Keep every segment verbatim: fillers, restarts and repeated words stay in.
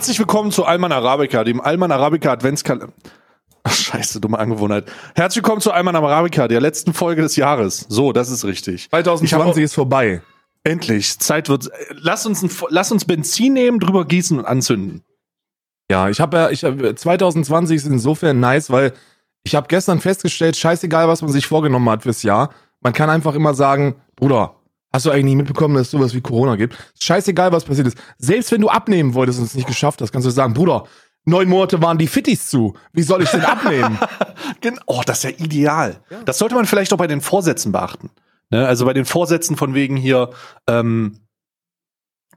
Herzlich willkommen zu Alman Arabica, dem Alman Arabica Adventskalender. Ach, scheiße, dumme Angewohnheit. Herzlich willkommen zu Alman Arabica, der letzten Folge des Jahres. So, das ist richtig. zwanzig zwanzig ist vorbei. Endlich. Zeit wird. Lass uns, ein, lass uns Benzin nehmen, drüber gießen und anzünden. Ja, ich habe ja, ich habe zwanzig zwanzig ist insofern nice, weil ich habe gestern festgestellt, scheißegal, was man sich vorgenommen hat fürs Jahr, man kann einfach immer sagen, Bruder, hast du eigentlich nicht mitbekommen, dass es sowas wie Corona gibt? Scheißegal, was passiert ist. Selbst wenn du abnehmen wolltest und es nicht geschafft hast, kannst du sagen, Bruder, neun Monate waren die Fittis zu. Wie soll ich denn abnehmen? Genau. Oh, das ist ja ideal. Ja. Das sollte man vielleicht auch bei den Vorsätzen beachten. Ne? Also bei den Vorsätzen von wegen hier, ähm,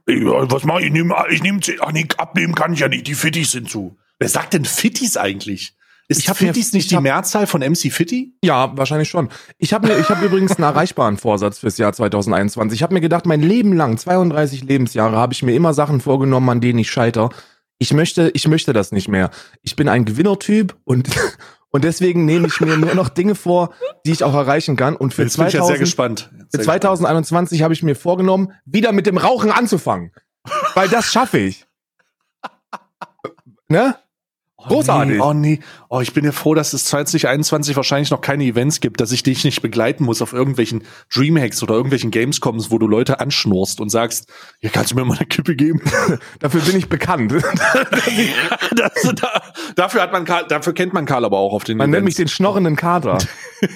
ja, was mach ich? Ich nehme, ich nehm, ach nee, abnehmen kann ich ja nicht, die Fittis sind zu. Wer sagt denn Fittis eigentlich? Ist ich hab Fittis ja, nicht ich hab, die Mehrzahl von M C Fitti? Ja, wahrscheinlich schon. Ich habe mir, ich habe übrigens einen erreichbaren Vorsatz fürs Jahr zwanzig einundzwanzig. Ich habe mir gedacht, mein Leben lang, zweiunddreißig Lebensjahre, habe ich mir immer Sachen vorgenommen, an denen ich scheitere. Ich möchte, ich möchte das nicht mehr. Ich bin ein Gewinnertyp und und deswegen nehme ich mir nur noch Dinge vor, die ich auch erreichen kann. Und für, zweitausend, ja sehr gespannt. Sehr für zwanzig einundzwanzig habe ich mir vorgenommen, wieder mit dem Rauchen anzufangen, weil das schaffe ich. Ne? Großartig. Oh nee, oh nee, oh, ich bin ja froh, dass es zwanzig einundzwanzig wahrscheinlich noch keine Events gibt, dass ich dich nicht begleiten muss auf irgendwelchen Dreamhacks oder irgendwelchen Gamescoms, wo du Leute anschnurst und sagst, hier kannst du mir mal eine Kippe geben. Dafür bin ich bekannt. das, da, dafür hat man Karl, dafür kennt man Karl aber auch auf den Man Events. Nennt mich den schnorrenden Kater.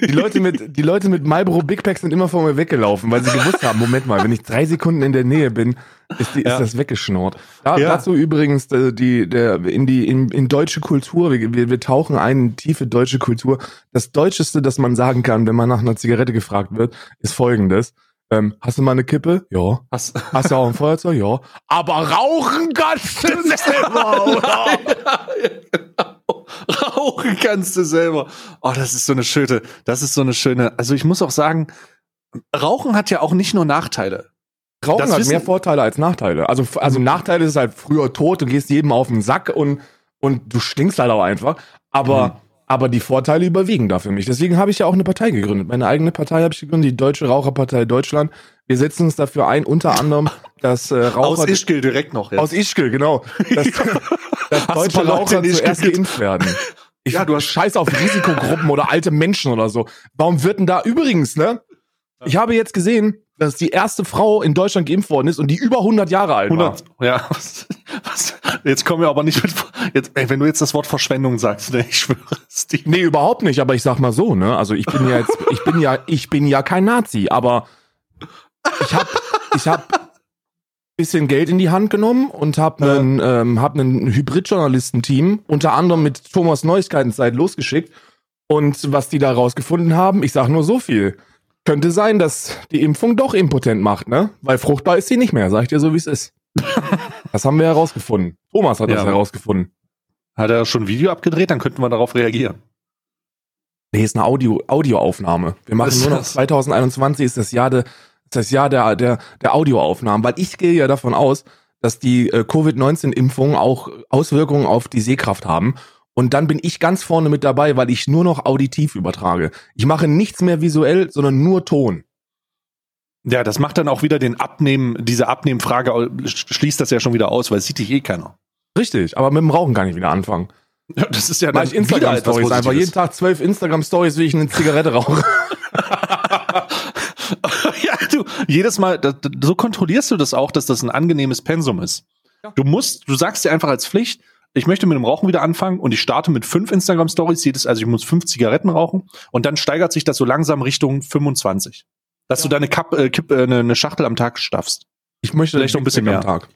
Die Leute mit, die Leute mit Marlboro Big Packs sind immer vor mir weggelaufen, weil sie gewusst haben, Moment mal, wenn ich drei Sekunden in der Nähe bin, Ist, die, ja. ist das weggeschnurrt. Da, ja. Dazu übrigens äh, die, der, in die in, in deutsche Kultur, wir, wir, wir tauchen ein in tiefe deutsche Kultur. Das Deutscheste, das man sagen kann, wenn man nach einer Zigarette gefragt wird, ist folgendes. Ähm, hast du mal eine Kippe? Ja. Hast, hast du auch ein Feuerzeug? Ja. Aber rauchen kannst du selber, oder? Ja, genau. Rauchen kannst du selber. Oh, das ist so eine schöne, das ist so eine schöne, also ich muss auch sagen, Rauchen hat ja auch nicht nur Nachteile. Rauchen das hat mehr Vorteile als Nachteile. Also, also Nachteile ist halt früher tot, du gehst jedem auf den Sack und, und du stinkst halt auch einfach. Aber, mhm. aber die Vorteile überwiegen da für mich. Deswegen habe ich ja auch eine Partei gegründet. Meine eigene Partei habe ich gegründet, die Deutsche Raucherpartei Deutschland. Wir setzen uns dafür ein, unter anderem, dass äh, Raucher... Aus Ischgl direkt noch jetzt. Aus Ischgl, genau. Dass, dass deutsche Raucher zuerst geimpft werden. Ich, ja, du hast Scheiß auf Risikogruppen oder alte Menschen oder so. Warum wird denn da übrigens, ne? Ich habe jetzt gesehen, dass die erste Frau in Deutschland geimpft worden ist und die über hundert Jahre alt hundert, war. Ja, was, was, jetzt kommen wir aber nicht mit, jetzt, ey, wenn du jetzt das Wort Verschwendung sagst, ne, ich schwöre es dir. Nee, überhaupt nicht, aber ich sag mal so, ne, also ich bin ja jetzt, ich bin ja, ich bin ja kein Nazi, aber ich hab, ich hab bisschen Geld in die Hand genommen und hab einen, ja. ähm, hab einen Hybrid-Journalisten-Team, unter anderem mit Thomas Neuigkeitenzeit losgeschickt und was die da rausgefunden haben, ich sag nur so viel. Könnte sein, dass die Impfung doch impotent macht, ne? Weil fruchtbar ist sie nicht mehr, sag ich dir so, wie es ist. Das haben wir herausgefunden. Thomas hat ja. das herausgefunden. Hat er schon ein Video abgedreht? Dann könnten wir darauf reagieren. Nee, ist eine Audio, Audioaufnahme. Wir machen ist nur noch das? zwanzig einundzwanzig ist das Jahr, de, das Jahr der, der, der Audioaufnahmen. Weil ich gehe ja davon aus, dass die äh, Covid neunzehn Impfungen auch Auswirkungen auf die Sehkraft haben. Und dann bin ich ganz vorne mit dabei, weil ich nur noch auditiv übertrage. Ich mache nichts mehr visuell, sondern nur Ton. Ja, das macht dann auch wieder den Abnehmen, diese Abnehmfrage schließt das ja schon wieder aus, weil es sieht dich eh keiner. Richtig, aber mit dem Rauchen kann ich wieder anfangen. Ja, das ist ja dann Instagram-Stories einfach. Jeden Tag zwölf Instagram-Stories, wie ich eine Zigarette rauche. Ja, du, jedes Mal, das, so kontrollierst du das auch, dass das ein angenehmes Pensum ist. Ja. Du musst, du sagst dir einfach als Pflicht, ich möchte mit dem Rauchen wieder anfangen und ich starte mit fünf Instagram-Stories, jedes, also ich muss fünf Zigaretten rauchen und dann steigert sich das so langsam Richtung fünfundzwanzig. Dass ja. du deine Kap, äh, Kipp, äh, eine Schachtel am Tag staffst. Ich möchte vielleicht noch ein bisschen mehr am Tag.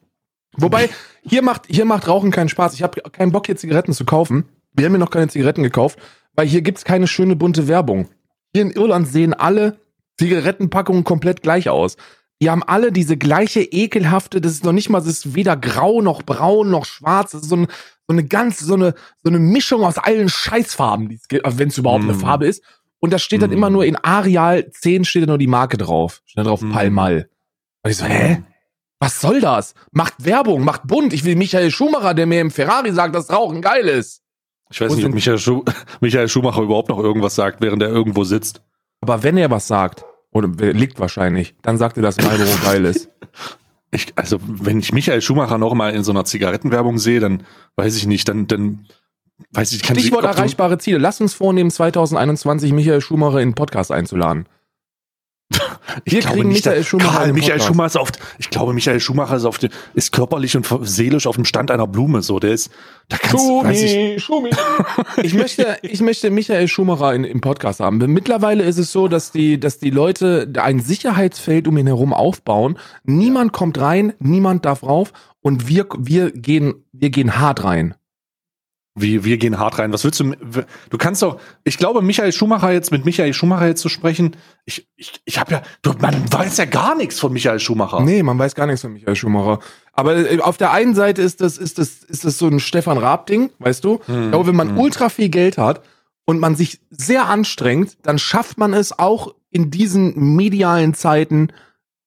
Wobei, hier macht, hier macht Rauchen keinen Spaß. Ich habe keinen Bock, hier Zigaretten zu kaufen. Wir haben mir noch keine Zigaretten gekauft, weil hier gibt's keine schöne bunte Werbung. Hier in Irland sehen alle Zigarettenpackungen komplett gleich aus. Die haben alle diese gleiche ekelhafte, das ist noch nicht mal, das ist weder grau noch braun noch schwarz, das ist so, ein, so eine ganz, so eine, so eine Mischung aus allen Scheißfarben, die es gibt, wenn es überhaupt mm. eine Farbe ist. Und da steht mm. dann immer nur in Areal zehn steht dann nur die Marke drauf. Steht drauf mm. Pall Mall. Und ich so, hä? Was soll das? Macht Werbung, macht bunt. Ich will Michael Schumacher, der mir im Ferrari sagt, dass Rauchen geil ist. Ich weiß Und nicht, ob Michael, Schu- Michael Schumacher überhaupt noch irgendwas sagt, während er irgendwo sitzt. Aber wenn er was sagt, oder liegt wahrscheinlich. Dann sagt ihr, dass Marlboro geil ist. Ich, also wenn ich Michael Schumacher noch mal in so einer Zigarettenwerbung sehe, dann weiß ich nicht, dann, dann weiß ich, kann ich. Stichwort erreichbare Ziele. Lass uns vornehmen, zwanzig einundzwanzig Michael Schumacher in den Podcast einzuladen. Ich Wir glaube nicht, Michael Schumacher, Karl, Michael Schumacher ist oft, ich glaube, Michael Schumacher ist, auf den, ist körperlich und seelisch auf dem Stand einer Blume. So, der ist, da kannst du. Ich, ich, möchte, ich möchte Michael Schumacher in, im Podcast haben. Mittlerweile ist es so, dass die, dass die Leute ein Sicherheitsfeld um ihn herum aufbauen. Niemand kommt rein, niemand darf rauf und wir, wir, gehen, wir gehen hart rein. Wir, wir gehen hart rein. Was willst du? Du kannst doch, ich glaube, Michael Schumacher jetzt, mit Michael Schumacher jetzt zu sprechen, ich, ich, ich hab ja, du, man weiß ja gar nichts von Michael Schumacher. Nee, man weiß gar nichts von Michael Schumacher. Aber auf der einen Seite ist das, ist das, ist das so ein Stefan Raab-Ding, weißt du? Hm, ich glaube, wenn man hm. ultra viel Geld hat und man sich sehr anstrengt, dann schafft man es auch in diesen medialen Zeiten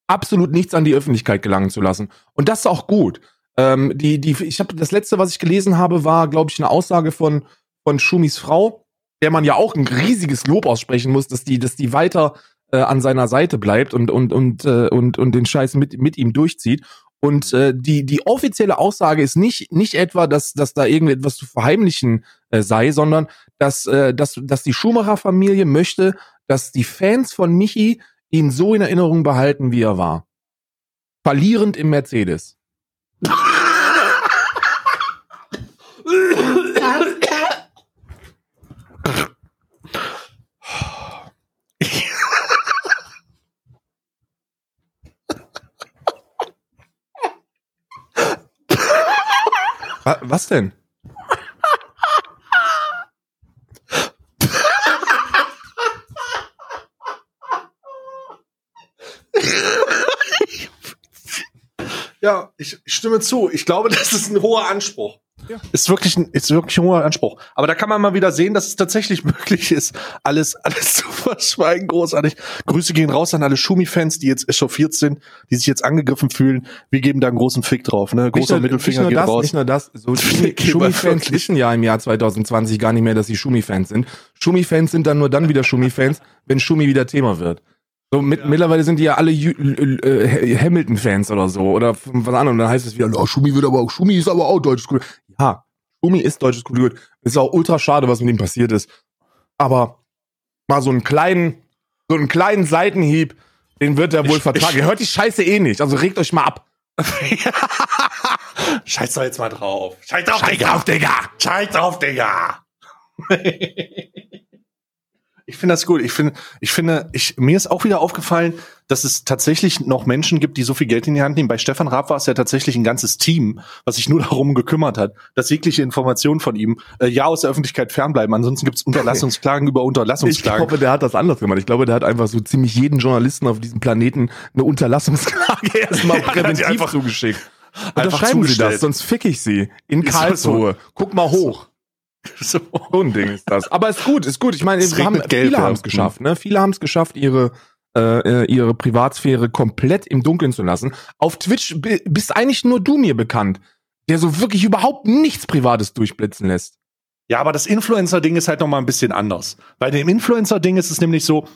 absolut nichts an die Öffentlichkeit gelangen zu lassen. Und das ist auch gut. Ähm, die, die, ich habe das letzte, was ich gelesen habe, war, glaube ich, eine Aussage von, von Schumis Frau, der man ja auch ein riesiges Lob aussprechen muss, dass die, dass die weiter äh, an seiner Seite bleibt und, und, und, äh, und, und den Scheiß mit, mit ihm durchzieht. Und äh, die, die offizielle Aussage ist nicht, nicht etwa, dass, dass da irgendetwas zu verheimlichen äh, sei, sondern dass, äh, dass, dass die Schumacher-Familie möchte, dass die Fans von Michi ihn so in Erinnerung behalten, wie er war. Verlierend im Mercedes. Was denn? Ja, ich stimme zu. Ich glaube, das ist ein hoher Anspruch. Ja. Ist wirklich ein, ist wirklich ein hoher Anspruch. Aber da kann man mal wieder sehen, dass es tatsächlich möglich ist, alles, alles zu verschweigen. Großartig. Grüße gehen raus an alle Schumi-Fans, die jetzt echauffiert sind, die sich jetzt angegriffen fühlen. Wir geben da einen großen Fick drauf, ne? Großer Mittelfinger geht raus. Nicht nur das, so Schumi-Fans wissen ja im Jahr zwanzig zwanzig gar nicht mehr, dass sie Schumi-Fans sind. Schumi-Fans sind dann nur dann wieder Schumi-Fans, wenn Schumi wieder Thema wird. So, mit, ja. Mittlerweile sind die ja alle äh, Hamilton-Fans oder so. Oder was anderem. Dann heißt es wieder, oh, Schumi wird aber auch, Schumi ist aber auch deutsches Kultur. Ja, Schumi ist deutsches Kultur. Ist auch ultra schade, was mit ihm passiert ist. Aber mal so einen kleinen, so einen kleinen Seitenhieb, den wird er wohl ich, vertragen. Ihr hört die Scheiße eh nicht. Also regt euch mal ab. Scheiß doch jetzt mal drauf. Scheiß drauf, Scheiß Digga. Auf, Digga. Scheiß drauf, Digga. Ich finde das gut. Ich finde, ich finde, ich, mir ist auch wieder aufgefallen, dass es tatsächlich noch Menschen gibt, die so viel Geld in die Hand nehmen. Bei Stefan Raab war es ja tatsächlich ein ganzes Team, was sich nur darum gekümmert hat, dass jegliche Informationen von ihm äh, ja aus der Öffentlichkeit fernbleiben. Ansonsten gibt es Unterlassungsklagen über Unterlassungsklagen. Ich glaube, der hat das anders gemacht. Ich glaube, der hat einfach so ziemlich jeden Journalisten auf diesem Planeten eine Unterlassungsklage erstmal ja, präventiv einfach zugeschickt. Unterschreiben Sie das, sonst fick ich Sie in Karlsruhe. So. Guck mal hoch. So. so ein Ding ist das. Aber ist gut, ist gut. Ich meine, haben, viele haben es geschafft. Ne? Viele haben es geschafft, ihre, äh, ihre Privatsphäre komplett im Dunkeln zu lassen. Auf Twitch bist eigentlich nur du mir bekannt, der so wirklich überhaupt nichts Privates durchblitzen lässt. Ja, aber das Influencer-Ding ist halt nochmal ein bisschen anders. Bei dem Influencer-Ding ist es nämlich so,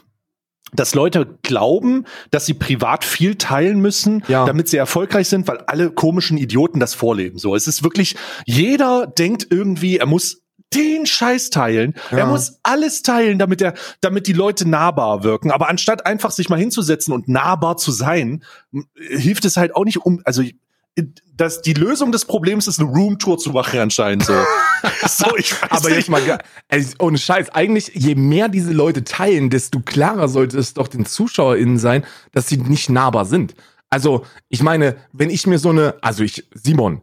dass Leute glauben, dass sie privat viel teilen müssen, ja. damit sie erfolgreich sind, weil alle komischen Idioten das vorleben. So, es ist wirklich, jeder denkt irgendwie, er muss den Scheiß teilen. Ja. Er muss alles teilen, damit er, damit die Leute nahbar wirken. Aber anstatt einfach sich mal hinzusetzen und nahbar zu sein, hilft es halt auch nicht um, also, das, die Lösung des Problems ist, eine Roomtour zu machen, anscheinend so. so ich weiß Aber nicht. Jetzt mal, ey, ohne Scheiß, eigentlich, je mehr diese Leute teilen, desto klarer sollte es doch den ZuschauerInnen sein, dass sie nicht nahbar sind. Also, ich meine, wenn ich mir so eine, also ich, Simon,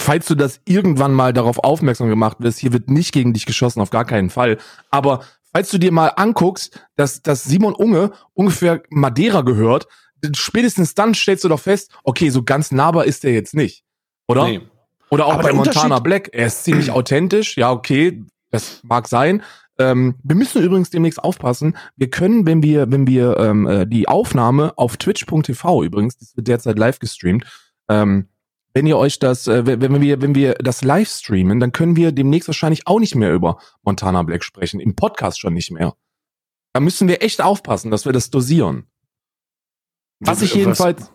falls du das irgendwann mal darauf aufmerksam gemacht wirst, hier wird nicht gegen dich geschossen, auf gar keinen Fall. Aber falls du dir mal anguckst, dass, dass Simon Unge ungefähr Madeira gehört, spätestens dann stellst du doch fest, okay, so ganz nahbar ist der jetzt nicht. Oder? Nee. Oder auch aber bei Montana Black. Er ist ziemlich authentisch. Ja, okay, das mag sein. Ähm, wir müssen übrigens demnächst aufpassen. Wir können, wenn wir, wenn wir ähm, die Aufnahme auf twitch punkt t v übrigens, das wird derzeit live gestreamt, ähm, wenn ihr euch das, äh, wenn wir, wenn wir das live streamen, dann können wir demnächst wahrscheinlich auch nicht mehr über Montana Black sprechen. Im Podcast schon nicht mehr. Da müssen wir echt aufpassen, dass wir das dosieren. Was ich jedenfalls,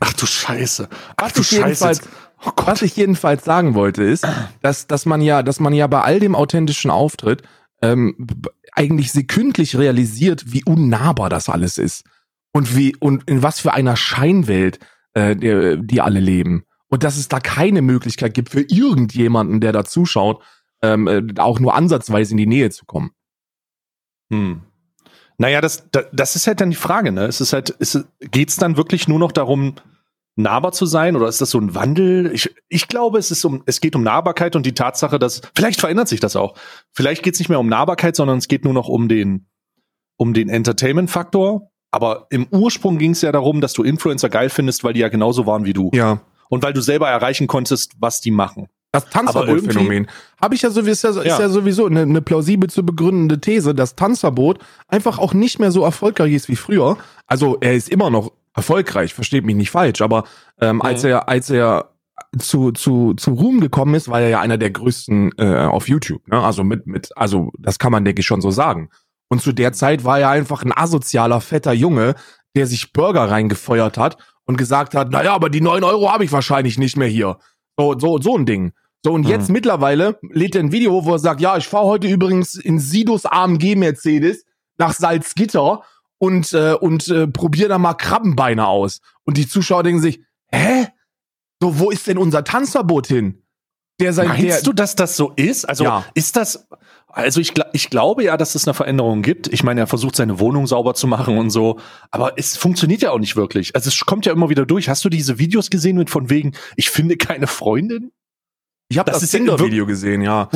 Ach du Scheiße. Ach du Scheiße. Oh Gott. Was ich jedenfalls sagen wollte ist, dass, dass man ja, dass man ja bei all dem authentischen Auftritt ähm, eigentlich sekündlich realisiert, wie unnahbar das alles ist. Und wie, und in was für einer Scheinwelt äh, die, die alle leben. Und dass es da keine Möglichkeit gibt für irgendjemanden, der da zuschaut, ähm, auch nur ansatzweise in die Nähe zu kommen. Hm. Naja, das, das, das ist halt dann die Frage, ne? Es ist halt, ist, geht's dann wirklich nur noch darum, nahbar zu sein, oder ist das so ein Wandel? Ich, ich glaube, es ist um, es geht um Nahbarkeit und die Tatsache, dass, vielleicht verändert sich das auch. Vielleicht geht's nicht mehr um Nahbarkeit, sondern es geht nur noch um den, um den Entertainment-Faktor. Aber im Ursprung ging's ja darum, dass du Influencer geil findest, weil die ja genauso waren wie du. Ja. Und weil du selber erreichen konntest, was die machen. Das Tanzverbot-Phänomen. Habe ich ja sowieso, ist ja, ja. Ist ja sowieso eine, eine plausibel zu begründende These, dass Tanzverbot einfach auch nicht mehr so erfolgreich ist wie früher. Also er ist immer noch erfolgreich, versteht mich nicht falsch, aber ähm, mhm. als er, als er zu, zu, zu Ruhm gekommen ist, war er ja einer der größten äh, auf YouTube. Ne? Also mit, mit, also das kann man, denke ich, schon so sagen. Und zu der Zeit war er einfach ein asozialer, fetter Junge, der sich Burger reingefeuert hat und gesagt hat, naja, aber die neun Euro habe ich wahrscheinlich nicht mehr hier. So, so, so ein Ding. So, und jetzt mhm. mittlerweile lädt er ein Video hoch, wo er sagt, ja, ich fahre heute übrigens in Sidos A M G-Mercedes nach Salzgitter und, äh, und äh, probiere da mal Krabbenbeine aus. Und die Zuschauer denken sich, hä? So, wo ist denn unser Tanzverbot hin? Der sein, Meinst der, du, dass das so ist? Also ja. ist das... Also ich, ich glaube ja, dass es eine Veränderung gibt. Ich meine, er versucht, seine Wohnung sauber zu machen und so. Aber es funktioniert ja auch nicht wirklich. Also es kommt ja immer wieder durch. Hast du diese Videos gesehen mit von wegen, ich finde keine Freundin? Ich habe das, das Tinder-Video gesehen, ja.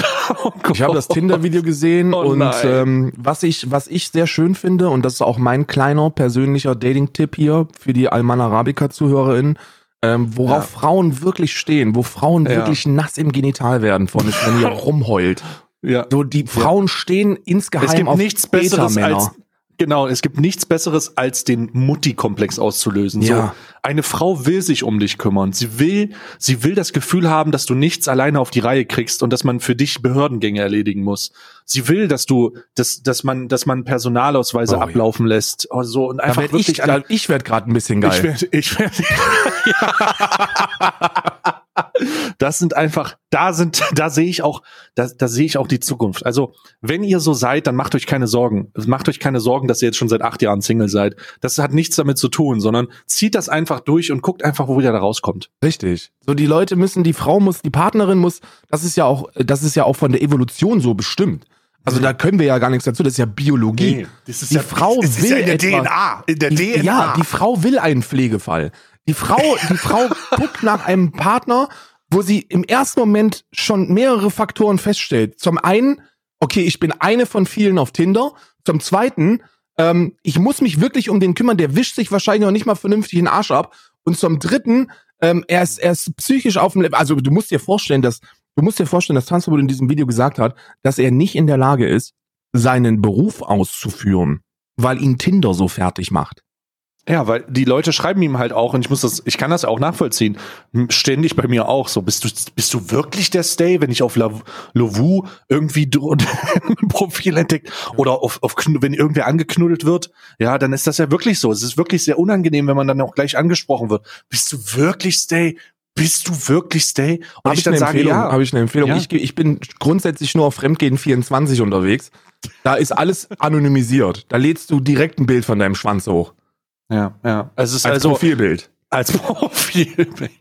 Oh Gott. Ich habe das Tinder-Video gesehen oh und ähm, was ich was ich sehr schön finde, und das ist auch mein kleiner persönlicher Dating-Tipp hier für die Alman Arabica-ZuhörerInnen, ähm, worauf ja. Frauen wirklich stehen, wo Frauen ja. wirklich nass im Genital werden von, wenn ihr rumheult. Ja. So, die Frauen ja. stehen insgeheim es gibt auf nichts Besseres als, genau, es gibt nichts Besseres als den Mutti-Komplex auszulösen. Ja. So, eine Frau will sich um dich kümmern. Sie will, sie will das Gefühl haben, dass du nichts alleine auf die Reihe kriegst und dass man für dich Behördengänge erledigen muss. Sie will, dass du, dass, dass man, dass man Personalausweise oh, ablaufen ja. lässt. Oh, so, und einfach wirklich. Ich, an, ich werd gerade ein bisschen geil. Ich werd, ich werd, ja. Das sind einfach, da sind, da sehe ich auch, da, da sehe ich auch die Zukunft. Also, wenn ihr so seid, dann macht euch keine Sorgen. Macht euch keine Sorgen, dass ihr jetzt schon seit acht Jahren Single seid. Das hat nichts damit zu tun, sondern zieht das einfach durch und guckt einfach, wo ihr da rauskommt. Richtig. So, die Leute müssen, die Frau muss, die Partnerin muss, das ist ja auch, das ist ja auch von der Evolution so bestimmt. Also, da können wir ja gar nichts dazu, das ist ja Biologie. Nee, das ist die ja, Frau das will ist ja in der etwas, D N A. In der die, D N A. Ja, die Frau will einen Pflegefall. Die Frau, die Frau guckt nach einem Partner, wo sie im ersten Moment schon mehrere Faktoren feststellt. Zum einen, okay, ich bin eine von vielen auf Tinder. Zum zweiten, ähm, ich muss mich wirklich um den kümmern, der wischt sich wahrscheinlich noch nicht mal vernünftig den Arsch ab. Und zum dritten, ähm, er ist, er ist psychisch auf dem Level. Also du musst dir vorstellen, dass, du musst dir vorstellen, dass Tanzverbot in diesem Video gesagt hat, dass er nicht in der Lage ist, seinen Beruf auszuführen, weil ihn Tinder so fertig macht. Ja, weil die Leute schreiben ihm halt auch, und ich muss das, ich kann das auch nachvollziehen, ständig bei mir auch so, bist du bist du wirklich der Stay, wenn ich auf Lovoo irgendwie ein Profil entdeckt oder auf, auf wenn irgendwer angeknuddelt wird, ja, dann ist das ja wirklich so. Es ist wirklich sehr unangenehm, wenn man dann auch gleich angesprochen wird. Bist du wirklich Stay? Bist du wirklich Stay? Und hab ich, ich dann eine sage, ja. Habe ich eine Empfehlung? Ja. Ich, ich bin grundsätzlich nur auf Fremdgehen vierundzwanzig unterwegs. Da ist alles anonymisiert. Da lädst du direkt ein Bild von deinem Schwanz hoch. Ja, ja. Also es ist als also, Profilbild. Als Profilbild.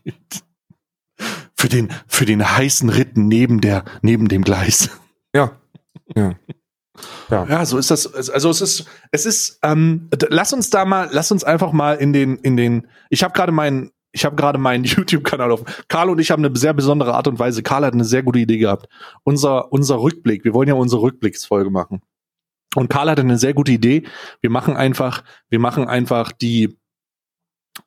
Für den, für den heißen Ritten neben der, neben dem Gleis. Ja. Ja. Ja, ja so ist das. Also es ist, es ist, ähm, lass uns da mal, lass uns einfach mal in den, in den, ich habe gerade meinen, ich habe gerade meinen YouTube-Kanal offen. Carlo und ich haben eine sehr besondere Art und Weise. Carlo hat eine sehr gute Idee gehabt. Unser, unser Rückblick. Wir wollen ja unsere Rückblicksfolge machen. Und Karl hatte eine sehr gute Idee. Wir machen einfach, wir machen einfach die,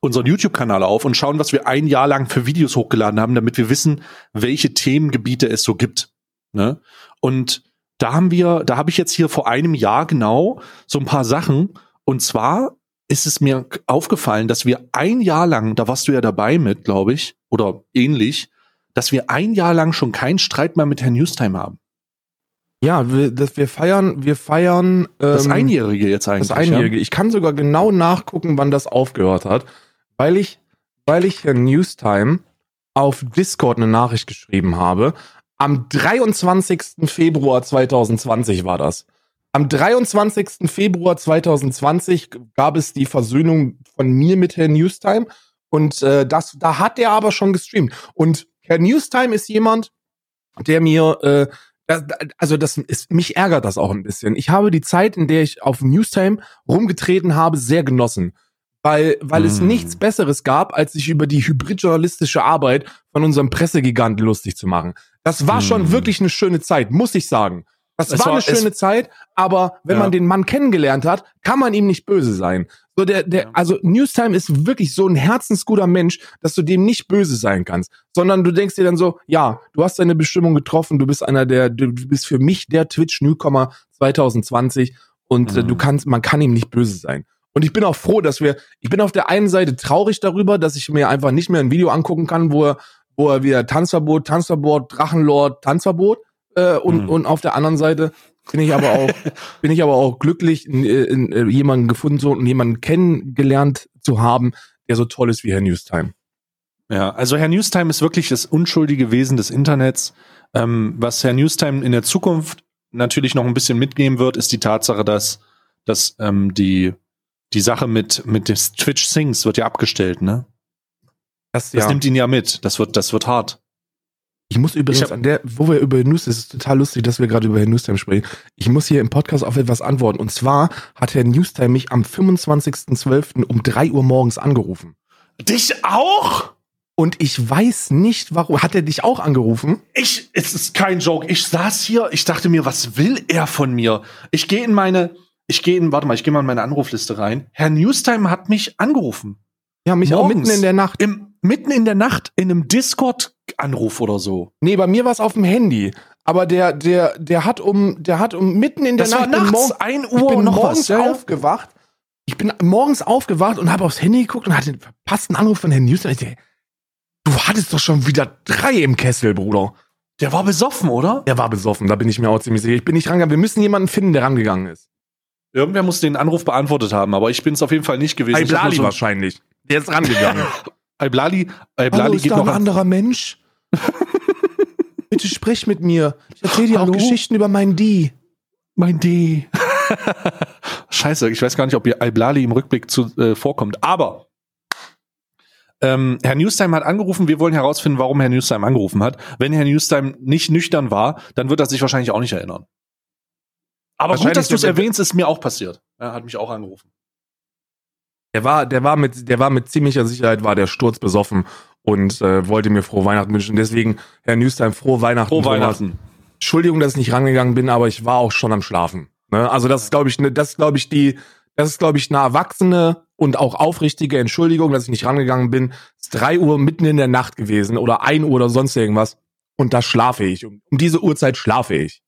unseren YouTube-Kanal auf und schauen, was wir ein Jahr lang für Videos hochgeladen haben, damit wir wissen, welche Themengebiete es so gibt. Ne? Und da haben wir, da habe ich jetzt hier vor einem Jahr genau so ein paar Sachen. Und zwar ist es mir aufgefallen, dass wir ein Jahr lang, da warst du ja dabei mit, glaube ich, oder ähnlich, dass wir ein Jahr lang schon keinen Streit mehr mit Herrn Newstime haben. Ja, wir, das, wir feiern, wir feiern, ähm, das Einjährige jetzt eigentlich. Das Einjährige. Ja? Ich kann sogar genau nachgucken, wann das aufgehört hat, weil ich weil ich Herrn Newstime auf Discord eine Nachricht geschrieben habe. Am dreiundzwanzigsten Februar zweitausendzwanzig war das. Am dreiundzwanzigsten Februar zweitausendzwanzig gab es die Versöhnung von mir mit Herrn Newstime. Und äh, das, da hat er aber schon gestreamt. Und Herr Newstime ist jemand, der mir... Äh, Also das ist, mich ärgert das auch ein bisschen. Ich habe die Zeit, in der ich auf Newstime rumgetreten habe, sehr genossen, weil, weil mm. es nichts Besseres gab, als sich über die hybrid-journalistische Arbeit von unserem Pressegiganten lustig zu machen. Das war mm. schon wirklich eine schöne Zeit, muss ich sagen. Das war, war eine schöne Zeit, aber wenn ja. man den Mann kennengelernt hat, kann man ihm nicht böse sein. So der, der, also Newstime ist wirklich so ein herzensguter Mensch, dass du dem nicht böse sein kannst, sondern du denkst dir dann so, ja, du hast deine Bestimmung getroffen, du bist einer der, du bist für mich der Twitch-Newcomer zwanzig zwanzig und mhm. äh, du kannst, man kann ihm nicht böse sein. Und ich bin auch froh, dass wir, ich bin auf der einen Seite traurig darüber, dass ich mir einfach nicht mehr ein Video angucken kann, wo er, wo er wieder Tanzverbot, Tanzverbot, Drachenlord, Tanzverbot. Äh, und, mhm. und auf der anderen Seite bin ich aber auch, bin ich aber auch glücklich, n, n, n, jemanden gefunden zu und jemanden kennengelernt zu haben, der so toll ist wie Herr Newstime. Ja, also Herr Newstime ist wirklich das unschuldige Wesen des Internets. Ähm, was Herr Newstime in der Zukunft natürlich noch ein bisschen mitnehmen wird, ist die Tatsache, dass, dass ähm, die, die Sache mit, mit des Twitch Things wird ja abgestellt, ne? Das, das ja. nimmt ihn ja mit. Das wird, das wird hart. Ich muss übrigens, ich hab, an der, wo wir über News, es ist total lustig, dass wir gerade über Herrn Newstime sprechen. Ich muss hier im Podcast auf etwas antworten. Und zwar hat Herr Newstime mich am fünfundzwanzigsten zwölften um drei Uhr morgens angerufen. Dich auch? Und ich weiß nicht, warum. Hat er dich auch angerufen? Ich, es ist kein Joke. Ich saß hier, ich dachte mir, was will er von mir? Ich gehe in meine, ich gehe in, warte mal, ich gehe mal in meine Anrufliste rein. Herr Newstime hat mich angerufen. Ja, mich morgens, auch mitten in der Nacht. Im, mitten in der Nacht in einem Discord Anruf oder so. Nee, bei mir war es auf dem Handy. Aber der, der, der hat um, der hat um mitten in der das Nacht. Das war nachts, ein Uhr ich bin noch morgens was, ja? aufgewacht. Ich bin morgens aufgewacht und habe aufs Handy geguckt und hatte einen verpassten Anruf von Herrn Newstime. Du hattest doch schon wieder drei im Kessel, Bruder. Der war besoffen, oder? Der war besoffen, da bin ich mir auch ziemlich sicher. Ich bin nicht rangegangen. Wir müssen jemanden finden, der rangegangen ist. Irgendwer muss den Anruf beantwortet haben, aber ich bin es auf jeden Fall nicht gewesen. Alblali so wahrscheinlich. Der ist rangegangen. Alblali, Alblali Hallo, ist geht da noch ein anderer Mensch? Bitte sprich mit mir. Ich erzähle dir Hallo? auch Geschichten über mein D. Mein D. Scheiße, ich weiß gar nicht, ob ihr Alblali im Rückblick zu, äh, vorkommt. Aber ähm, Herr Newstime hat angerufen. Wir wollen herausfinden, warum Herr Newstime angerufen hat. Wenn Herr Newstime nicht nüchtern war, dann wird er sich wahrscheinlich auch nicht erinnern. Aber gut, dass du es erwähnst, ist mir auch passiert. Er hat mich auch angerufen. Der war, der war mit, der war mit ziemlicher Sicherheit war der Sturz besoffen und äh, wollte mir frohe Weihnachten wünschen. Deswegen, Herr Newstime, frohe Weihnachten. Frohe Weihnachten. Entschuldigung, dass ich nicht rangegangen bin, aber ich war auch schon am Schlafen. Ne? Also das ist, glaube ich, ne, das glaube ich die, das ist, glaube ich, eine erwachsene und auch aufrichtige Entschuldigung, dass ich nicht rangegangen bin. Es ist drei Uhr mitten in der Nacht gewesen oder ein Uhr oder sonst irgendwas. Und da schlafe ich. Um diese Uhrzeit schlafe ich.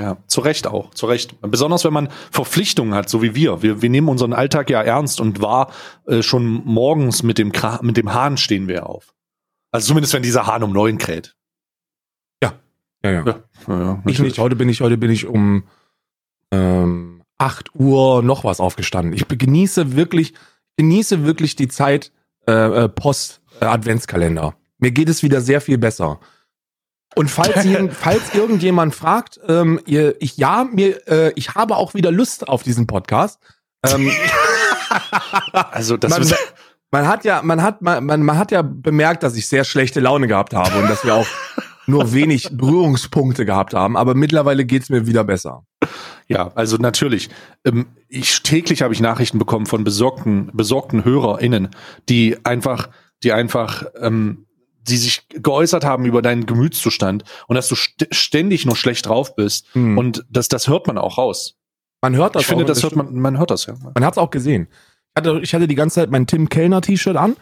Ja, zu Recht auch, zu Recht. Besonders wenn man Verpflichtungen hat, so wie wir. Wir, wir nehmen unseren Alltag ja ernst und war äh, schon morgens mit dem Kra- mit dem Hahn stehen wir auf. Also zumindest wenn dieser Hahn um neun kräht. Ja, ja, ja. ja. ja, ja ich nicht. Heute bin ich heute bin ich um ähm, acht Uhr noch was aufgestanden. Ich genieße wirklich genieße wirklich die Zeit äh, Post äh, Adventskalender. Mir geht es wieder sehr viel besser. Und falls, jeden, falls irgendjemand fragt, ähm, ihr, ich ja, mir, äh, ich habe auch wieder Lust auf diesen Podcast. Ähm, also das man, man hat ja, man hat, man, man, man hat ja bemerkt, dass ich sehr schlechte Laune gehabt habe und dass wir auch nur wenig Berührungspunkte gehabt haben. Aber mittlerweile geht's mir wieder besser. Ja, also natürlich. Ähm, ich täglich habe ich Nachrichten bekommen von besorgten, besorgten HörerInnen, die einfach, die einfach ähm, die sich geäußert haben über deinen Gemütszustand und dass du st- ständig nur schlecht drauf bist. Hm. Und das, das hört man auch raus. Man hört das. Ich finde, das hört man, man hört das, ja. Man hat es auch gesehen. Ich hatte, ich hatte die ganze Zeit mein Tim Kellner-T-Shirt an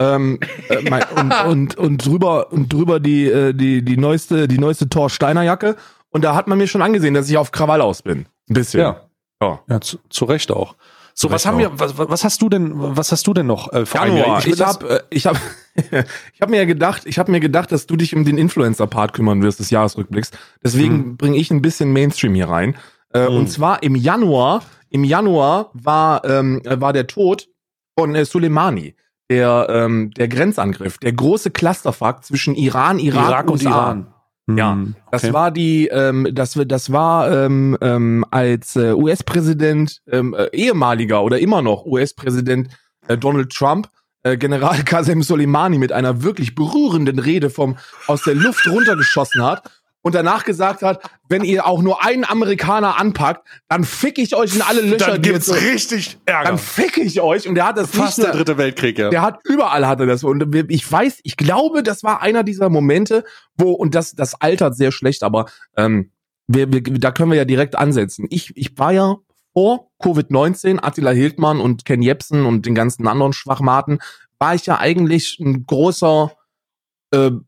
ähm, äh, mein, und, und, und drüber, und drüber die, äh, die, die neueste, die neueste Thor Steiner-Jacke. Und da hat man mir schon angesehen, dass ich auf Krawall aus bin. Ein bisschen. Ja, ja. ja zu, zu Recht auch. So, was haben wir, was, was hast du denn, was hast du denn noch äh, vor Januar? Ich habe ich hab, ich hab mir ja gedacht, ich habe mir gedacht, dass du dich um den Influencer-Part kümmern wirst des Jahresrückblicks. Deswegen hm. bringe ich ein bisschen Mainstream hier rein. Äh, hm. Und zwar im Januar, im Januar war, ähm, war der Tod von äh, Soleimani. der, ähm, der Grenzangriff, der große Clusterfuck zwischen Iran, Irak, Irak und, und Iran. Iran. Ja, okay. Das war die, ähm, das, das war ähm, ähm, als äh, U S-Präsident, ähm, äh, ehemaliger oder immer noch U S-Präsident äh, Donald Trump, äh, General Qasem Soleimani mit einer wirklich berührenden Rede vom aus der Luft runtergeschossen hat. Und danach gesagt hat, wenn ihr auch nur einen Amerikaner anpackt, dann fick ich euch in alle Löcher. Dann gibt's richtig Ärger. Dann fick ich euch. Und der hat das fast der dritte Weltkrieg, ja. Der hat überall hatte das. Und ich weiß, ich glaube, das war einer dieser Momente, wo, und das, das altert sehr schlecht, aber ähm, wir, wir, da können wir ja direkt ansetzen. Ich, ich war ja vor Covid neunzehn, Attila Hildmann und Ken Jebsen und den ganzen anderen Schwachmaten, war ich ja eigentlich ein großer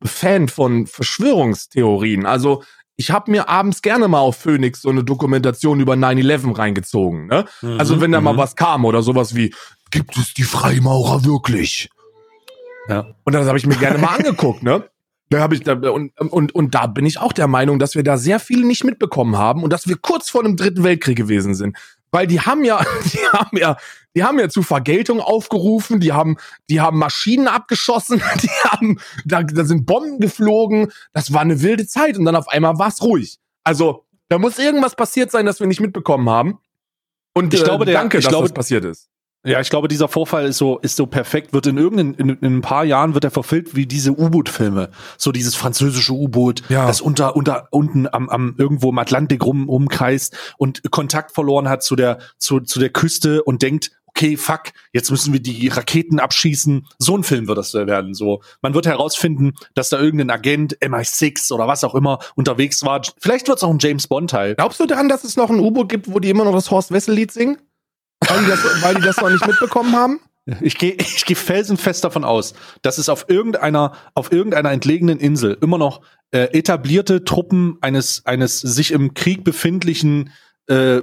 Fan von Verschwörungstheorien. Also ich habe mir abends gerne mal auf Phoenix so eine Dokumentation über nine eleven reingezogen. Ne? Mhm, also wenn da mal was kam oder sowas wie, gibt es die Freimaurer wirklich? Ja. Und das habe ich mir gerne mal angeguckt. Ne? Da hab ich, da, und, und, und da bin ich auch der Meinung, dass wir da sehr viel nicht mitbekommen haben und dass wir kurz vor dem Dritten Weltkrieg gewesen sind. Weil die haben ja, die haben ja, die haben ja zu Vergeltung aufgerufen, die haben, die haben Maschinen abgeschossen, die haben, da, da sind Bomben geflogen, das war eine wilde Zeit und dann auf einmal war es ruhig. Also, da muss irgendwas passiert sein, das wir nicht mitbekommen haben. Und ich äh, glaube, der, danke, ich dass glaube, das passiert ist. Ja, ich glaube, dieser Vorfall ist so, ist so perfekt, wird in irgendein, in, in ein paar Jahren wird er verfilmt wie diese U-Boot-Filme. So dieses französische U-Boot, ja. Das unter, unter, unten am, am, irgendwo im Atlantik rum, umkreist und Kontakt verloren hat zu der, zu, zu der Küste und denkt, okay, fuck, jetzt müssen wir die Raketen abschießen. So ein Film wird das werden, so. Man wird herausfinden, dass da irgendein Agent, M I sechs oder was auch immer, unterwegs war. Vielleicht wird's auch ein James-Bond-Teil. Glaubst du daran, dass es noch ein U-Boot gibt, wo die immer noch das Horst-Wessel-Lied singen? Weil die, das, weil die das noch nicht mitbekommen haben? Ich gehe ich geh felsenfest davon aus, dass es auf irgendeiner, auf irgendeiner entlegenen Insel immer noch äh, etablierte Truppen eines, eines sich im Krieg befindlichen äh,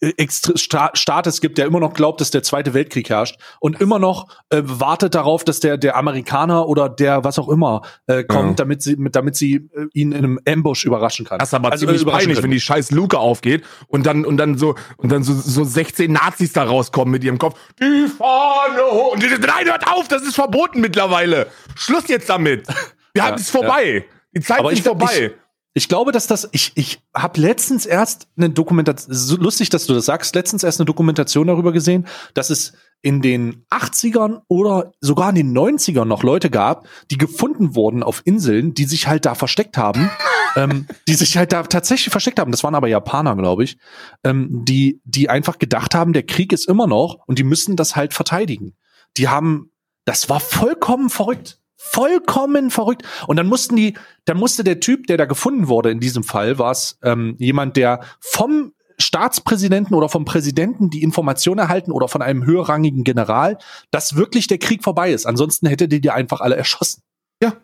Extra- Staates gibt, der immer noch glaubt, dass der Zweite Weltkrieg herrscht und immer noch äh, wartet darauf, dass der, der Amerikaner oder der was auch immer äh, kommt, ja. damit sie, mit, damit sie äh, ihn in einem Ambush überraschen kann. Das ist aber also ziemlich peinlich, können. Wenn die scheiß Luke aufgeht und dann, und dann so, und dann so, so sechzehn Nazis da rauskommen mit ihrem Kopf. Die Fahne hoch. Und die, nein, hört auf, das ist verboten mittlerweile. Schluss jetzt damit. Wir haben es vorbei. Ja. Die Zeit aber ist ich, vorbei. Ich, Ich glaube, dass das, ich, ich habe letztens erst eine Dokumentation, lustig, dass du das sagst, letztens erst eine Dokumentation darüber gesehen, dass es in den achtzigern oder sogar in den neunzigern noch Leute gab, die gefunden wurden auf Inseln, die sich halt da versteckt haben, ähm, die sich halt da tatsächlich versteckt haben, das waren aber Japaner, glaube ich, ähm, die, die einfach gedacht haben, der Krieg ist immer noch und die müssen das halt verteidigen. Die haben, das war vollkommen verrückt. Vollkommen verrückt. Und dann mussten die, dann musste der Typ, der da gefunden wurde, in diesem Fall war es ähm, jemand, der vom Staatspräsidenten oder vom Präsidenten die Information erhalten oder von einem höherrangigen General, dass wirklich der Krieg vorbei ist. Ansonsten hätte die die einfach alle erschossen. Ja.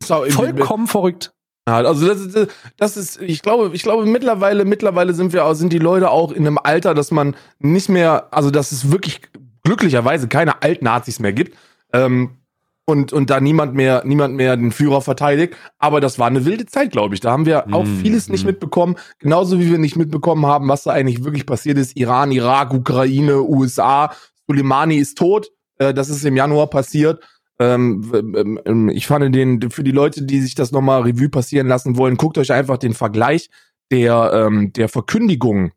Vollkommen verrückt. Also das ist, das ist, ich glaube, ich glaube mittlerweile, mittlerweile sind wir, sind die Leute auch in einem Alter, dass man nicht mehr, also dass es wirklich glücklicherweise keine Altnazis mehr gibt. Ähm, Und, und da niemand mehr, niemand mehr den Führer verteidigt. Aber das war eine wilde Zeit, glaube ich. Da haben wir auch vieles nicht mitbekommen. Genauso wie wir nicht mitbekommen haben, was da eigentlich wirklich passiert ist. Iran, Irak, Ukraine, U S A. Soleimani ist tot. Das ist im Januar passiert. Ich fand den, für die Leute, die sich das nochmal Revue passieren lassen wollen, guckt euch einfach den Vergleich der, der Verkündigung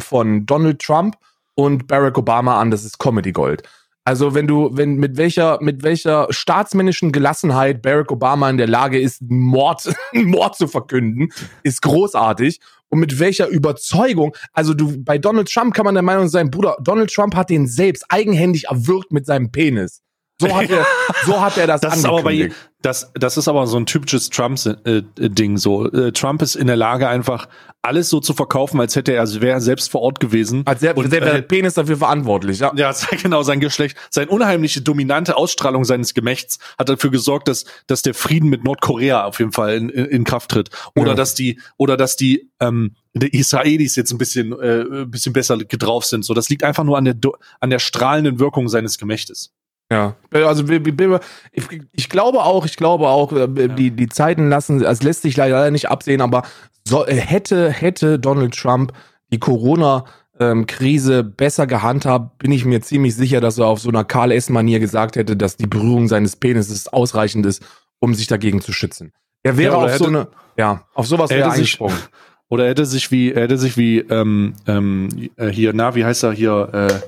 von Donald Trump und Barack Obama an. Das ist Comedy Gold. Also wenn du, wenn mit welcher, mit welcher staatsmännischen Gelassenheit Barack Obama in der Lage ist, einen Mord, einen Mord zu verkünden, ist großartig. Und mit welcher Überzeugung, also du, bei Donald Trump kann man der Meinung sein, Bruder, Donald Trump hat den selbst eigenhändig erwürgt mit seinem Penis. So hat er, so hat er das, das angekündigt. Ist aber bei, das, das ist aber so ein typisches Trump-Ding. Äh, so äh, Trump ist in der Lage, einfach alles so zu verkaufen, als hätte er, als wäre er selbst vor Ort gewesen. Als wäre der äh, Penis dafür verantwortlich, ja. Ja, genau, sein Geschlecht, seine unheimliche, dominante Ausstrahlung seines Gemächts hat dafür gesorgt, dass, dass der Frieden mit Nordkorea auf jeden Fall in, in Kraft tritt. Oder ja. dass die, oder dass die, ähm, die Israelis jetzt ein bisschen, äh, ein bisschen besser drauf sind. So, das liegt einfach nur an der, an der strahlenden Wirkung seines Gemächtes. Ja, also ich, ich glaube auch, ich glaube auch, die, die Zeiten lassen, es lässt sich leider nicht absehen, aber so, hätte, hätte Donald Trump die Corona, ähm, Krise besser gehandhabt, bin ich mir ziemlich sicher, dass er auf so einer Karl-S-Manier gesagt hätte, dass die Berührung seines Penises ausreichend ist, um sich dagegen zu schützen. Er wäre ja, auf hätte, so eine, ja, auf sowas wäre er eingesprungen. Sich, oder hätte sich wie, hätte sich wie, ähm, ähm, hier, na, wie heißt er hier, äh,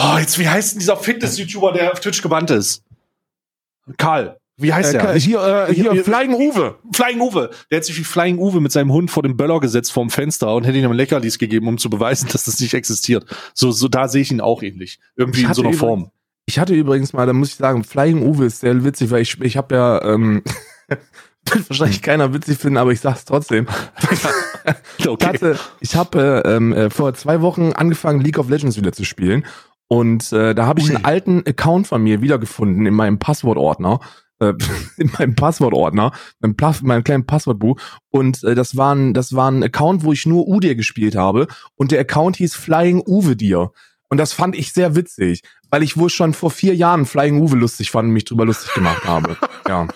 oh, jetzt, wie heißt denn dieser Fitness-YouTuber, der auf Twitch gebannt ist? Karl. Wie heißt äh, der? Hier, äh, hier, hier, Flying Uwe. Flying Uwe. Der hat sich wie Flying Uwe mit seinem Hund vor dem Böller gesetzt, vorm Fenster und hätte ihm Leckerlis gegeben, um zu beweisen, dass das nicht existiert. So, so, da sehe ich ihn auch ähnlich. Irgendwie in so einer übrigens, Form. Ich hatte übrigens mal, da muss ich sagen, Flying Uwe ist sehr witzig, weil ich, ich habe ja, ähm, wird wahrscheinlich keiner witzig finden, aber ich sag's trotzdem. Okay. Hatte, ich habe äh, äh, vor zwei Wochen angefangen, League of Legends wieder zu spielen. Und äh, da habe ich Ui. einen alten Account von mir wiedergefunden in meinem Passwortordner. in meinem Passwortordner, meinem, meinem kleinen Passwortbuch. Und äh, das war ein, das war ein Account, wo ich nur Udir gespielt habe. Und der Account hieß Flying Uwe Dir. Und das fand ich sehr witzig, weil ich wohl schon vor vier Jahren Flying Uwe lustig fand und mich drüber lustig gemacht habe. Ja.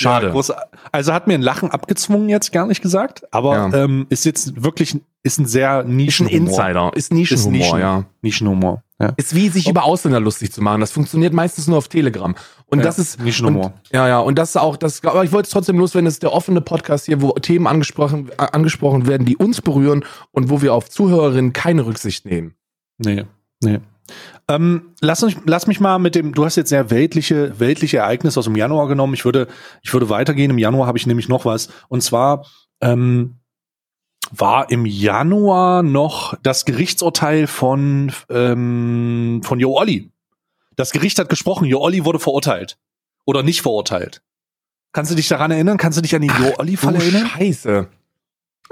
Schade. Ja, also hat mir ein Lachen abgezwungen jetzt, gar nicht gesagt. Aber ja. ähm, ist jetzt wirklich, ist ein sehr Nischenhumor. Ist ein Insider. Ist Nischenhumor, ist Nischen, ja. Nischenhumor. Ja. Ist wie sich über Ausländer lustig zu machen. Das funktioniert meistens nur auf Telegram. Und ja, das ist Nischenhumor. Ja, ja. Und das ist auch das. Aber ich wollte es trotzdem loswerden. Das ist der offene Podcast hier, wo Themen angesprochen äh, angesprochen werden, die uns berühren und wo wir auf Zuhörerinnen keine Rücksicht nehmen. Nee, nee. Ähm, lass uns, lass mich mal mit dem. Du hast jetzt sehr weltliche weltliche Ereignisse aus dem Januar genommen. Ich würde ich würde weitergehen. Im Januar habe ich nämlich noch was. Und zwar ähm, war im Januar noch das Gerichtsurteil von ähm, von Jo Olli. Das Gericht hat gesprochen. Jo Olli wurde verurteilt oder nicht verurteilt. Kannst du dich daran erinnern? Kannst du dich an den Jo Olli-Fall erinnern? Scheiße.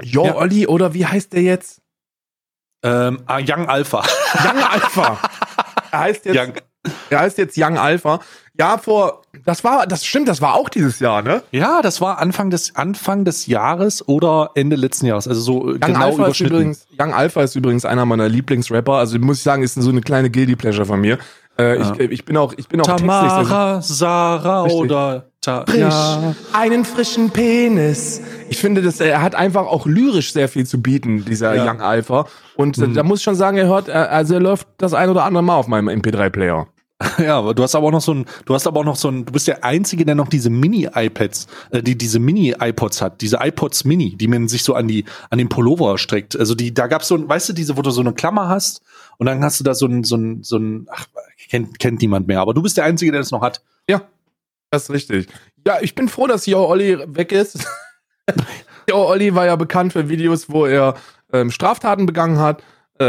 Jo ja. Olli oder wie heißt der jetzt? Ähm, ah, Young Alpha. Young Alpha. Er heißt jetzt. Young. Er heißt jetzt Young Alpha. Ja, vor. Das war, das stimmt, das war auch dieses Jahr, ne? Ja, das war Anfang des Anfang des Jahres oder Ende letzten Jahres. Also so Young genau Alpha überschnitten. Übrigens, Young Alpha ist übrigens einer meiner Lieblingsrapper. Also muss ich sagen, ist so eine kleine Guilty Pleasure von mir. Äh, ja. ich, ich bin auch, ich bin auch Tamara, textlich, also, Sarah richtig. Oder Ta- Frisch, ja. Einen frischen Penis. Ich finde, dass er hat einfach auch lyrisch sehr viel zu bieten, dieser ja. Young Alpha. Und mhm. da muss ich schon sagen, er hört, also er läuft das ein oder andere Mal auf meinem M P drei Player. Ja, aber du hast aber auch noch so ein, du hast aber auch noch so ein, du bist der Einzige, der noch diese Mini-iPads, äh, die diese Mini-iPods hat, diese iPods Mini, die man sich so an die, an den Pullover streckt. Also die, da gab's so ein, weißt du, diese, wo du so eine Klammer hast und dann hast du da so ein, so ein, so ein, ach, kennt, kennt niemand mehr, aber du bist der Einzige, der das noch hat. Ja, das ist richtig. Ja, ich bin froh, dass Jo Olli weg ist. Jo Olli war ja bekannt für Videos, wo er ähm, Straftaten begangen hat.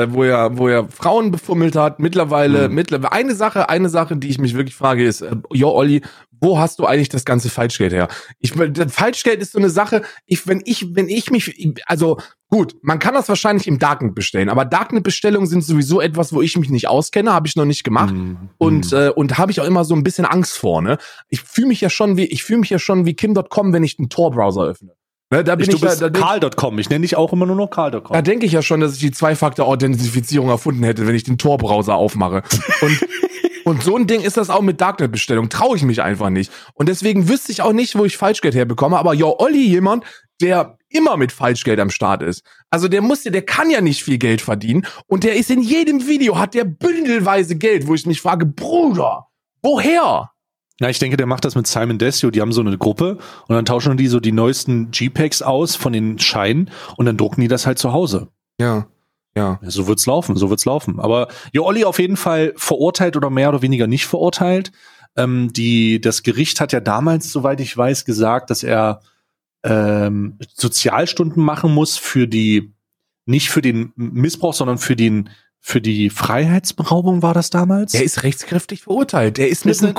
Wo er, wo er Frauen befummelt hat. Mittlerweile, mhm. mittlerweile, eine Sache, eine Sache, die ich mich wirklich frage, ist, äh, Jo Olli, wo hast du eigentlich das ganze Falschgeld her? Ich, Falschgeld ist so eine Sache, ich, wenn ich, wenn ich mich, also gut, man kann das wahrscheinlich im Darknet bestellen, aber Darknet-Bestellungen sind sowieso etwas, wo ich mich nicht auskenne, habe ich noch nicht gemacht mhm. und, äh, und habe ich auch immer so ein bisschen Angst vor, ne? Ich fühle mich ja schon wie, ich fühle mich ja schon wie Kim Punkt com, wenn ich einen Tor-Browser öffne. Ne, da bin ich, ich, da, da Karl Punkt com. Ich nenne dich auch immer nur noch Karl Punkt com. Da denke ich ja schon, dass ich die Zwei-Faktor-Authentifizierung erfunden hätte, wenn ich den Tor-Browser aufmache. Und, und so ein Ding ist das auch mit Darknet-Bestellung. Traue ich mich einfach nicht. Und deswegen wüsste ich auch nicht, wo ich Falschgeld herbekomme. Aber Jo Olli, jemand, der immer mit Falschgeld am Start ist. Also der muss, der kann ja nicht viel Geld verdienen. Und der ist in jedem Video, hat der bündelweise Geld, wo ich mich frage, Bruder, woher? Na, ich denke, der macht das mit Simon Desio. Die haben so eine Gruppe und dann tauschen die so die neuesten G-Packs aus von den Scheinen und dann drucken die das halt zu Hause. Ja, ja. So wird's laufen, so wird's laufen. Aber Jo Olli auf jeden Fall verurteilt oder mehr oder weniger nicht verurteilt. Ähm, die, das Gericht hat ja damals, soweit ich weiß, gesagt, dass er ähm, Sozialstunden machen muss für die, nicht für den Missbrauch, sondern für den für die Freiheitsberaubung war das damals. Er ist rechtskräftig verurteilt. Er ist mit einem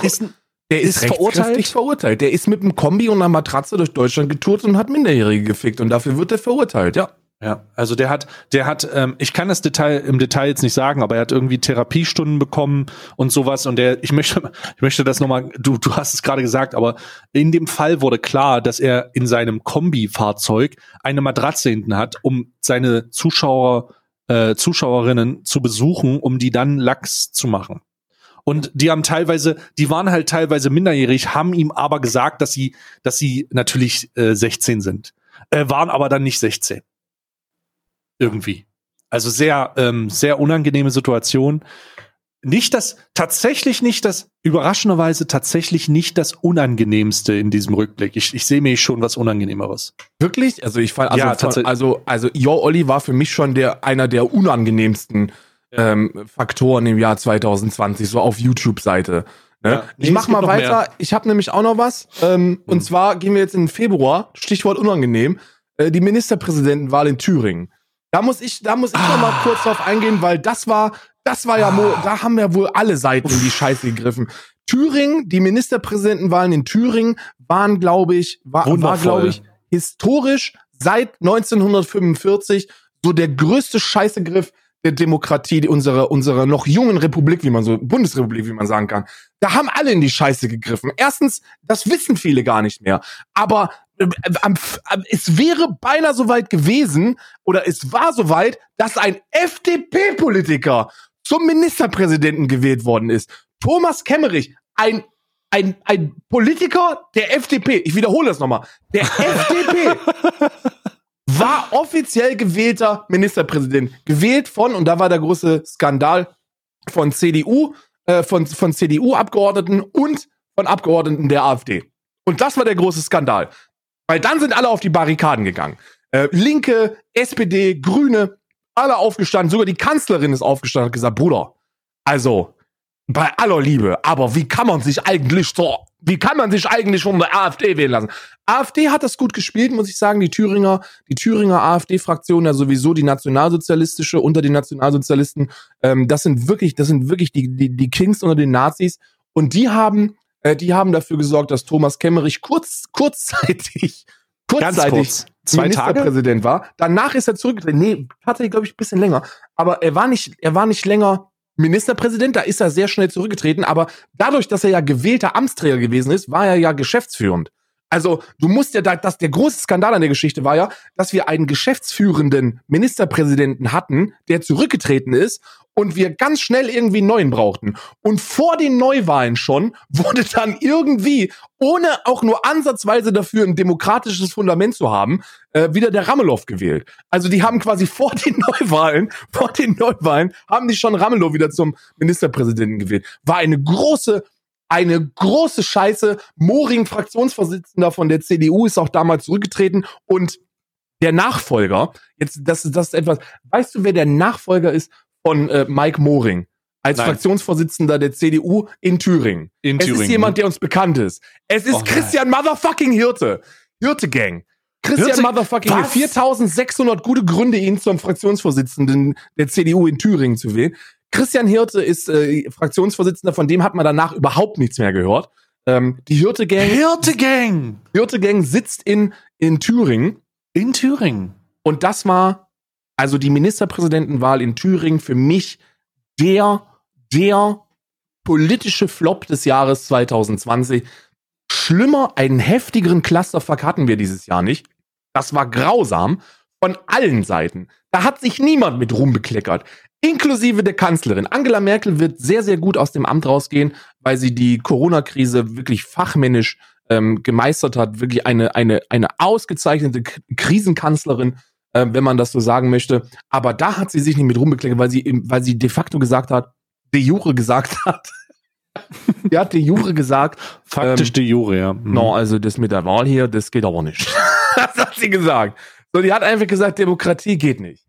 Der ist, ist rechtskräftig verurteilt. verurteilt. Der ist mit einem Kombi und einer Matratze durch Deutschland getourt und hat Minderjährige gefickt. Und dafür wird er verurteilt, ja. Ja, also der hat, der hat, ähm, ich kann das Detail im Detail jetzt nicht sagen, aber er hat irgendwie Therapiestunden bekommen und sowas. Und der, ich möchte, ich möchte das nochmal, du, du hast es gerade gesagt, aber in dem Fall wurde klar, dass er in seinem Kombi-Fahrzeug eine Matratze hinten hat, um seine Zuschauer, äh, Zuschauerinnen zu besuchen, um die dann Lachs zu machen. Und die haben teilweise, die waren halt teilweise minderjährig, haben ihm aber gesagt, dass sie, dass sie natürlich äh, sechzehn sind, äh, waren aber dann nicht sechzehn. Irgendwie. Also sehr, ähm, sehr unangenehme Situation. Nicht das, tatsächlich nicht das, überraschenderweise tatsächlich nicht das Unangenehmste in diesem Rückblick. Ich, ich sehe mir schon was Unangenehmeres. Wirklich? Also ich fand, also, ja, von, also, also Jo Olli war für mich schon der, einer der unangenehmsten ähm, Faktoren im Jahr zwanzig zwanzig, so auf YouTube-Seite. Ne? Ja, nee, ich mach mal weiter. Mehr. Ich habe nämlich auch noch was. Ähm, hm. Und zwar gehen wir jetzt in den Februar, Stichwort unangenehm, äh, die Ministerpräsidentenwahl in Thüringen. Da muss ich, da muss ich ah. noch mal kurz drauf eingehen, weil das war, das war ja, ah. da haben ja wohl alle Seiten in die Scheiße gegriffen. Thüringen, die Ministerpräsidentenwahlen in Thüringen waren, glaube ich, war, war glaube ich, historisch seit neunzehnhundertfünfundvierzig so der größte Scheißegriff der Demokratie, unserer, unserer noch jungen Republik, wie man so, Bundesrepublik, wie man sagen kann. Da haben alle in die Scheiße gegriffen. Erstens, das wissen viele gar nicht mehr. Aber es wäre beinahe soweit gewesen, oder es war soweit, dass ein F D P-Politiker zum Ministerpräsidenten gewählt worden ist. Thomas Kemmerich, ein, ein, ein Politiker der F D P, ich wiederhole das nochmal, der F D P war offiziell gewählter Ministerpräsident. Gewählt von, und da war der große Skandal, von C D U, äh, von, von C D U-Abgeordneten und von Abgeordneten der AfD. Und das war der große Skandal. Weil dann sind alle auf die Barrikaden gegangen. Äh, Linke, S P D, Grüne, alle aufgestanden. Sogar die Kanzlerin ist aufgestanden und hat gesagt, Bruder, also bei aller Liebe, aber wie kann man sich eigentlich so, wie kann man sich eigentlich von der AfD wählen lassen? AfD hat das gut gespielt, muss ich sagen. Die Thüringer, die Thüringer AfD-Fraktion, ja sowieso die nationalsozialistische unter den Nationalsozialisten, ähm, das sind wirklich, das sind wirklich die, die, die Kings unter den Nazis. Und die haben Die haben dafür gesorgt, dass Thomas Kemmerich kurz, kurzzeitig, kurzzeitig kurz. Ministerpräsident war. Danach ist er zurückgetreten. Nee, hatte, glaube ich, ein bisschen länger. Aber er war nicht, er war nicht länger Ministerpräsident. Da ist er sehr schnell zurückgetreten. Aber dadurch, dass er ja gewählter Amtsträger gewesen ist, war er ja geschäftsführend. Also, du musst ja, dass der große Skandal an der Geschichte war ja, dass wir einen geschäftsführenden Ministerpräsidenten hatten, der zurückgetreten ist. Und wir ganz schnell irgendwie einen neuen brauchten. Und vor den Neuwahlen schon wurde dann irgendwie, ohne auch nur ansatzweise dafür ein demokratisches Fundament zu haben, äh, wieder der Ramelow gewählt. Also die haben quasi vor den Neuwahlen, vor den Neuwahlen, haben die schon Ramelow wieder zum Ministerpräsidenten gewählt. War eine große, eine große Scheiße. Moring, Fraktionsvorsitzender von der C D U, ist auch damals zurückgetreten. Und der Nachfolger, jetzt, das, das ist etwas, weißt du, wer der Nachfolger ist? Von äh, Mike Moring als nein. Fraktionsvorsitzender der C D U in Thüringen. In es Thüringen. Ist jemand, der uns bekannt ist. Es ist oh, Christian nein. Motherfucking Hirte. Hirte Gang. Christian Hirte? Motherfucking Hirte. viertausendsechshundert gute Gründe, ihn zum Fraktionsvorsitzenden der C D U in Thüringen zu wählen. Christian Hirte ist äh, Fraktionsvorsitzender, von dem hat man danach überhaupt nichts mehr gehört. Ähm, die Hirte Gang. Hirte Gang. Hirte Gang sitzt in, in Thüringen. In Thüringen. Und das war also die Ministerpräsidentenwahl in Thüringen für mich der, der politische Flop des Jahres zwanzig zwanzig. Schlimmer, einen heftigeren Clusterfuck hatten wir dieses Jahr nicht. Das war grausam von allen Seiten. Da hat sich niemand mit Ruhm bekleckert, inklusive der Kanzlerin. Angela Merkel wird sehr, sehr gut aus dem Amt rausgehen, weil sie die Corona-Krise wirklich fachmännisch ähm, gemeistert hat. Wirklich eine, eine, eine ausgezeichnete K- Krisenkanzlerin. Wenn man das so sagen möchte. Aber da hat sie sich nicht mit rumbekleckert, weil sie, weil sie de facto gesagt hat, de jure gesagt hat. Sie hat de jure gesagt. Faktisch ähm, de jure, ja. Mhm. No, also das mit der Wahl hier, das geht aber nicht. Das hat sie gesagt. So, die hat einfach gesagt, Demokratie geht nicht.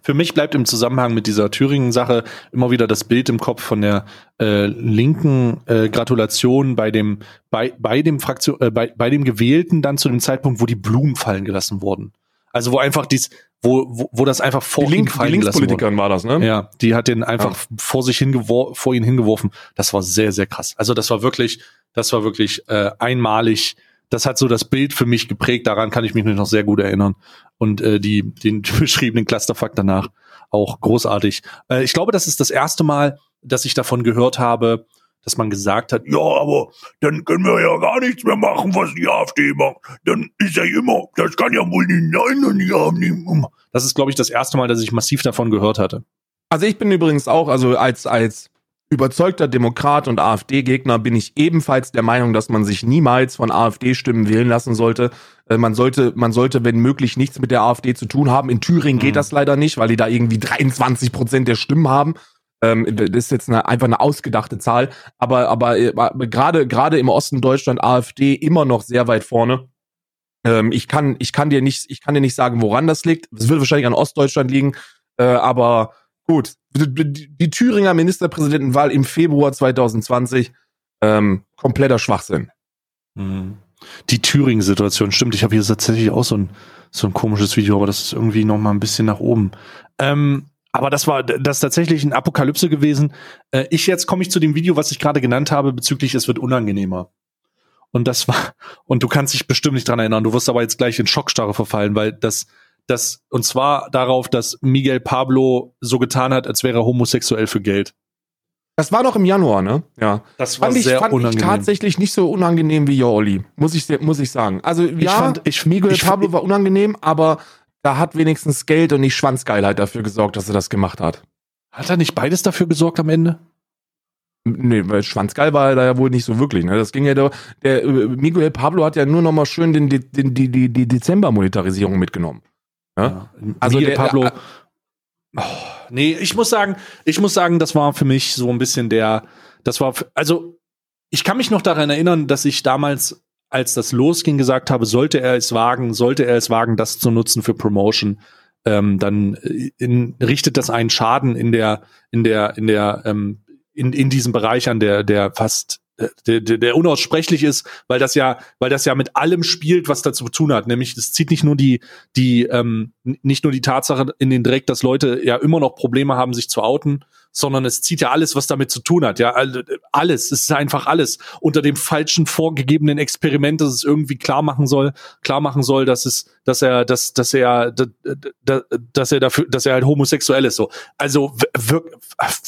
Für mich bleibt im Zusammenhang mit dieser Thüringen-Sache immer wieder das Bild im Kopf von der äh, linken äh, Gratulation bei dem, bei, bei dem Fraktion, äh, bei, bei dem Gewählten dann zu dem Zeitpunkt, wo die Blumen fallen gelassen wurden. Also wo einfach dies, wo wo, wo das einfach vor die Link, ihm fallen die Linkspolitikerin war das, ne? Ja, die hat den einfach ja. vor sich hingeworfen, vor ihn hingeworfen. Das war sehr sehr krass. Also das war wirklich, das war wirklich äh, einmalig. Das hat so das Bild für mich geprägt. Daran kann ich mich noch sehr gut erinnern. Und äh, die den beschriebenen Clusterfuck danach auch großartig. Äh, ich glaube, das ist das erste Mal, dass ich davon gehört habe, dass man gesagt hat, ja, aber dann können wir ja gar nichts mehr machen, was die AfD macht. Dann ist ja immer, das kann ja wohl nicht sein und die AfD machen. Das ist, glaube ich, das erste Mal, dass ich massiv davon gehört hatte. Also ich bin übrigens auch, also als als Überzeugter Demokrat und AfD-Gegner bin ich ebenfalls der Meinung, dass man sich niemals von AfD-Stimmen wählen lassen sollte. Äh, man sollte, man sollte, wenn möglich, nichts mit der AfD zu tun haben. In Thüringen geht das leider nicht, weil die da irgendwie dreiundzwanzig Prozent der Stimmen haben. Ähm, das ist jetzt eine, einfach eine ausgedachte Zahl. Aber, aber, aber gerade, gerade im Osten Deutschland AfD immer noch sehr weit vorne. Ähm, ich kann, ich kann dir nicht, ich kann dir nicht sagen, woran das liegt. Es wird wahrscheinlich an Ostdeutschland liegen. Äh, aber gut, die Thüringer Ministerpräsidentenwahl im Februar zwanzig zwanzig, ähm, kompletter Schwachsinn. Die Thüringen-Situation, stimmt. Ich habe hier tatsächlich auch so ein, so ein komisches Video, aber das ist irgendwie noch mal ein bisschen nach oben. Ähm, aber das war das ist tatsächlich eine Apokalypse gewesen. Äh, ich jetzt komme ich zu dem Video, was ich gerade genannt habe, bezüglich es wird unangenehmer. Und das war, und du kannst dich bestimmt nicht dran erinnern, du wirst aber jetzt gleich in Schockstarre verfallen, weil das Das, und zwar darauf, dass Miguel Pablo so getan hat, als wäre er homosexuell für Geld. Das war noch im Januar, ne? Ja. Das war fand sehr ich, fand unangenehm. Ich tatsächlich nicht so unangenehm wie Jo Olli, muss ich, muss ich sagen. Also, ja, ich fand, ich, Miguel ich, Pablo ich, war unangenehm, aber da hat wenigstens Geld und nicht Schwanzgeilheit dafür gesorgt, dass er das gemacht hat. Hat er nicht beides dafür gesorgt am Ende? Nee, weil schwanzgeil war er da ja wohl nicht so wirklich, ne? Das ging ja, der, der Miguel Pablo hat ja nur nochmal schön den, den, den, die, die, die Dezember-Monetarisierung mitgenommen. Ja? Ja. Also Miguel der, Pablo. Der, oh, nee, ich muss sagen, ich muss sagen, das war für mich so ein bisschen der, das war, also ich kann mich noch daran erinnern, dass ich damals, als das losging, gesagt habe, sollte er es wagen, sollte er es wagen, das zu nutzen für Promotion, ähm, dann in, richtet das einen Schaden in der, in der, in der, ähm, in, in diesem Bereich an, der, der fast Der, der, der unaussprechlich ist, weil das ja, weil das ja mit allem spielt, was dazu zu tun hat. Nämlich, es zieht nicht nur die, die, ähm, nicht nur die Tatsache in den Dreck, dass Leute ja immer noch Probleme haben, sich zu outen, sondern es zieht ja alles, was damit zu tun hat. Ja, alles. Es ist einfach alles. Unter dem falschen vorgegebenen Experiment, dass es irgendwie klar machen soll, klar machen soll, dass es, dass er, dass, dass er, dass, dass er dafür, dass er halt homosexuell ist. So, also wirklich,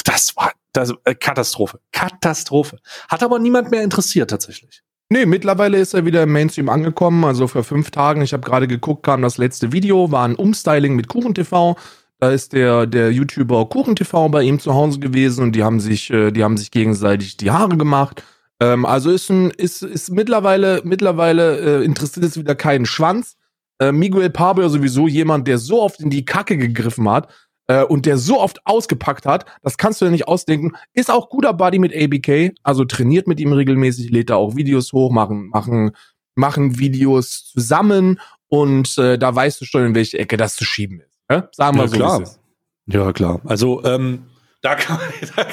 das war das Katastrophe, Katastrophe. Hat aber niemand mehr interessiert tatsächlich. Nee, mittlerweile ist er wieder im Mainstream angekommen. Also vor fünf Tagen, ich habe gerade geguckt, kam das letzte Video, war ein Umstyling mit KuchenTV. Da ist der, der YouTuber KuchenTV bei ihm zu Hause gewesen und die haben sich, die haben sich gegenseitig die Haare gemacht. Ähm, also ist ein, ist, ist mittlerweile, mittlerweile äh, interessiert es wieder keinen Schwanz. Äh, Miguel Pablo sowieso jemand, der so oft in die Kacke gegriffen hat äh, und der so oft ausgepackt hat, das kannst du dir nicht ausdenken. Ist auch guter Buddy mit A B K, also trainiert mit ihm regelmäßig, lädt da auch Videos hoch, machen, machen, machen Videos zusammen und äh, da weißt du schon, in welche Ecke das zu schieben ist. Ja, sagen wir ja, so klar. Ja, klar. Also, ähm, da kann, da,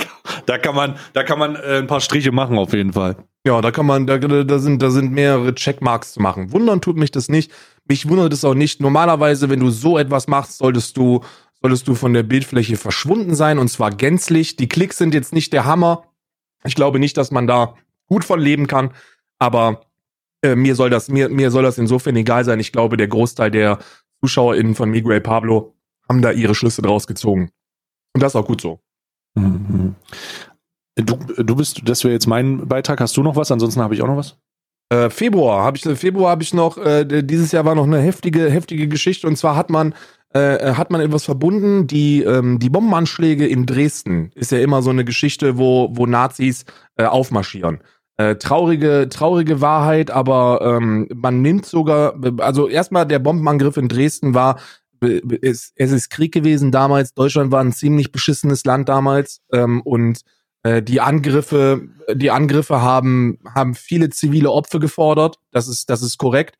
da kann man, da kann man äh, ein paar Striche machen, auf jeden Fall. Ja, da kann man, da, da sind, da sind mehrere Checkmarks zu machen. Wundern tut mich das nicht. Mich wundert es auch nicht. Normalerweise, wenn du so etwas machst, solltest du, solltest du von der Bildfläche verschwunden sein, und zwar gänzlich. Die Klicks sind jetzt nicht der Hammer. Ich glaube nicht, dass man da gut von leben kann, aber äh, mir soll das, mir, mir soll das insofern egal sein. Ich glaube, der Großteil der ZuschauerInnen von Miguel Pablo haben da ihre Schlüsse draus gezogen. Und das ist auch gut so. Mhm. Du, du bist, das wäre jetzt mein Beitrag. Hast du noch was? Ansonsten habe ich auch noch was. Äh, Februar habe ich, Februar habe ich noch, äh, dieses Jahr war noch eine heftige, heftige Geschichte. Und zwar hat man, äh, hat man etwas verbunden, die, ähm, die Bombenanschläge in Dresden. Ist ja immer so eine Geschichte, wo, wo Nazis äh, aufmarschieren. Äh, traurige, traurige Wahrheit, aber ähm, man nimmt sogar, also erstmal der Bombenangriff in Dresden war, es, es ist Krieg gewesen damals, Deutschland war ein ziemlich beschissenes Land damals ähm, und äh, die Angriffe, die Angriffe haben, haben viele zivile Opfer gefordert, das ist, das ist korrekt.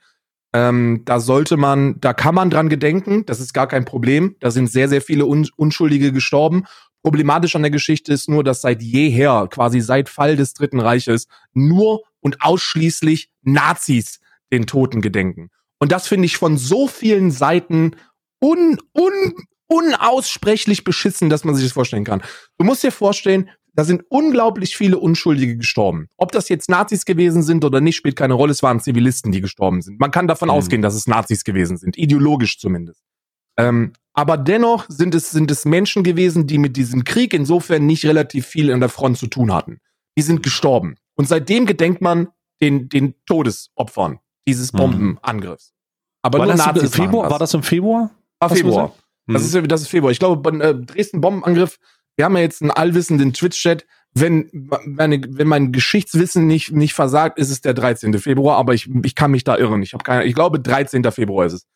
Ähm, da sollte man, da kann man dran gedenken, das ist gar kein Problem, da sind sehr, sehr viele Un- Unschuldige gestorben. Problematisch an der Geschichte ist nur, dass seit jeher, quasi seit Fall des Dritten Reiches, nur und ausschließlich Nazis den Toten gedenken. Und das finde ich von so vielen Seiten un, un, unaussprechlich beschissen, dass man sich das vorstellen kann. Du musst dir vorstellen, da sind unglaublich viele Unschuldige gestorben. Ob das jetzt Nazis gewesen sind oder nicht, spielt keine Rolle. Es waren Zivilisten, die gestorben sind. Man kann davon mhm. ausgehen, dass es Nazis gewesen sind, ideologisch zumindest. Ähm, aber dennoch sind es, sind es Menschen gewesen, die mit diesem Krieg insofern nicht relativ viel an der Front zu tun hatten. Die sind gestorben. Und seitdem gedenkt man den, den Todesopfern dieses Bombenangriffs. Aber war, nur das Nazis im Februar? Das. war das im Februar? War Februar. Das ist, das ist Februar. Ich glaube, bei äh, Dresden-Bombenangriff, wir haben ja jetzt einen allwissenden Twitch-Chat, wenn meine, wenn mein Geschichtswissen nicht nicht versagt, ist es der dreizehnte Februar, aber ich ich kann mich da irren. Ich habe keine, ich glaube dreizehnter Februar ist es.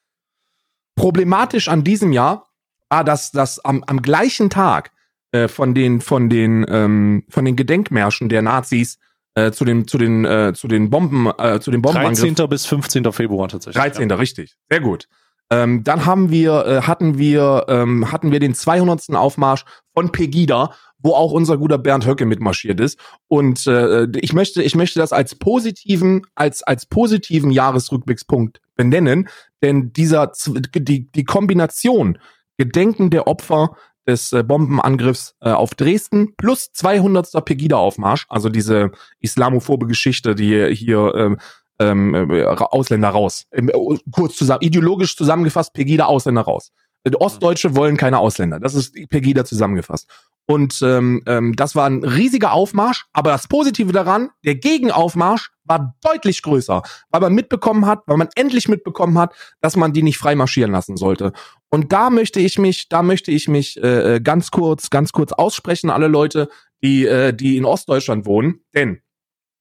Problematisch an diesem Jahr war, dass das am am gleichen Tag äh, von den von den ähm, von den Gedenkmärschen der Nazis äh, zu den zu den äh, zu den Bomben äh, zu den Bombenangriffen dreizehnter bis fünfzehnter Februar tatsächlich. dreizehnter. Ja. Richtig, sehr gut. Ähm, dann haben wir, äh, hatten wir, ähm, hatten wir den zweihundertsten Aufmarsch von Pegida, wo auch unser guter Bernd Höcke mitmarschiert ist. Und äh, ich möchte, ich möchte das als positiven, als als positiven Jahresrückblickspunkt benennen, denn dieser die die Kombination Gedenken der Opfer des äh, Bombenangriffs äh, auf Dresden plus zweihundertsten Pegida-Aufmarsch, also diese islamophobe Geschichte, die hier ähm, Ähm, äh, Ausländer raus. Ähm, kurz zusammen, ideologisch zusammengefasst, Pegida, Ausländer raus. Äh, Ostdeutsche wollen keine Ausländer. Das ist Pegida zusammengefasst. Und ähm, ähm, das war ein riesiger Aufmarsch, aber das Positive daran, der Gegenaufmarsch war deutlich größer, weil man mitbekommen hat, weil man endlich mitbekommen hat, dass man die nicht frei marschieren lassen sollte. Und da möchte ich mich, da möchte ich mich äh, ganz kurz, ganz kurz aussprechen, alle Leute, die, äh, die in Ostdeutschland wohnen, denn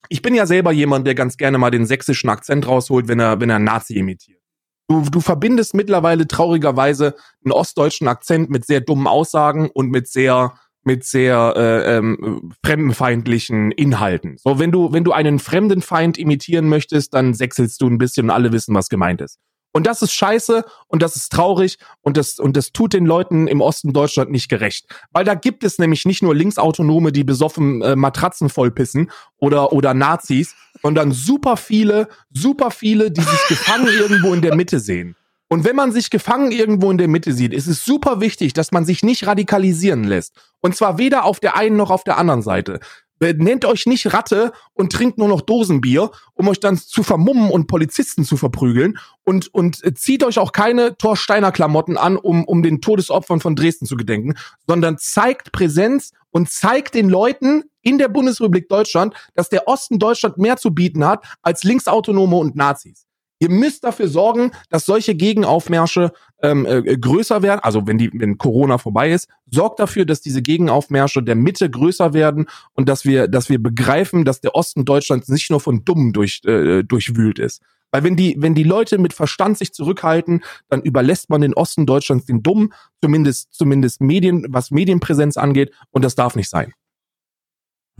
ich bin ja selber jemand, der ganz gerne mal den sächsischen Akzent rausholt, wenn er, wenn er Nazi imitiert. Du, du verbindest mittlerweile traurigerweise einen ostdeutschen Akzent mit sehr dummen Aussagen und mit sehr, mit sehr äh, ähm, fremdenfeindlichen Inhalten. So, wenn du, wenn du einen Fremdenfeind imitieren möchtest, dann sächselst du ein bisschen und alle wissen, was gemeint ist. Und das ist scheiße und das ist traurig und das und das tut den Leuten im Osten Deutschland nicht gerecht. Weil da gibt es nämlich nicht nur Linksautonome, die besoffen äh, Matratzen vollpissen oder oder Nazis, sondern super viele, super viele, die sich gefangen irgendwo in der Mitte sehen. Und wenn man sich gefangen irgendwo in der Mitte sieht, ist es super wichtig, dass man sich nicht radikalisieren lässt. Und zwar weder auf der einen noch auf der anderen Seite. Nennt euch nicht Ratte und trinkt nur noch Dosenbier, um euch dann zu vermummen und Polizisten zu verprügeln und und zieht euch auch keine Thorsteiner-Klamotten an, um um den Todesopfern von Dresden zu gedenken, sondern zeigt Präsenz und zeigt den Leuten in der Bundesrepublik Deutschland, dass der Osten Deutschland mehr zu bieten hat als Linksautonome und Nazis. Ihr müsst dafür sorgen, dass solche Gegenaufmärsche ähm, äh, größer werden. Also wenn die, wenn Corona vorbei ist, sorgt dafür, dass diese Gegenaufmärsche der Mitte größer werden und dass wir, dass wir begreifen, dass der Osten Deutschlands nicht nur von Dummen durch, äh, durchwühlt ist. Weil wenn die, wenn die Leute mit Verstand sich zurückhalten, dann überlässt man den Osten Deutschlands den Dummen, zumindest, zumindest Medien, was Medienpräsenz angeht. Und das darf nicht sein.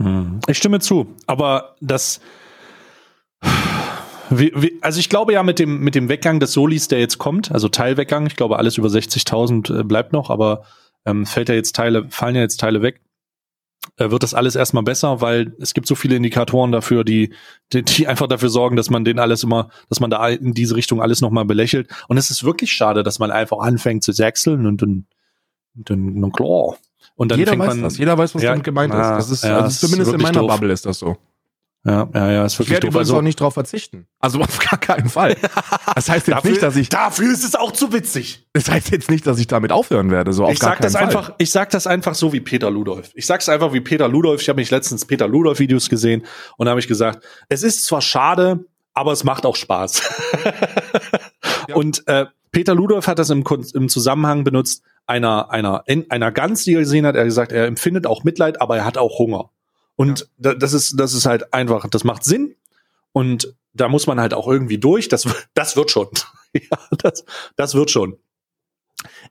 Hm. Ich stimme zu, aber das. Wie, wie, also ich glaube ja mit dem mit dem Weggang des Solis, der jetzt kommt, also Teilweggang, ich glaube alles über sechzigtausend äh, bleibt noch, aber ähm, fällt ja jetzt Teile, fallen ja jetzt Teile weg, äh, wird das alles erstmal besser, weil es gibt so viele Indikatoren dafür, die, die die einfach dafür sorgen, dass man den alles immer, dass man da in diese Richtung alles nochmal belächelt. Und es ist wirklich schade, dass man einfach anfängt zu sächseln und dann und dann und klar. Und dann jeder fängt weiß man, das, jeder weiß, was ja, damit gemeint na, ist. Das ist, ja, also das ist zumindest in meiner doof. Bubble ist das so. Ja, ja, ja, ist wirklich doof. Ich werde übrigens also, auch nicht drauf verzichten. Also auf gar keinen Fall. Das heißt jetzt dafür, nicht, dass ich... Dafür ist es auch zu witzig. Das heißt jetzt nicht, dass ich damit aufhören werde. So auf ich, gar sag keinen das Fall. Einfach, ich sag das einfach so wie Peter Ludolf. Ich sag's einfach wie Peter Ludolf. Ich habe mich letztens Peter Ludolf-Videos gesehen und habe ich gesagt, es ist zwar schade, aber es macht auch Spaß. Ja. Und äh, Peter Ludolf hat das im, im Zusammenhang benutzt. Einer, einer, in, einer Gans, die er gesehen hat, er hat gesagt, er empfindet auch Mitleid, aber er hat auch Hunger. Und ja. das ist, das ist halt einfach, das macht Sinn. Und da muss man halt auch irgendwie durch. Das, das wird schon. Ja, das, das wird schon.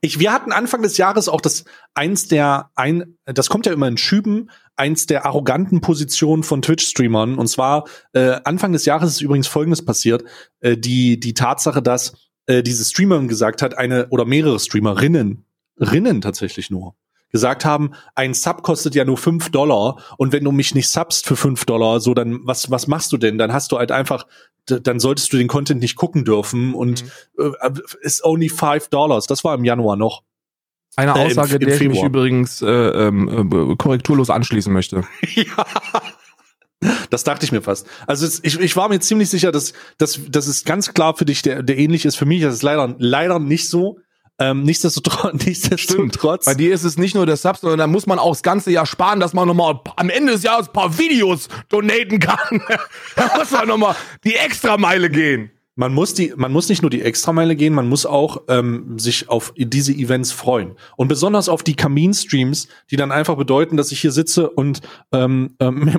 Ich, wir hatten Anfang des Jahres auch das, eins der, ein, das kommt ja immer in Schüben, eins der arroganten Positionen von Twitch-Streamern. Und zwar, äh, Anfang des Jahres ist übrigens Folgendes passiert, äh, die, die Tatsache, dass, äh, diese Streamerin gesagt hat, eine oder mehrere Streamerinnen, Rinnen tatsächlich nur. gesagt haben, ein Sub kostet ja nur fünf Dollar und wenn du mich nicht subst für fünf Dollar, so dann, was was machst du denn? Dann hast du halt einfach, d- dann solltest du den Content nicht gucken dürfen und mhm. äh, it's only five dollars. Das war im Januar noch. Eine äh, Aussage, im, im der Februar. Ich mich übrigens äh, äh, korrekturlos anschließen möchte. Ja. Das dachte ich mir fast. Also es, ich, ich war mir ziemlich sicher, dass, dass, dass es ganz klar für dich der, der ähnlich ist. Für mich ist es leider, leider nicht so. Ähm, nichtsdestotrotz, nichtsdestotrotz. Bei dir ist es nicht nur der Sub, sondern da muss man auch das ganze Jahr sparen, dass man nochmal am Ende des Jahres ein paar Videos donaten kann. Da muss man nochmal die Extrameile gehen. Man muss die, man muss nicht nur die Extrameile gehen, man muss auch ähm, sich auf diese Events freuen. Und besonders auf die Kamin-Streams, die dann einfach bedeuten, dass ich hier sitze und ähm,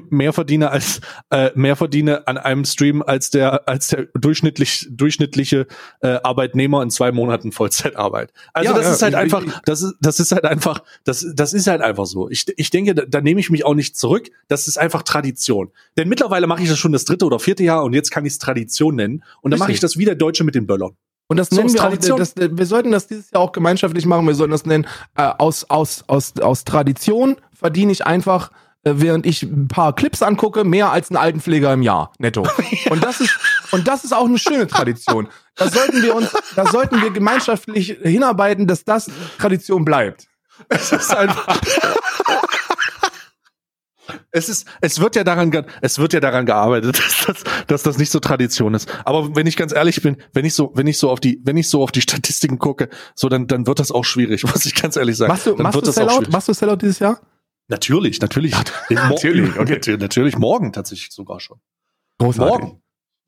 mehr verdiene als äh, mehr verdiene an einem Stream als der als der durchschnittlich durchschnittliche äh, Arbeitnehmer in zwei Monaten Vollzeitarbeit. Also ja, das ja, ist halt ich, einfach, das ist das ist halt einfach, das das ist halt einfach so. Ich ich denke, da, da nehme ich mich auch nicht zurück. Das ist einfach Tradition. Denn mittlerweile mache ich das schon das dritte oder vierte Jahr und jetzt kann ich es Tradition nennen. Und dann mache ich das wie der Deutsche mit den Böllern. Und das nennen wir auch, das, wir sollten das dieses Jahr auch gemeinschaftlich machen, wir sollten das nennen, äh, aus, aus, aus, aus Tradition verdiene ich einfach, äh, während ich ein paar Clips angucke, mehr als einen Altenpfleger im Jahr, netto. Ja. Und das ist, und das ist auch eine schöne Tradition. Da sollten wir uns, da sollten wir gemeinschaftlich hinarbeiten, dass das Tradition bleibt. Es ist einfach... Es ist, es wird ja daran, es wird ja daran gearbeitet, dass das, dass das nicht so Tradition ist. Aber wenn ich ganz ehrlich bin, wenn ich so, wenn ich so auf die, wenn ich so auf die Statistiken gucke, so dann, dann wird das auch schwierig, muss ich ganz ehrlich sagen. Machst du, dann machst wird du Sellout? Machst du Sellout dieses Jahr? Natürlich, natürlich, natürlich, okay. Natürlich morgen tatsächlich sogar schon. Großartig. Morgen.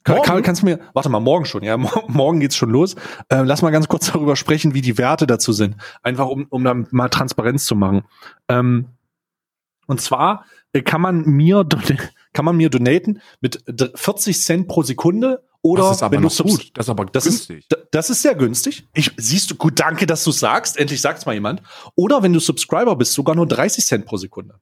Morgen? Karl, kannst du mir, warte mal, morgen schon, ja, morgen geht's schon los. Äh, lass mal ganz kurz darüber sprechen, wie die Werte dazu sind. Einfach um, um dann mal Transparenz zu machen. Ähm, und zwar, kann man mir kann man mir donaten mit vierzig Cent pro Sekunde oder das ist aber wenn noch gut, das ist aber das günstig. Ist, das ist sehr günstig. Ich siehst du gut, danke, dass du sagst. Endlich sagt's mal jemand. Oder wenn du Subscriber bist, sogar nur dreißig Cent pro Sekunde.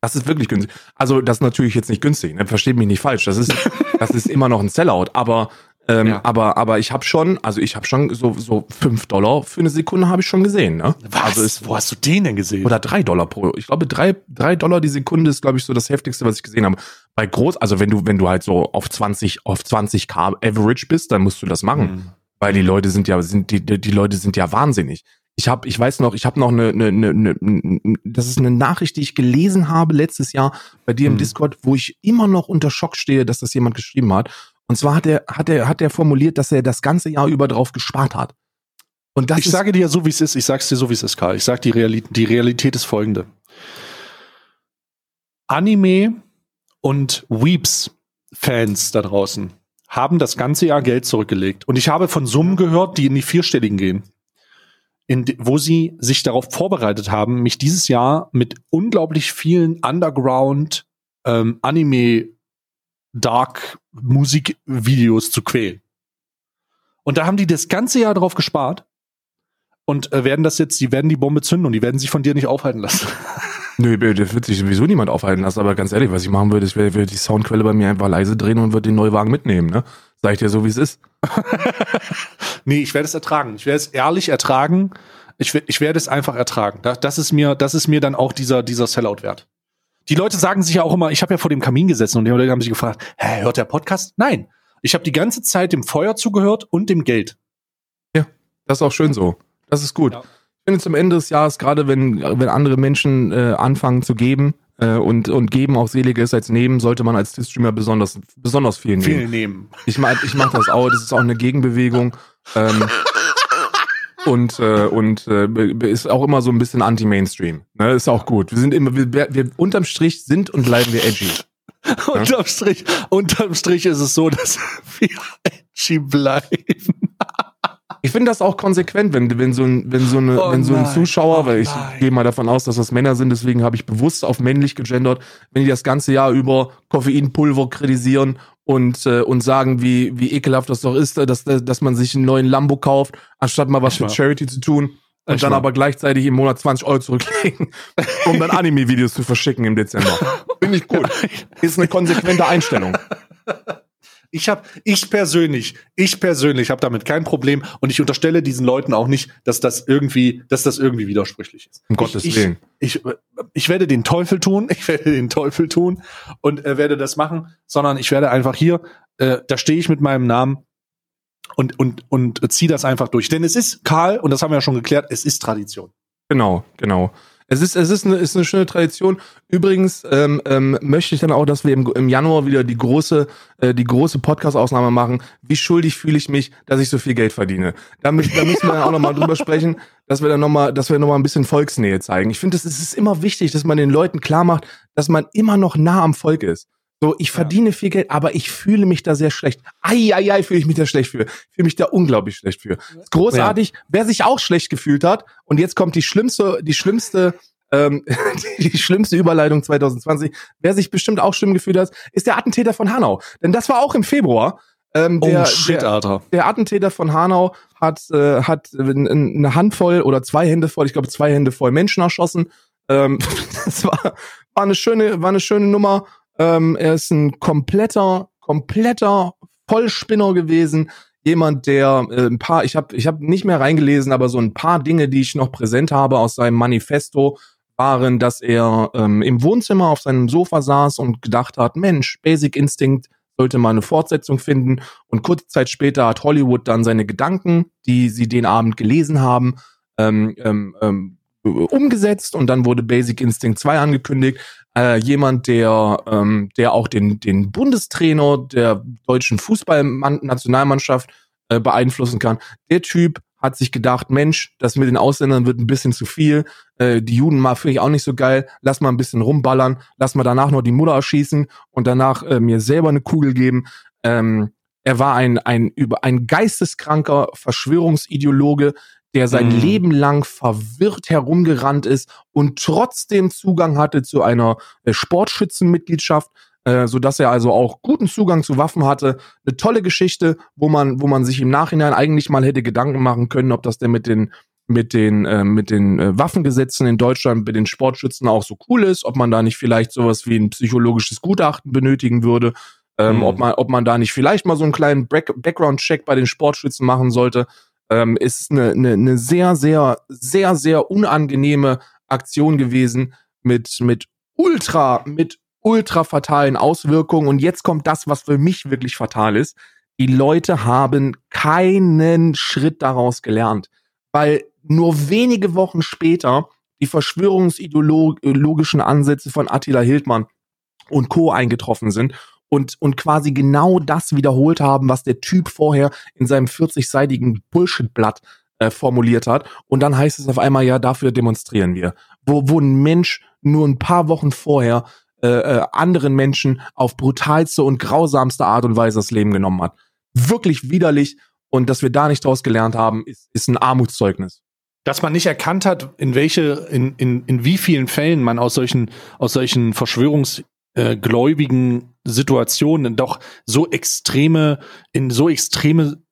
Das ist wirklich günstig. Also das ist natürlich jetzt nicht günstig. Ne? Versteht mich nicht falsch. Das ist das ist immer noch ein Sellout. Aber ähm, ja. aber aber ich habe schon, also ich habe schon so so fünf Dollar für eine Sekunde habe ich schon gesehen. Ne? Was? Also ist, wo hast du den denn gesehen? Oder drei Dollar pro. Ich glaube drei drei Dollar die Sekunde ist, glaube ich, so das heftigste, was ich gesehen habe. Bei groß, also wenn du wenn du halt so auf zwanzig auf zwanzig K Average bist, dann musst du das machen, mhm. weil die Leute sind ja sind die die Leute sind ja wahnsinnig. Ich habe, ich weiß noch, ich habe noch eine, eine, eine, eine, das ist eine Nachricht, die ich gelesen habe letztes Jahr bei dir im mhm. Discord, wo ich immer noch unter Schock stehe, dass das jemand geschrieben hat. Und zwar hat er, hat er, hat er formuliert, dass er das ganze Jahr über drauf gespart hat. Und das ich ist, sage dir ja so, wie es ist. Ich sag's dir so, wie es ist, Karl. Ich sag die Realität, die Realität ist folgende: Anime und Weeps-Fans da draußen haben das ganze Jahr Geld zurückgelegt. Und ich habe von Summen gehört, die in die Vierstelligen gehen. In, wo sie sich darauf vorbereitet haben, mich dieses Jahr mit unglaublich vielen Underground ähm, Anime Dark Musik Videos zu quälen. Und da haben die das ganze Jahr drauf gespart und äh, werden das jetzt, die werden die Bombe zünden und die werden sich von dir nicht aufhalten lassen. Nö, das wird sich sowieso niemand aufhalten lassen, aber ganz ehrlich, was ich machen würde, ich würde die Soundquelle bei mir einfach leise drehen und würde den Neuwagen mitnehmen, ne? Sag ich dir so, wie es ist. Nee, ich werde es ertragen. Ich werde es ehrlich ertragen. Ich, ich werde es einfach ertragen. Das, das ist mir, das ist mir dann auch dieser, dieser Sellout wert. Die Leute sagen sich ja auch immer, ich habe ja vor dem Kamin gesessen und die Leute haben sich gefragt, hä, hört der Podcast? Nein. Ich habe die ganze Zeit dem Feuer zugehört und dem Geld. Ja, das ist auch schön so. Das ist gut. Ja. Ich finde, zum Ende des Jahres, gerade wenn, wenn andere Menschen äh, anfangen zu geben, Und, und geben auch seliger ist als nehmen, sollte man als Twitch-Streamer besonders, besonders viel nehmen. Viel nehmen. Ich mach, ich mach das auch, das ist auch eine Gegenbewegung. Ähm, und äh, und äh, ist auch immer so ein bisschen anti-Mainstream. Ne? Ist auch gut. Wir sind immer, wir, wir unterm Strich sind und bleiben wir edgy. unterm Strich, unterm Strich ist es so, dass wir edgy bleiben. Ich finde das auch konsequent, wenn, wenn so ein, wenn so eine, oh wenn so ein nein, Zuschauer, oh weil ich gehe mal davon aus, dass das Männer sind, deswegen habe ich bewusst auf männlich gegendert, wenn die das ganze Jahr über Koffeinpulver kritisieren und, äh, und sagen, wie, wie ekelhaft das doch ist, dass, dass man sich einen neuen Lambo kauft, anstatt mal was ich für mal. Charity zu tun und ich dann mal. aber gleichzeitig im Monat zwanzig Euro zurücklegen, um dann Anime-Videos zu verschicken im Dezember. Finde ich gut. Ist eine konsequente Einstellung. Ich habe, ich persönlich, ich persönlich habe damit kein Problem und ich unterstelle diesen Leuten auch nicht, dass das irgendwie, dass das irgendwie widersprüchlich ist. Um Gottes Willen. Ich, ich werde den Teufel tun, ich werde den Teufel tun und äh, werde das machen, sondern ich werde einfach hier, äh, da stehe ich mit meinem Namen und und und ziehe das einfach durch. Denn es ist Karl und das haben wir ja schon geklärt, es ist Tradition. Genau, genau. Es ist, es ist eine, ist eine schöne Tradition. Übrigens ähm, ähm, möchte ich dann auch, dass wir im, im Januar wieder die große, äh, die große Podcast-Ausnahme machen. Wie schuldig fühle ich mich, dass ich so viel Geld verdiene? Da, mü- da müssen wir dann auch nochmal drüber sprechen, dass wir dann nochmal, dass wir nochmal ein bisschen Volksnähe zeigen. Ich finde, es ist immer wichtig, dass man den Leuten klar macht, dass man immer noch nah am Volk ist. So, ich verdiene ja. viel Geld, aber ich fühle mich da sehr schlecht. Eieiei, fühle ich mich da schlecht für. Ich fühle mich da unglaublich schlecht für. Großartig. Ja. Wer sich auch schlecht gefühlt hat, und jetzt kommt die schlimmste, die schlimmste, ähm, die, die schlimmste Überleitung zwanzig zwanzig, wer sich bestimmt auch schlimm gefühlt hat, ist der Attentäter von Hanau. Denn das war auch im Februar. Ähm, der, oh shit, der, Alter. Der Attentäter von Hanau hat, äh, hat eine Handvoll oder zwei Hände voll, ich glaube zwei Hände voll Menschen erschossen. Ähm, das war, war, eine schöne, war eine schöne Nummer. Ähm, er ist ein kompletter, kompletter Vollspinner gewesen. Jemand, der äh, ein paar, ich habe ich hab nicht mehr reingelesen, aber so ein paar Dinge, die ich noch präsent habe aus seinem Manifesto, waren, dass er ähm, im Wohnzimmer auf seinem Sofa saß und gedacht hat, Mensch, Basic Instinct sollte mal eine Fortsetzung finden. Und kurze Zeit später hat Hollywood dann seine Gedanken, die sie den Abend gelesen haben, ähm, ähm, ähm, umgesetzt, und dann wurde Basic Instinct zwei angekündigt. Äh, jemand, der ähm, der auch den den Bundestrainer der deutschen Fußballnationalmannschaft äh, beeinflussen kann. Der Typ hat sich gedacht, Mensch, das mit den Ausländern wird ein bisschen zu viel. Äh, die Juden mal finde ich auch nicht so geil. Lass mal ein bisschen rumballern. Lass mal danach noch die Mutter erschießen und danach äh, mir selber eine Kugel geben. Ähm, er war ein ein über ein geisteskranker Verschwörungsideologe, der sein mm. Leben lang verwirrt herumgerannt ist und trotzdem Zugang hatte zu einer äh, Sportschützenmitgliedschaft, äh, sodass er also auch guten Zugang zu Waffen hatte. Eine tolle Geschichte, wo man, wo man sich im Nachhinein eigentlich mal hätte Gedanken machen können, ob das denn mit den, mit den, äh, mit den äh, Waffengesetzen in Deutschland, mit den Sportschützen auch so cool ist, ob man da nicht vielleicht sowas wie ein psychologisches Gutachten benötigen würde, ähm, mm. ob man, ob man da nicht vielleicht mal so einen kleinen Back- Background-Check bei den Sportschützen machen sollte. Ähm, ist eine, eine, eine sehr, sehr, sehr, sehr unangenehme Aktion gewesen mit, mit ultra, mit ultra fatalen Auswirkungen. Und jetzt kommt das, was für mich wirklich fatal ist. Die Leute haben keinen Schritt daraus gelernt, weil nur wenige Wochen später die verschwörungsideologischen Ansätze von Attila Hildmann und Co. eingetroffen sind. Und, und quasi genau das wiederholt haben, was der Typ vorher in seinem vierzigseitigen Bullshit-Blatt äh, formuliert hat. Und dann heißt es auf einmal, ja, dafür demonstrieren wir. Wo, wo ein Mensch nur ein paar Wochen vorher äh, äh, anderen Menschen auf brutalste und grausamste Art und Weise das Leben genommen hat. Wirklich widerlich. Und dass wir da nicht draus gelernt haben, ist, ist ein Armutszeugnis. Dass man nicht erkannt hat, in welche, in, in, in wie vielen Fällen man aus solchen, aus solchen Verschwörungs- Äh, gläubigen Situationen doch so extreme, in so extreme,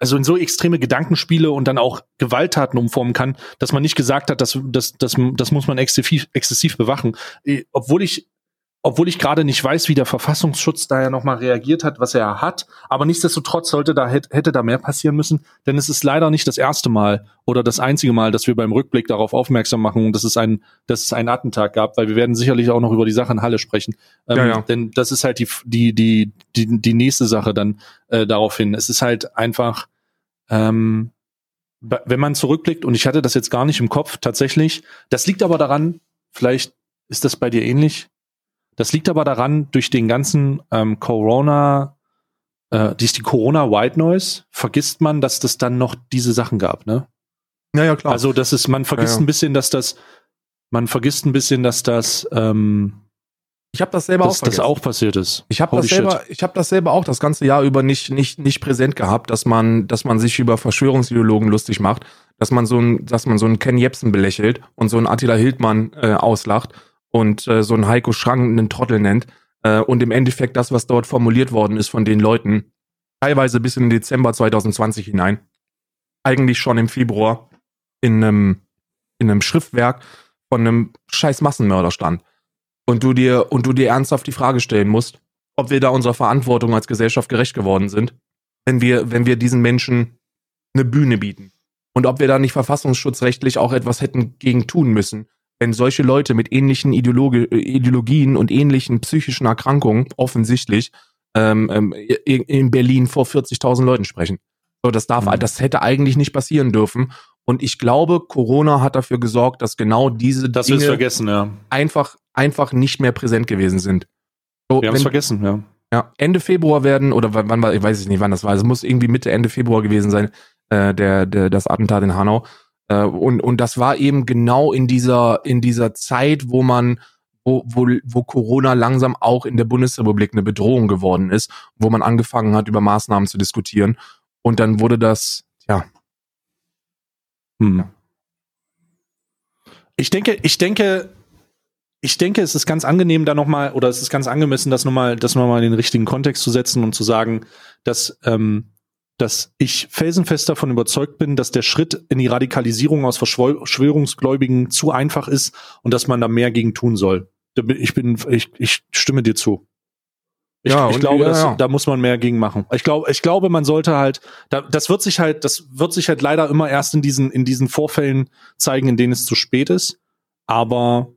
also in so extreme Gedankenspiele und dann auch Gewalttaten umformen kann, dass man nicht gesagt hat, dass das das das muss man exzessiv exzessiv bewachen, äh, obwohl ich obwohl ich gerade nicht weiß, wie der Verfassungsschutz da ja nochmal reagiert hat, was er hat, aber nichtsdestotrotz sollte da hätte da mehr passieren müssen, denn es ist leider nicht das erste Mal oder das einzige Mal, dass wir beim Rückblick darauf aufmerksam machen, dass es ein dass es einen Attentat gab, weil wir werden sicherlich auch noch über die Sache in Halle sprechen, ähm, ja, ja. denn das ist halt die die die die die nächste Sache dann äh, daraufhin. Es ist halt einfach, ähm, wenn man zurückblickt, und ich hatte das jetzt gar nicht im Kopf tatsächlich. Das liegt aber daran, vielleicht ist das bei dir ähnlich. Das liegt aber daran, durch den ganzen ähm, Corona, äh, durch die Corona-White Noise vergisst man, dass das dann noch diese Sachen gab, ne? Ja, ja, klar. Also, das ist, man vergisst ja, ja. ein bisschen, dass das, man vergisst ein bisschen, dass das, ähm, ich habe das selber dass, auch vergessen. Das auch passiert ist. Ich habe das selber, shit. ich habe das selber auch das ganze Jahr über nicht nicht nicht präsent gehabt, dass man dass man sich über Verschwörungsideologen lustig macht, dass man so ein dass man so einen Ken Jebsen belächelt und so einen Attila Hildmann äh, auslacht. Und äh, so ein Heiko Schrank einen Trottel nennt. Äh, und im Endeffekt das, was dort formuliert worden ist von den Leuten, teilweise bis in den Dezember zwanzig zwanzig hinein, eigentlich schon im Februar in einem in einem Schriftwerk von einem scheiß Massenmörder stand. Und du dir und du dir ernsthaft die Frage stellen musst, ob wir da unserer Verantwortung als Gesellschaft gerecht geworden sind, wenn wir wenn wir diesen Menschen eine Bühne bieten. Und ob wir da nicht verfassungsschutzrechtlich auch etwas hätten gegen tun müssen, wenn solche Leute mit ähnlichen Ideologi- Ideologien und ähnlichen psychischen Erkrankungen offensichtlich ähm, in Berlin vor vierzigtausend Leuten sprechen. So, das darf, mhm. das hätte eigentlich nicht passieren dürfen. Und ich glaube, Corona hat dafür gesorgt, dass genau diese das Dinge vergessen, ja. einfach, einfach nicht mehr präsent gewesen sind. So, Wir haben es vergessen, ja. ja. Ende Februar werden, oder wann war, ich weiß nicht, wann das war, es muss irgendwie Mitte, Ende Februar gewesen sein, äh, der, der, das Attentat in Hanau. Und, und das war eben genau in dieser, in dieser Zeit, wo man, wo, wo, wo Corona langsam auch in der Bundesrepublik eine Bedrohung geworden ist, wo man angefangen hat, über Maßnahmen zu diskutieren. Und dann wurde das, ja. Hm. Ich denke, ich denke, ich denke, es ist ganz angenehm, da nochmal, oder es ist ganz angemessen, das nochmal, das nochmal in den richtigen Kontext zu setzen und zu sagen, dass, ähm, dass ich felsenfest davon überzeugt bin, dass der Schritt in die Radikalisierung aus Verschwörungsgläubigen zu einfach ist und dass man da mehr gegen tun soll. Ich bin, ich, ich stimme dir zu. Ich, ja, ich glaube, ja, dass, ja. da muss man mehr gegen machen. Ich glaube, ich glaube, man sollte halt, da, das wird sich halt, das wird sich halt leider immer erst in diesen, in diesen Vorfällen zeigen, in denen es zu spät ist. Aber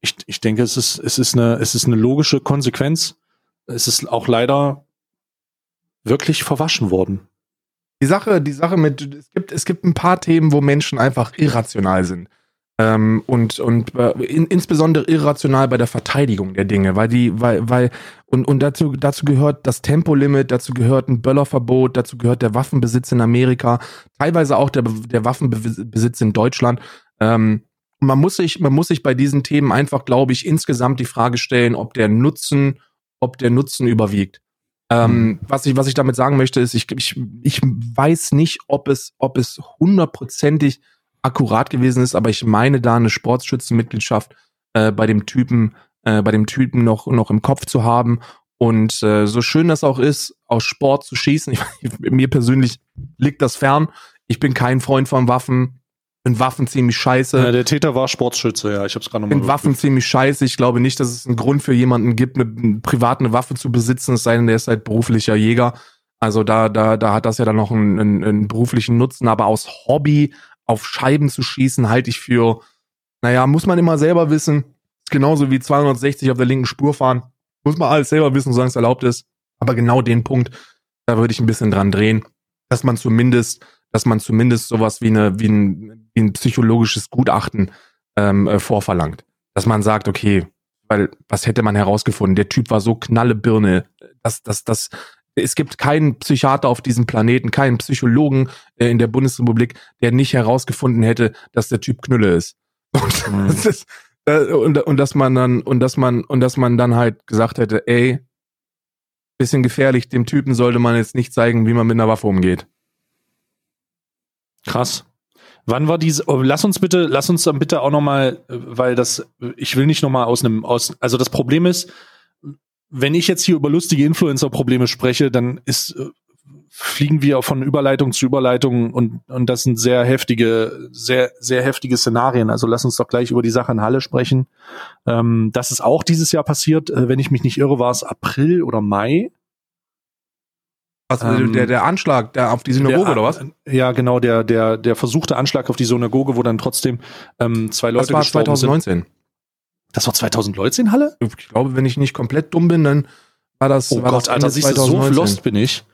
ich, ich denke, es ist, es ist eine, es ist eine logische Konsequenz. Es ist auch leider wirklich verwaschen worden. Die Sache, die Sache mit, es gibt, es gibt ein paar Themen, wo Menschen einfach irrational sind. Ähm, und und äh, in, insbesondere irrational bei der Verteidigung der Dinge, weil die, weil, weil, und, und dazu, dazu gehört das Tempolimit, dazu gehört ein Böllerverbot, dazu gehört der Waffenbesitz in Amerika, teilweise auch der, der Waffenbesitz in Deutschland. Ähm, man muss sich, man muss sich bei diesen Themen einfach, glaube ich, insgesamt die Frage stellen, ob der Nutzen, ob der Nutzen überwiegt. Ähm, was ich, was ich damit sagen möchte, ist, ich, ich, ich weiß nicht, ob es, ob es hundertprozentig akkurat gewesen ist, aber ich meine, da eine Sportschützenmitgliedschaft äh, bei dem Typen, äh, bei dem Typen noch, noch im Kopf zu haben. Und äh, so schön das auch ist, aus Sport zu schießen, ich, mir persönlich liegt das fern. Ich bin kein Freund von Waffen. In Waffen ziemlich scheiße. Ja, der Täter war Sportschütze, ja. Ich hab's gerade nochmal In Waffen ziemlich scheiße. Ich glaube nicht, dass es einen Grund für jemanden gibt, eine, privat eine Waffe zu besitzen, es sei denn, der ist halt beruflicher Jäger. Also da, da, da hat das ja dann noch einen, einen, einen beruflichen Nutzen. Aber aus Hobby auf Scheiben zu schießen, halte ich für, naja, muss man immer selber wissen. Genauso wie zweihundertsechzig auf der linken Spur fahren. Muss man alles selber wissen, solange es erlaubt ist. Aber genau den Punkt, da würde ich ein bisschen dran drehen, dass man zumindest dass man zumindest sowas wie, eine, wie, ein, wie ein psychologisches Gutachten ähm, vorverlangt. Dass man sagt, okay, weil was hätte man herausgefunden? Der Typ war so knallebirne. Das, das, das, es gibt keinen Psychiater auf diesem Planeten, keinen Psychologen äh, in der Bundesrepublik, der nicht herausgefunden hätte, dass der Typ Knülle ist. Und, mhm. das ist, äh, und, und dass man dann, und dass man, und dass man dann halt gesagt hätte, ey, bisschen gefährlich, dem Typen sollte man jetzt nicht zeigen, wie man mit einer Waffe umgeht. Krass. Wann war diese? Oh, lass uns bitte, lass uns dann bitte auch nochmal, weil das, ich will nicht nochmal aus einem, aus, also das Problem ist, wenn ich jetzt hier über lustige Influencer-Probleme spreche, dann ist, fliegen wir von Überleitung zu Überleitung und, und das sind sehr heftige, sehr, sehr heftige Szenarien. Also lass uns doch gleich über die Sache in Halle sprechen. Ähm, das ist auch dieses Jahr passiert, wenn ich mich nicht irre, war es April oder Mai. Was, ähm, der, der Anschlag der auf die Synagoge der, oder was? Ja, genau, der, der, der versuchte Anschlag auf die Synagoge, wo dann trotzdem ähm, zwei Leute gestorben zwanzig neunzehn. Sind. Das war zwanzig neunzehn, Halle? Ich glaube, wenn ich nicht komplett dumm bin, dann war das Oh war Gott, das Alter, siehst du, so lost bin ich.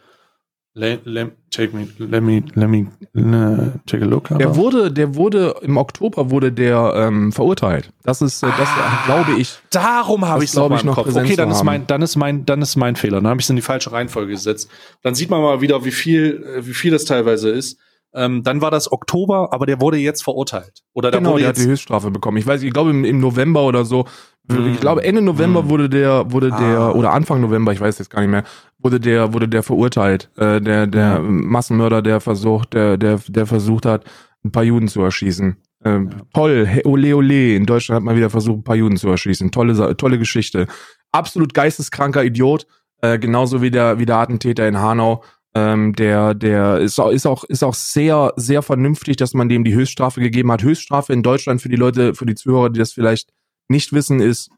Let, let, take me, let me, let me uh, take a look. Aber. Der wurde, der wurde, im Oktober wurde der ähm, verurteilt. Das ist, äh, das ah, glaube ich. Darum habe ich es noch im Kopf. Präsenz okay, dann ist, mein, dann, ist mein, dann ist mein Fehler. Dann habe ich es in die falsche Reihenfolge gesetzt. Dann sieht man mal wieder, wie viel, wie viel das teilweise ist. Ähm, dann war das Oktober, aber der wurde jetzt verurteilt. Oder der genau, wurde der jetzt hat die Höchststrafe bekommen. Ich weiß, ich glaube im, im November oder so. Mm. Ich glaube Ende November mm. wurde der, wurde ah. der oder Anfang November, ich weiß jetzt gar nicht mehr, wurde der, wurde der verurteilt. Äh, der, der mm. Massenmörder, der versucht, der, der, der versucht hat, ein paar Juden zu erschießen. Ähm, ja. Toll, hey, ole ole. In Deutschland hat man wieder versucht, ein paar Juden zu erschießen. Tolle, tolle Geschichte. Absolut geisteskranker Idiot. Äh, genauso wie der, wie der Attentäter in Hanau. Ähm, der, der ist auch, ist auch, ist auch sehr, sehr vernünftig, dass man dem die Höchststrafe gegeben hat. Höchststrafe in Deutschland für die Leute, für die Zuhörer, die das vielleicht nicht wissen, ist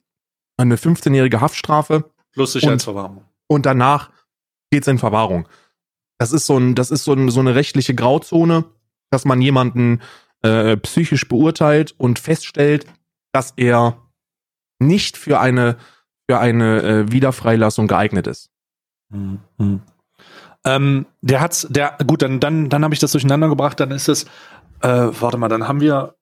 eine fünfzehnjährige Haftstrafe. Plus Sicherheitsverwahrung. Und danach geht's in Verwahrung. Das ist so ein, das ist so, ein, so eine rechtliche Grauzone, dass man jemanden äh, psychisch beurteilt und feststellt, dass er nicht für eine, für eine äh, Wiederfreilassung geeignet ist. Mhm. Ähm, der hat's, der, gut, dann, dann, dann habe ich das durcheinander gebracht, dann ist es, äh, warte mal, dann haben wir,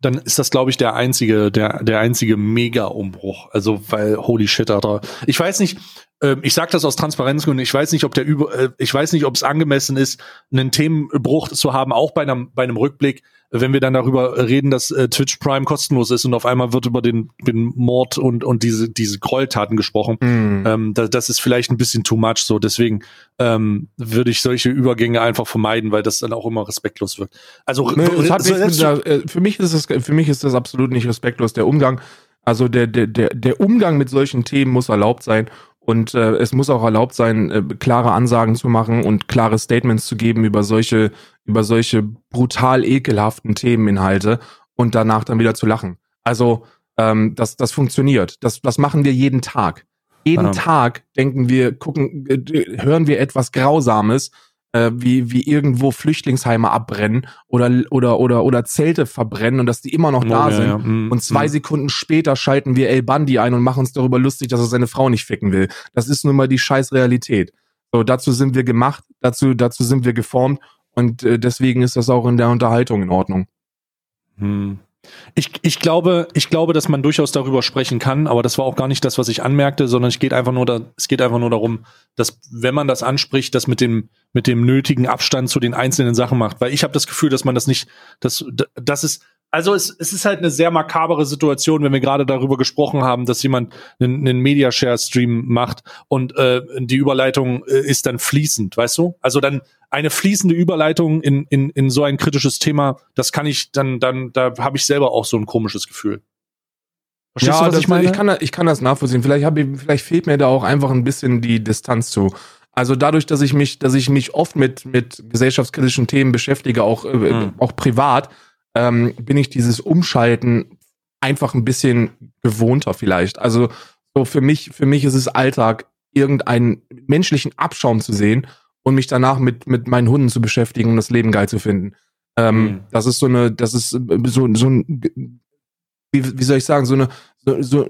dann ist das, glaube ich, der einzige, der, der einzige Mega-Umbruch. Also, weil, holy shit, Alter. Ich weiß nicht, ähm, ich sage das aus Transparenzgründen, ich weiß nicht, ob der über, äh, ich weiß nicht, ob es angemessen ist, einen Themenbruch zu haben, auch bei einem, bei einem Rückblick, wenn wir dann darüber reden, dass äh, Twitch Prime kostenlos ist und auf einmal wird über den, den Mord und, und diese, diese Gräueltaten gesprochen. Mm. Ähm, da, das ist vielleicht ein bisschen too much so. Deswegen ähm, würde ich solche Übergänge einfach vermeiden, weil das dann auch immer respektlos wirkt. Also nee, r- hat so dieser, äh, für mich ist das, für mich ist das absolut nicht respektlos. Der Umgang, also der, der, der, der Umgang mit solchen Themen muss erlaubt sein. Und äh, es muss auch erlaubt sein, äh, klare Ansagen zu machen und klare Statements zu geben über solche, über solche brutal ekelhaften Themeninhalte und danach dann wieder zu lachen. Also ähm, das, das funktioniert. Das, das machen wir jeden Tag. Jeden ja. Tag denken wir, gucken, äh, hören wir etwas Grausames, äh, wie wie irgendwo Flüchtlingsheime abbrennen oder oder oder oder Zelte verbrennen und dass die immer noch oh, da ja, sind. Ja. Mhm. Und zwei mhm. Sekunden später schalten wir El Bandi ein und machen uns darüber lustig, dass er seine Frau nicht ficken will. Das ist nun mal die scheiß Realität. So, dazu sind wir gemacht, dazu dazu sind wir geformt. Und äh, deswegen ist das auch in der Unterhaltung in Ordnung. Hm. Ich, ich glaube, ich glaube, dass man durchaus darüber sprechen kann, aber das war auch gar nicht das, was ich anmerkte, sondern es geht einfach nur, da, es geht einfach nur darum, dass, wenn man das anspricht, das mit dem, mit dem nötigen Abstand zu den einzelnen Sachen macht. Weil ich habe das Gefühl, dass man das nicht, dass, das ist, also es, es ist halt eine sehr makabere Situation, wenn wir gerade darüber gesprochen haben, dass jemand einen, einen Media-Share-Stream macht und äh, die Überleitung äh, ist dann fließend, weißt du? Also dann eine fließende Überleitung in in in so ein kritisches Thema, das kann ich dann dann da habe ich selber auch so ein komisches Gefühl. Verstehst ja, du, was ich meine? Ich kann ich kann das nachvollziehen. Vielleicht habe ich, vielleicht fehlt mir da auch einfach ein bisschen die Distanz zu. Also dadurch, dass ich mich dass ich mich oft mit mit gesellschaftskritischen Themen beschäftige, auch mhm. äh, auch privat, ähm, bin ich dieses Umschalten einfach ein bisschen gewohnter vielleicht. Also so für mich für mich ist es Alltag, irgendeinen menschlichen Abschaum zu sehen und mich danach mit mit meinen Hunden zu beschäftigen und um das Leben geil zu finden. Ähm, mhm. Das ist so eine, das ist so so ein, wie, wie soll ich sagen, so eine, so, so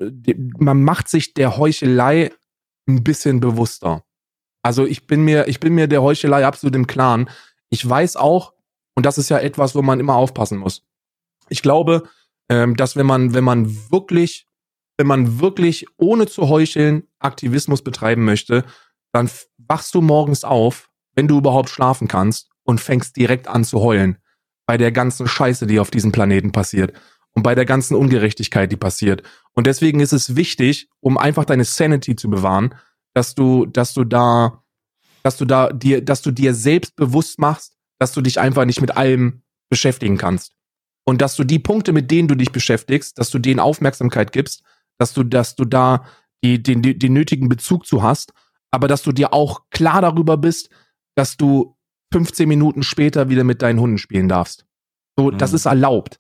man macht sich der Heuchelei ein bisschen bewusster. Also ich bin mir, ich bin mir der Heuchelei absolut im Klaren. Ich weiß auch, und das ist ja etwas, wo man immer aufpassen muss. Ich glaube, ähm, dass wenn man, wenn man wirklich, wenn man wirklich ohne zu heucheln Aktivismus betreiben möchte, dann wachst du morgens auf, wenn du überhaupt schlafen kannst, und fängst direkt an zu heulen. Bei der ganzen Scheiße, die auf diesem Planeten passiert. Und bei der ganzen Ungerechtigkeit, die passiert. Und deswegen ist es wichtig, um einfach deine Sanity zu bewahren, dass du, dass du da, dass du da dir, dass du dir selbst bewusst machst, dass du dich einfach nicht mit allem beschäftigen kannst. Und dass du die Punkte, mit denen du dich beschäftigst, dass du denen Aufmerksamkeit gibst, dass du, dass du da die, den, den nötigen Bezug zu hast. Aber dass du dir auch klar darüber bist, dass du fünfzehn Minuten später wieder mit deinen Hunden spielen darfst. So, mhm. Das ist erlaubt.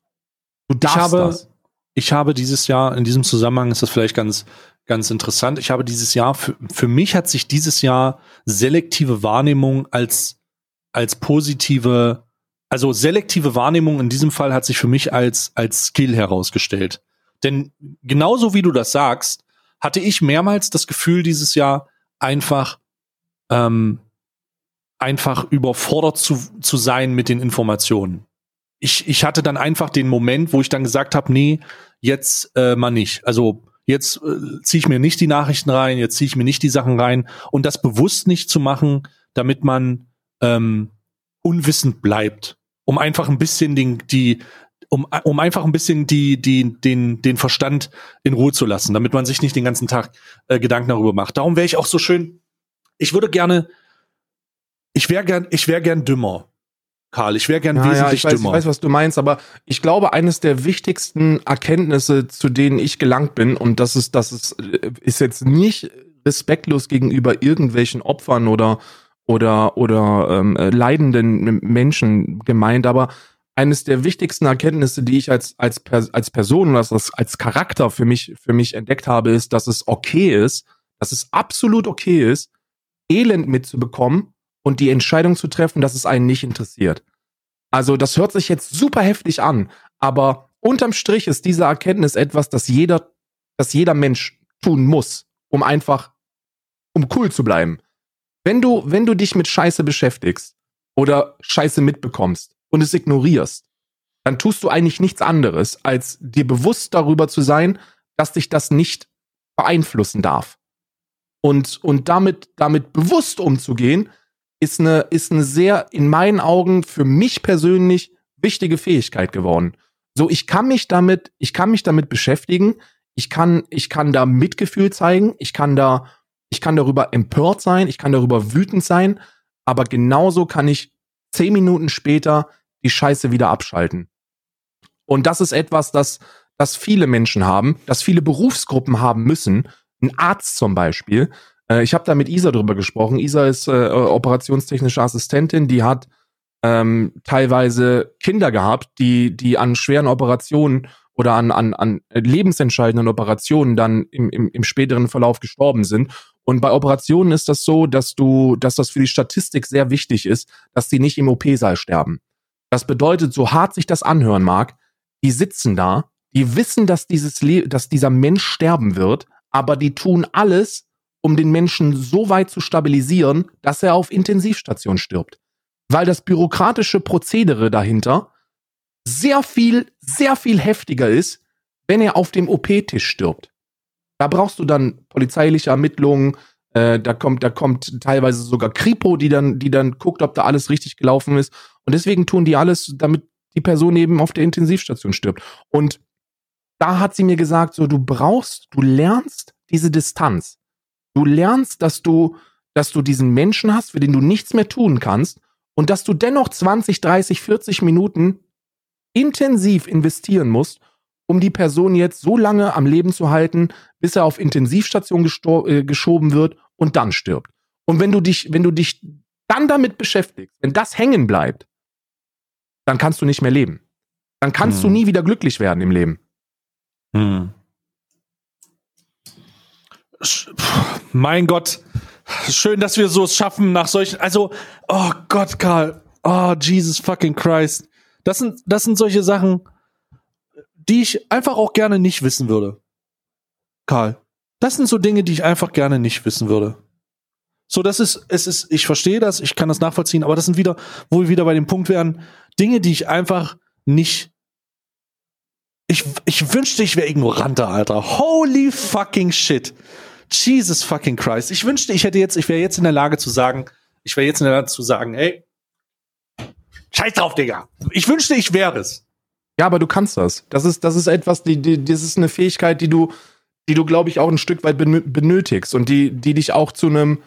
Du darfst ich habe, das. Ich habe dieses Jahr, in diesem Zusammenhang ist das vielleicht ganz, ganz interessant, ich habe dieses Jahr, für, für mich hat sich dieses Jahr selektive Wahrnehmung als, als positive, also selektive Wahrnehmung in diesem Fall hat sich für mich als, als Skill herausgestellt. Denn genauso wie du das sagst, hatte ich mehrmals das Gefühl dieses Jahr, einfach ähm, einfach überfordert zu, zu sein mit den Informationen. Ich, ich hatte dann einfach den Moment, wo ich dann gesagt habe, nee, jetzt äh, mal nicht. Also jetzt äh, ziehe ich mir nicht die Nachrichten rein, jetzt ziehe ich mir nicht die Sachen rein. Und das bewusst nicht zu machen, damit man ähm, unwissend bleibt, um einfach ein bisschen den, die Um, um einfach ein bisschen die, die, den, den Verstand in Ruhe zu lassen, damit man sich nicht den ganzen Tag äh, Gedanken darüber macht. Darum wäre ich auch so schön, ich würde gerne, ich wäre gern, ich wäre gern dümmer, Karl, ich wäre gern ja, wesentlich ja, ich dümmer. Weiß, ich weiß, was du meinst, aber ich glaube, eines der wichtigsten Erkenntnisse, zu denen ich gelangt bin, und das ist, das ist, ist jetzt nicht respektlos gegenüber irgendwelchen Opfern oder, oder, oder ähm, leidenden Menschen gemeint, aber eines der wichtigsten Erkenntnisse, die ich als als als Person oder als als Charakter für mich für mich entdeckt habe, ist, dass es okay ist, dass es absolut okay ist, Elend mitzubekommen und die Entscheidung zu treffen, dass es einen nicht interessiert. Also das hört sich jetzt super heftig an, aber unterm Strich ist diese Erkenntnis etwas, das jeder das jeder Mensch tun muss, um einfach um cool zu bleiben. Wenn du wenn du dich mit Scheiße beschäftigst oder Scheiße mitbekommst und es ignorierst, dann tust du eigentlich nichts anderes, als dir bewusst darüber zu sein, dass dich das nicht beeinflussen darf. Und, und damit, damit bewusst umzugehen, ist eine, ist eine sehr, in meinen Augen, für mich persönlich wichtige Fähigkeit geworden. So, ich kann mich damit, ich kann mich damit beschäftigen, ich kann, ich kann da Mitgefühl zeigen, ich kann da, ich kann darüber empört sein, ich kann darüber wütend sein, aber genauso kann ich zehn Minuten später die Scheiße wieder abschalten. Und das ist etwas, das, das viele Menschen haben, das viele Berufsgruppen haben müssen. Ein Arzt zum Beispiel. Äh, ich habe da mit Isa drüber gesprochen. Isa ist äh, operationstechnische Assistentin, die hat ähm, teilweise Kinder gehabt, die, die an schweren Operationen oder an, an, an lebensentscheidenden Operationen dann im, im, im späteren Verlauf gestorben sind. Und bei Operationen ist das so, dass du, dass das für die Statistik sehr wichtig ist, dass die nicht im O P-Saal sterben. Das bedeutet, so hart sich das anhören mag, die sitzen da, die wissen, dass dieses Le- dass dieser Mensch sterben wird, aber die tun alles, um den Menschen so weit zu stabilisieren, dass er auf Intensivstation stirbt. Weil das bürokratische Prozedere dahinter sehr viel, sehr viel heftiger ist, wenn er auf dem O P-Tisch stirbt. Da brauchst du dann polizeiliche Ermittlungen, äh, da kommt, da kommt teilweise sogar Kripo, die dann, die dann guckt, ob da alles richtig gelaufen ist. Und deswegen tun die alles, damit die Person eben auf der Intensivstation stirbt. Und da hat sie mir gesagt, so, du brauchst, du lernst diese Distanz. Du lernst, dass du, dass du diesen Menschen hast, für den du nichts mehr tun kannst und dass du dennoch zwanzig, dreißig, vierzig Minuten intensiv investieren musst, um die Person jetzt so lange am Leben zu halten, bis er auf Intensivstation gestor- äh, geschoben wird und dann stirbt. Und wenn du dich, wenn du dich dann damit beschäftigst, wenn das hängen bleibt, dann kannst du nicht mehr leben. Dann kannst hm. du nie wieder glücklich werden im Leben. Hm. Sch- Puh, mein Gott, schön, dass wir so es schaffen nach solchen, also, oh Gott, Karl, oh Jesus fucking Christ. Das sind, das sind solche Sachen, die ich einfach auch gerne nicht wissen würde. Karl, das sind so Dinge, die ich einfach gerne nicht wissen würde. So, das ist, es ist, ich verstehe das, ich kann das nachvollziehen, aber das sind wieder, wo wir wieder bei dem Punkt wären, Dinge, die ich einfach nicht, ich, ich wünschte, ich wäre ignoranter, Alter. Holy fucking shit. Jesus fucking Christ. Ich wünschte, ich hätte jetzt, ich wäre jetzt in der Lage zu sagen, ich wäre jetzt in der Lage zu sagen, ey, scheiß drauf, Digga. Ich wünschte, ich wäre es. Ja, aber du kannst das. Das ist, das ist etwas, die, die, das ist eine Fähigkeit, die du, die du, glaube ich, auch ein Stück weit benötigst und die, die dich auch zu einem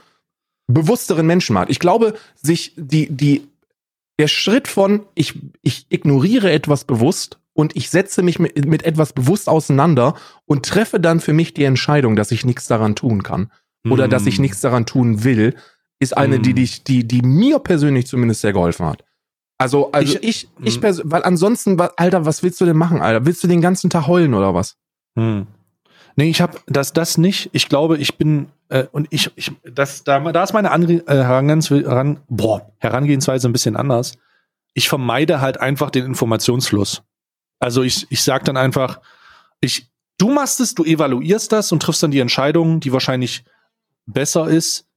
bewussteren Menschen macht. Ich glaube, sich die, die, der Schritt von ich, ich ignoriere etwas bewusst und ich setze mich mit, mit etwas bewusst auseinander und treffe dann für mich die Entscheidung, dass ich nichts daran tun kann oder mm. dass ich nichts daran tun will, ist eine, mm. die dich, die, die mir persönlich zumindest sehr geholfen hat. Also, also ich, ich, ich perso- weil ansonsten, Alter, was willst du denn machen, Alter? Willst du den ganzen Tag heulen oder was? Hm. Nee, ich hab das, das nicht. Ich glaube, ich bin, äh, und ich, ich, das, da, da ist meine Anre- Herangehensweise, boah, Herangehensweise ein bisschen anders. Ich vermeide halt einfach den Informationsfluss. Also ich, ich sag dann einfach, ich, du machst es, du evaluierst das und triffst dann die Entscheidung, die wahrscheinlich besser ist,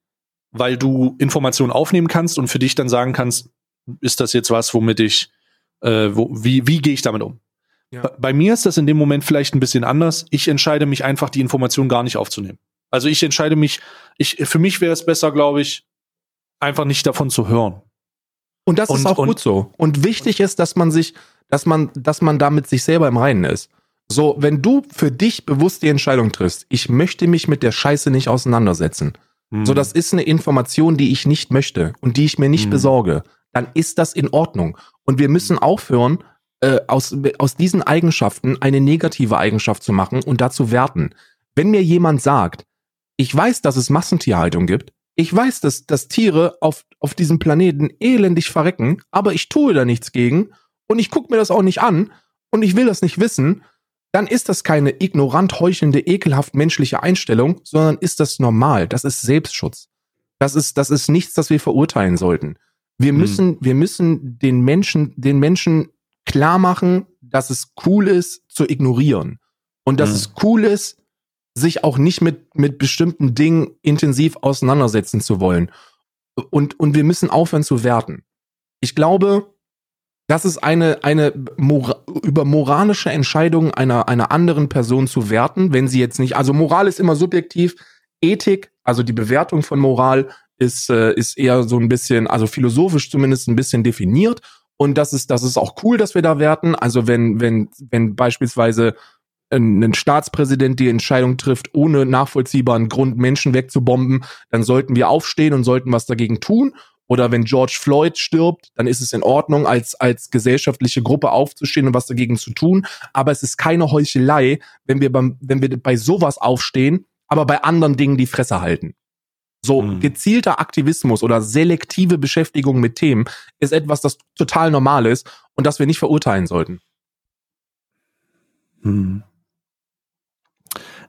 weil du Informationen aufnehmen kannst und für dich dann sagen kannst, ist das jetzt was, womit ich, äh, wo, wie, wie gehe ich damit um? Ja. Bei, bei mir ist das in dem Moment vielleicht ein bisschen anders. Ich entscheide mich einfach, die Information gar nicht aufzunehmen. Also ich entscheide mich, ich, für mich wäre es besser, glaube ich, einfach nicht davon zu hören. Und das und, ist auch und, gut so. Und wichtig ist, dass man sich, dass man, dass man damit sich selber im Reinen ist. So, wenn du für dich bewusst die Entscheidung triffst, ich möchte mich mit der Scheiße nicht auseinandersetzen. Hm. So, das ist eine Information, die ich nicht möchte und die ich mir nicht hm. besorge. Dann ist das in Ordnung. Und wir müssen aufhören, äh, aus, aus diesen Eigenschaften eine negative Eigenschaft zu machen und dazu werten. Wenn mir jemand sagt, ich weiß, dass es Massentierhaltung gibt, ich weiß, dass, dass Tiere auf, auf diesem Planeten elendig verrecken, aber ich tue da nichts gegen und ich gucke mir das auch nicht an und ich will das nicht wissen, dann ist das keine ignorant heuchelnde, ekelhaft menschliche Einstellung, sondern ist das normal. Das ist Selbstschutz. Das ist, das ist nichts, das wir verurteilen sollten. Wir müssen, hm. wir müssen den Menschen, den Menschen klar machen, dass es cool ist, zu ignorieren. Und dass hm. es cool ist, sich auch nicht mit, mit bestimmten Dingen intensiv auseinandersetzen zu wollen. Und, und wir müssen aufhören zu werten. Ich glaube, das ist eine, eine mora- über moralische Entscheidung einer, einer anderen Person zu werten, wenn sie jetzt nicht, also Moral ist immer subjektiv, Ethik, Also die Bewertung von Moral ist, äh, ist eher so ein bisschen, also philosophisch zumindest ein bisschen definiert. Und das ist, das ist auch cool, dass wir da werten. Also wenn, wenn, wenn beispielsweise ein Staatspräsident die Entscheidung trifft, ohne nachvollziehbaren Grund Menschen wegzubomben, dann sollten wir aufstehen und sollten was dagegen tun. Oder wenn George Floyd stirbt, dann ist es in Ordnung, als als gesellschaftliche Gruppe aufzustehen und was dagegen zu tun. Aber es ist keine Heuchelei, wenn wir beim, wenn wir bei sowas aufstehen, aber bei anderen Dingen die Fresse halten. So, mhm. gezielter Aktivismus oder selektive Beschäftigung mit Themen ist etwas, das total normal ist und das wir nicht verurteilen sollten. Mhm.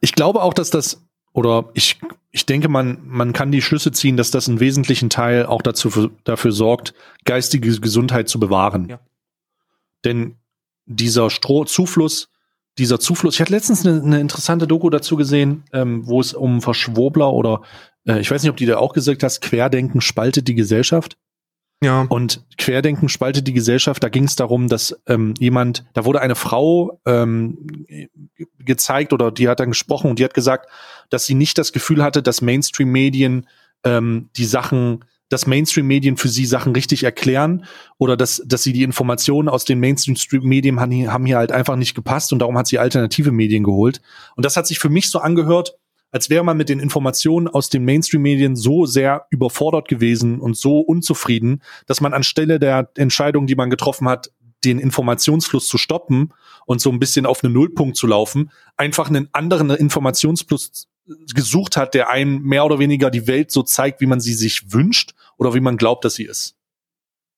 Ich glaube auch, dass das, oder ich, ich denke, man, man kann die Schlüsse ziehen, dass das einen wesentlichen Teil auch dazu, dafür sorgt, geistige Gesundheit zu bewahren. Ja. Denn dieser Stroh, Zufluss, dieser Zufluss, ich hatte letztens eine, eine interessante Doku dazu gesehen, ähm, wo es um Verschwurbler oder, äh, ich weiß nicht, ob die da auch gesagt hast, Querdenken spaltet die Gesellschaft. Ja. Und Querdenken spaltet die Gesellschaft, da ging es darum, dass ähm, jemand, da wurde eine Frau ähm, gezeigt oder die hat dann gesprochen und die hat gesagt, dass sie nicht das Gefühl hatte, dass Mainstream-Medien ähm, die Sachen, dass Mainstream-Medien für sie Sachen richtig erklären oder dass dass sie die Informationen aus den Mainstream-Medien haben, haben hier halt einfach nicht gepasst und darum hat sie alternative Medien geholt. Und das hat sich für mich so angehört, als wäre man mit den Informationen aus den Mainstream-Medien so sehr überfordert gewesen und so unzufrieden, dass man anstelle der Entscheidung, die man getroffen hat, den Informationsfluss zu stoppen und so ein bisschen auf einen Nullpunkt zu laufen, einfach einen anderen Informationsfluss gesucht hat, der einem mehr oder weniger die Welt so zeigt, wie man sie sich wünscht oder wie man glaubt, dass sie ist.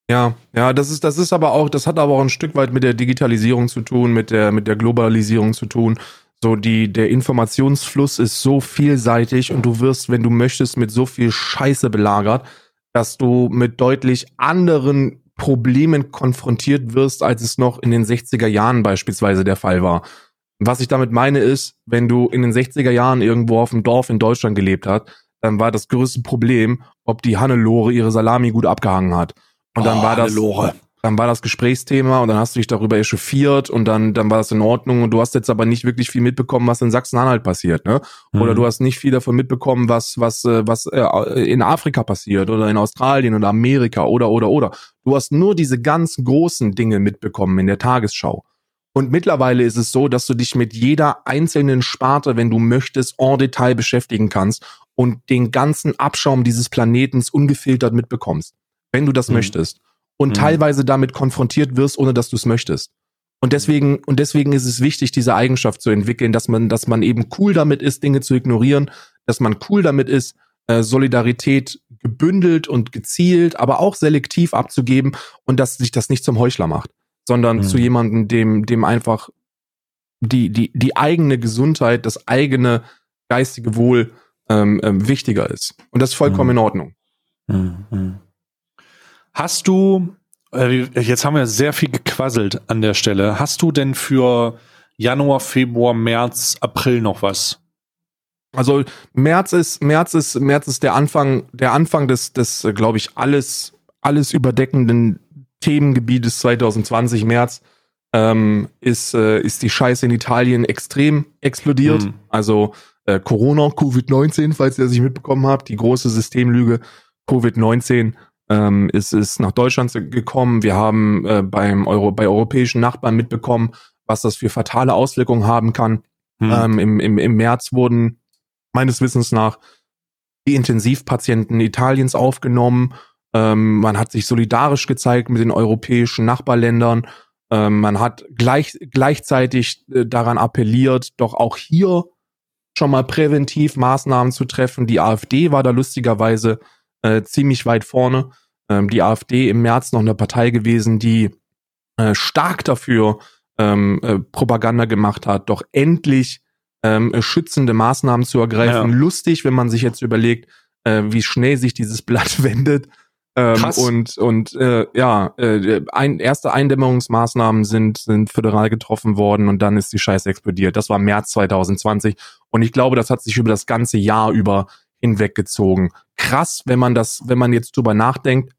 Ja, ja, das ist, das ist aber auch, das hat aber auch ein Stück weit mit der Digitalisierung zu tun, mit der, mit der Globalisierung zu tun. So, die, der Informationsfluss ist so vielseitig und du wirst, wenn du möchtest, mit so viel Scheiße belagert, dass du mit deutlich anderen Problemen konfrontiert wirst, als es noch in den sechziger Jahren beispielsweise der Fall war. Was ich damit meine ist, wenn du in den sechziger Jahren irgendwo auf dem Dorf in Deutschland gelebt hast, dann war das größte Problem, ob die Hannelore ihre Salami gut abgehangen hat. Und dann oh, war das... Hannelore. Dann war das Gesprächsthema und dann hast du dich darüber echauffiert und dann dann war das in Ordnung und du hast jetzt aber nicht wirklich viel mitbekommen, was in Sachsen-Anhalt passiert, ne? Oder mhm. du hast nicht viel davon mitbekommen, was was was in Afrika passiert oder in Australien oder Amerika oder oder oder. Du hast nur diese ganz großen Dinge mitbekommen in der Tagesschau. Und mittlerweile ist es so, dass du dich mit jeder einzelnen Sparte, wenn du möchtest, en Detail beschäftigen kannst und den ganzen Abschaum dieses Planetens ungefiltert mitbekommst, wenn du das mhm. möchtest. Und teilweise damit konfrontiert wirst, ohne dass du es möchtest. Und deswegen, und deswegen ist es wichtig, diese Eigenschaft zu entwickeln, dass man, dass man eben cool damit ist, Dinge zu ignorieren, dass man cool damit ist, äh, Solidarität gebündelt und gezielt, aber auch selektiv abzugeben und dass sich das nicht zum Heuchler macht, sondern mhm. zu jemandem, dem, dem einfach die, die, die eigene Gesundheit, das eigene geistige Wohl ähm, ähm, wichtiger ist. Und das ist vollkommen mhm. in Ordnung. Mhm. Hast du, jetzt haben wir sehr viel gequasselt an der Stelle, hast du denn für Januar, Februar, März, April noch was? Also März ist, März ist, März ist der Anfang, der Anfang des, des, glaube ich, alles, alles überdeckenden Themengebietes zwanzig zwanzig, März, ähm, ist, äh, ist die Scheiße in Italien extrem explodiert. Hm. Also äh, Corona, Covid neunzehn, falls ihr das nicht mitbekommen habt, die große Systemlüge, Covid neunzehn. Ähm, es ist nach Deutschland gekommen. Wir haben äh, beim Euro, bei europäischen Nachbarn mitbekommen, was das für fatale Auswirkungen haben kann. Hm. Ähm, im, im, im März wurden meines Wissens nach die Intensivpatienten Italiens aufgenommen. Ähm, man hat sich solidarisch gezeigt mit den europäischen Nachbarländern. Ähm, man hat gleich, gleichzeitig äh, daran appelliert, doch auch hier schon mal präventiv Maßnahmen zu treffen. Die AfD war da lustigerweise äh, ziemlich weit vorne. Die AfD im März noch eine Partei gewesen, die äh, stark dafür ähm, äh, Propaganda gemacht hat, doch endlich ähm, äh, schützende Maßnahmen zu ergreifen. Ja. Lustig, wenn man sich jetzt überlegt, äh, wie schnell sich dieses Blatt wendet. Ähm, Krass. Und, und äh, ja, äh, ein, erste Eindämmungsmaßnahmen sind, sind föderal getroffen worden und dann ist die Scheiße explodiert. Das war März zwanzig zwanzig und ich glaube, das hat sich über das ganze Jahr über hinweggezogen. Krass, wenn man das, wenn man jetzt drüber nachdenkt,